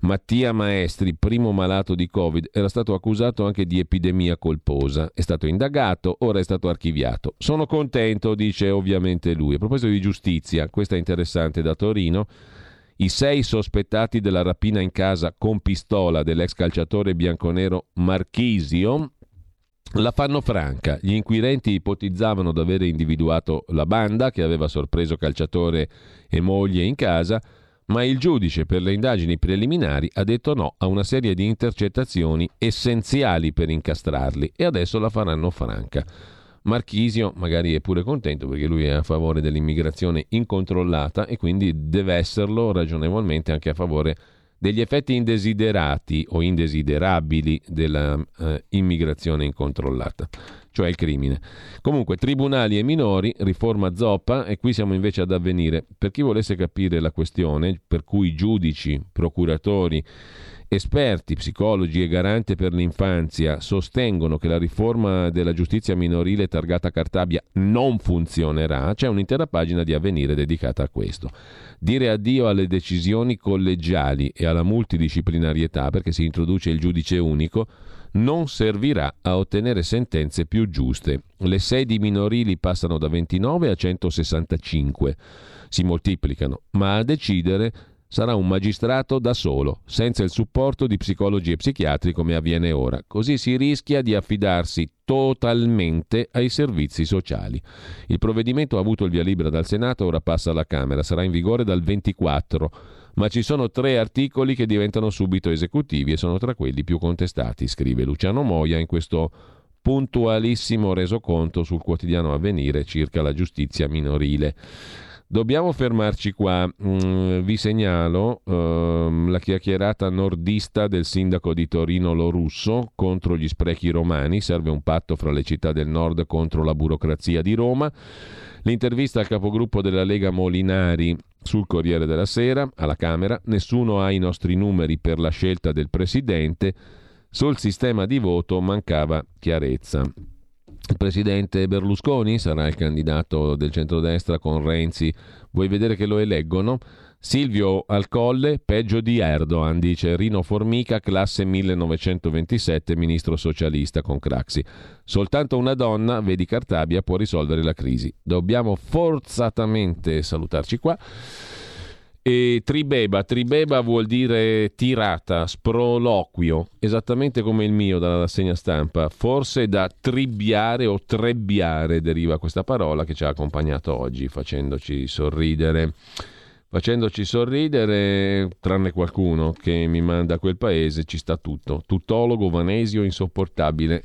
Mattia Maestri, primo malato di Covid, era stato accusato anche di epidemia colposa, è stato indagato, ora è stato archiviato. Sono contento, dice ovviamente lui. A proposito di giustizia, questa è interessante da Torino. I 6 sospettati della rapina in casa con pistola dell'ex calciatore bianconero Marchisio la fanno franca. Gli inquirenti ipotizzavano di avere individuato la banda che aveva sorpreso calciatore e moglie in casa, ma il giudice per le indagini preliminari ha detto no a una serie di intercettazioni essenziali per incastrarli e adesso la faranno franca. Marchisio magari è pure contento perché lui è a favore dell'immigrazione incontrollata e quindi deve esserlo ragionevolmente anche a favore degli effetti indesiderati o indesiderabili della immigrazione incontrollata, cioè il crimine. Comunque, tribunali e minori, riforma Zoppa, e qui siamo invece ad Avvenire. Per chi volesse capire la questione, per cui giudici, procuratori, esperti, psicologi e garante per l'infanzia sostengono che la riforma della giustizia minorile targata Cartabia non funzionerà, c'è un'intera pagina di Avvenire dedicata a questo. Dire addio alle decisioni collegiali e alla multidisciplinarietà, perché si introduce il giudice unico, non servirà a ottenere sentenze più giuste. Le sedi minorili passano da 29 a 165, si moltiplicano, ma a decidere sarà un magistrato da solo, senza il supporto di psicologi e psichiatri come avviene ora. Così si rischia di affidarsi totalmente ai servizi sociali. Il provvedimento ha avuto il via libera dal Senato, ora passa alla Camera, sarà in vigore dal 24, ma ci sono 3 articoli che diventano subito esecutivi e sono tra quelli più contestati, scrive Luciano Moia in questo puntualissimo resoconto sul quotidiano Avvenire circa la giustizia minorile. Dobbiamo fermarci qua, vi segnalo la chiacchierata nordista del sindaco di Torino Lorusso contro gli sprechi romani, serve un patto fra le città del nord contro la burocrazia di Roma, l'intervista al capogruppo della Lega Molinari sul Corriere della Sera, alla Camera, nessuno ha i nostri numeri per la scelta del presidente, sul sistema di voto mancava chiarezza. Il presidente Berlusconi sarà il candidato del centrodestra con Renzi. Vuoi vedere che lo eleggono? Silvio al Colle, peggio di Erdogan, dice Rino Formica, classe 1927, ministro socialista con Craxi. Soltanto una donna, vedi Cartabia, può risolvere la crisi. Dobbiamo forzatamente salutarci qua. E tribeba vuol dire tirata, sproloquio, esattamente come il mio dalla rassegna stampa, forse da tribbiare o trebbiare deriva questa parola che ci ha accompagnato oggi facendoci sorridere, tranne qualcuno che mi manda a quel paese, ci sta tutto, tutologo vanesio insopportabile.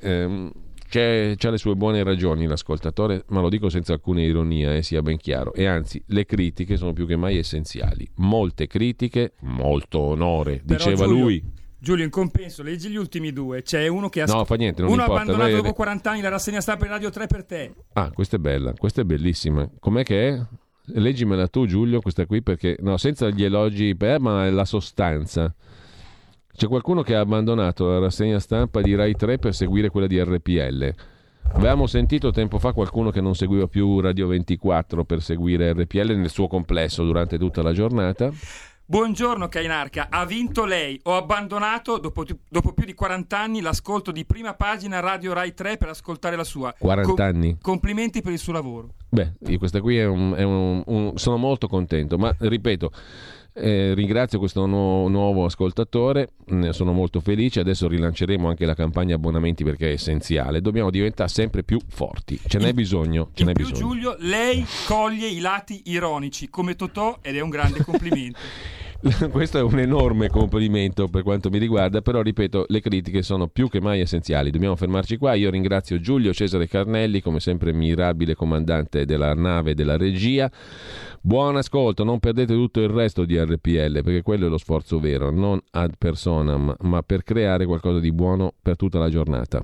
C'ha le sue buone ragioni l'ascoltatore, ma lo dico senza alcuna ironia, sia ben chiaro, e anzi le critiche sono più che mai essenziali, molte critiche, molto onore. Però diceva Giulio, lui Giulio, in compenso leggi gli ultimi due, c'è uno che no, fa niente, non uno importa, abbandonato dopo 40 anni la rassegna stampa in Radio 3 per te. Ah, questa è bella, questa è bellissima, com'è che è? Leggimela tu Giulio questa qui, perché no, senza gli elogi per, ma la sostanza. C'è qualcuno che ha abbandonato la rassegna stampa di Rai 3 per seguire quella di RPL. Avevamo sentito tempo fa qualcuno che non seguiva più Radio 24 per seguire RPL nel suo complesso durante tutta la giornata. Buongiorno Cainarca, ha vinto lei, ho abbandonato dopo più di 40 anni l'ascolto di Prima Pagina Radio Rai 3 per ascoltare la sua. 40 anni? Complimenti per il suo lavoro. Beh, questa qui sono molto contento, ma ripeto, ringrazio questo nuovo ascoltatore, ne sono molto felice. Adesso rilanceremo anche la campagna abbonamenti perché è essenziale, dobbiamo diventare sempre più forti, ce n'è bisogno. Giulio, lei coglie i lati ironici come Totò ed è un grande complimento. Questo è un enorme complimento per quanto mi riguarda, però ripeto, le critiche sono più che mai essenziali, dobbiamo fermarci qua. Io ringrazio Giulio Cesare Carnelli, come sempre mirabile comandante della nave della regia. Buon ascolto, non perdete tutto il resto di RPL, perché quello è lo sforzo vero, non ad personam, ma per creare qualcosa di buono per tutta la giornata.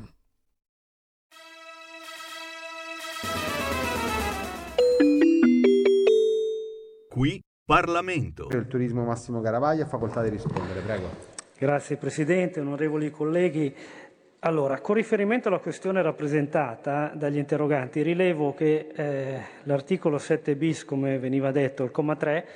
Qui Parlamento. Per il turismo Massimo Garavaglia, facoltà di rispondere, prego. Grazie Presidente, onorevoli colleghi. Allora, con riferimento alla questione rappresentata dagli interroganti, rilevo che l'articolo 7 bis, come veniva detto, il comma 3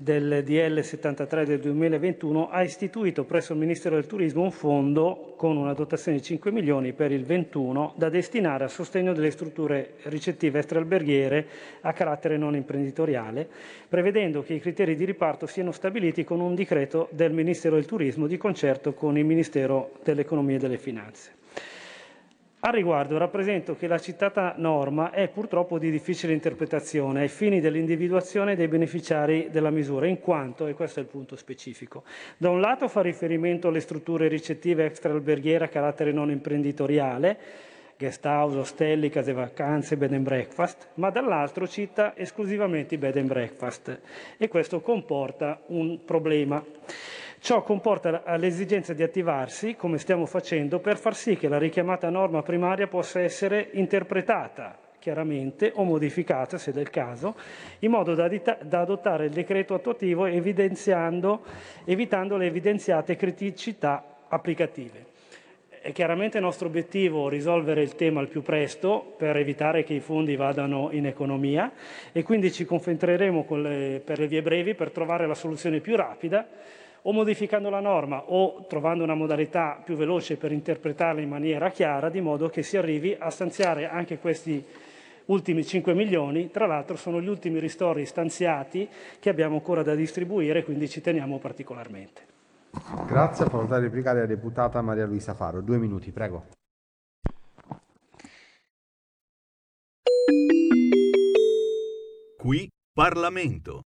del DL 73 del 2021 ha istituito presso il Ministero del Turismo un fondo con una dotazione di 5 milioni per il 21 da destinare a sostegno delle strutture ricettive extraalberghiere a carattere non imprenditoriale, prevedendo che i criteri di riparto siano stabiliti con un decreto del Ministero del Turismo di concerto con il Ministero dell'Economia e delle Finanze. Al riguardo rappresento che la citata norma è purtroppo di difficile interpretazione ai fini dell'individuazione dei beneficiari della misura, in quanto, e questo è il punto specifico, da un lato fa riferimento alle strutture ricettive extraalberghiere a carattere non imprenditoriale, guest house, ostelli, case vacanze, bed and breakfast, ma dall'altro cita esclusivamente i bed and breakfast e questo comporta un problema. Ciò comporta l'esigenza di attivarsi, come stiamo facendo, per far sì che la richiamata norma primaria possa essere interpretata chiaramente o modificata, se del caso, in modo da adottare il decreto attuativo evitando le evidenziate criticità applicative. È chiaramente nostro obiettivo risolvere il tema al più presto per evitare che i fondi vadano in economia e quindi ci concentreremo per le vie brevi per trovare la soluzione più rapida, o modificando la norma o trovando una modalità più veloce per interpretarla in maniera chiara, di modo che si arrivi a stanziare anche questi ultimi 5 milioni. Tra l'altro sono gli ultimi ristori stanziati che abbiamo ancora da distribuire, quindi ci teniamo particolarmente. Grazie, facoltà di replicare la deputata Maria Luisa Faro. 2 minuti, prego. Qui Parlamento.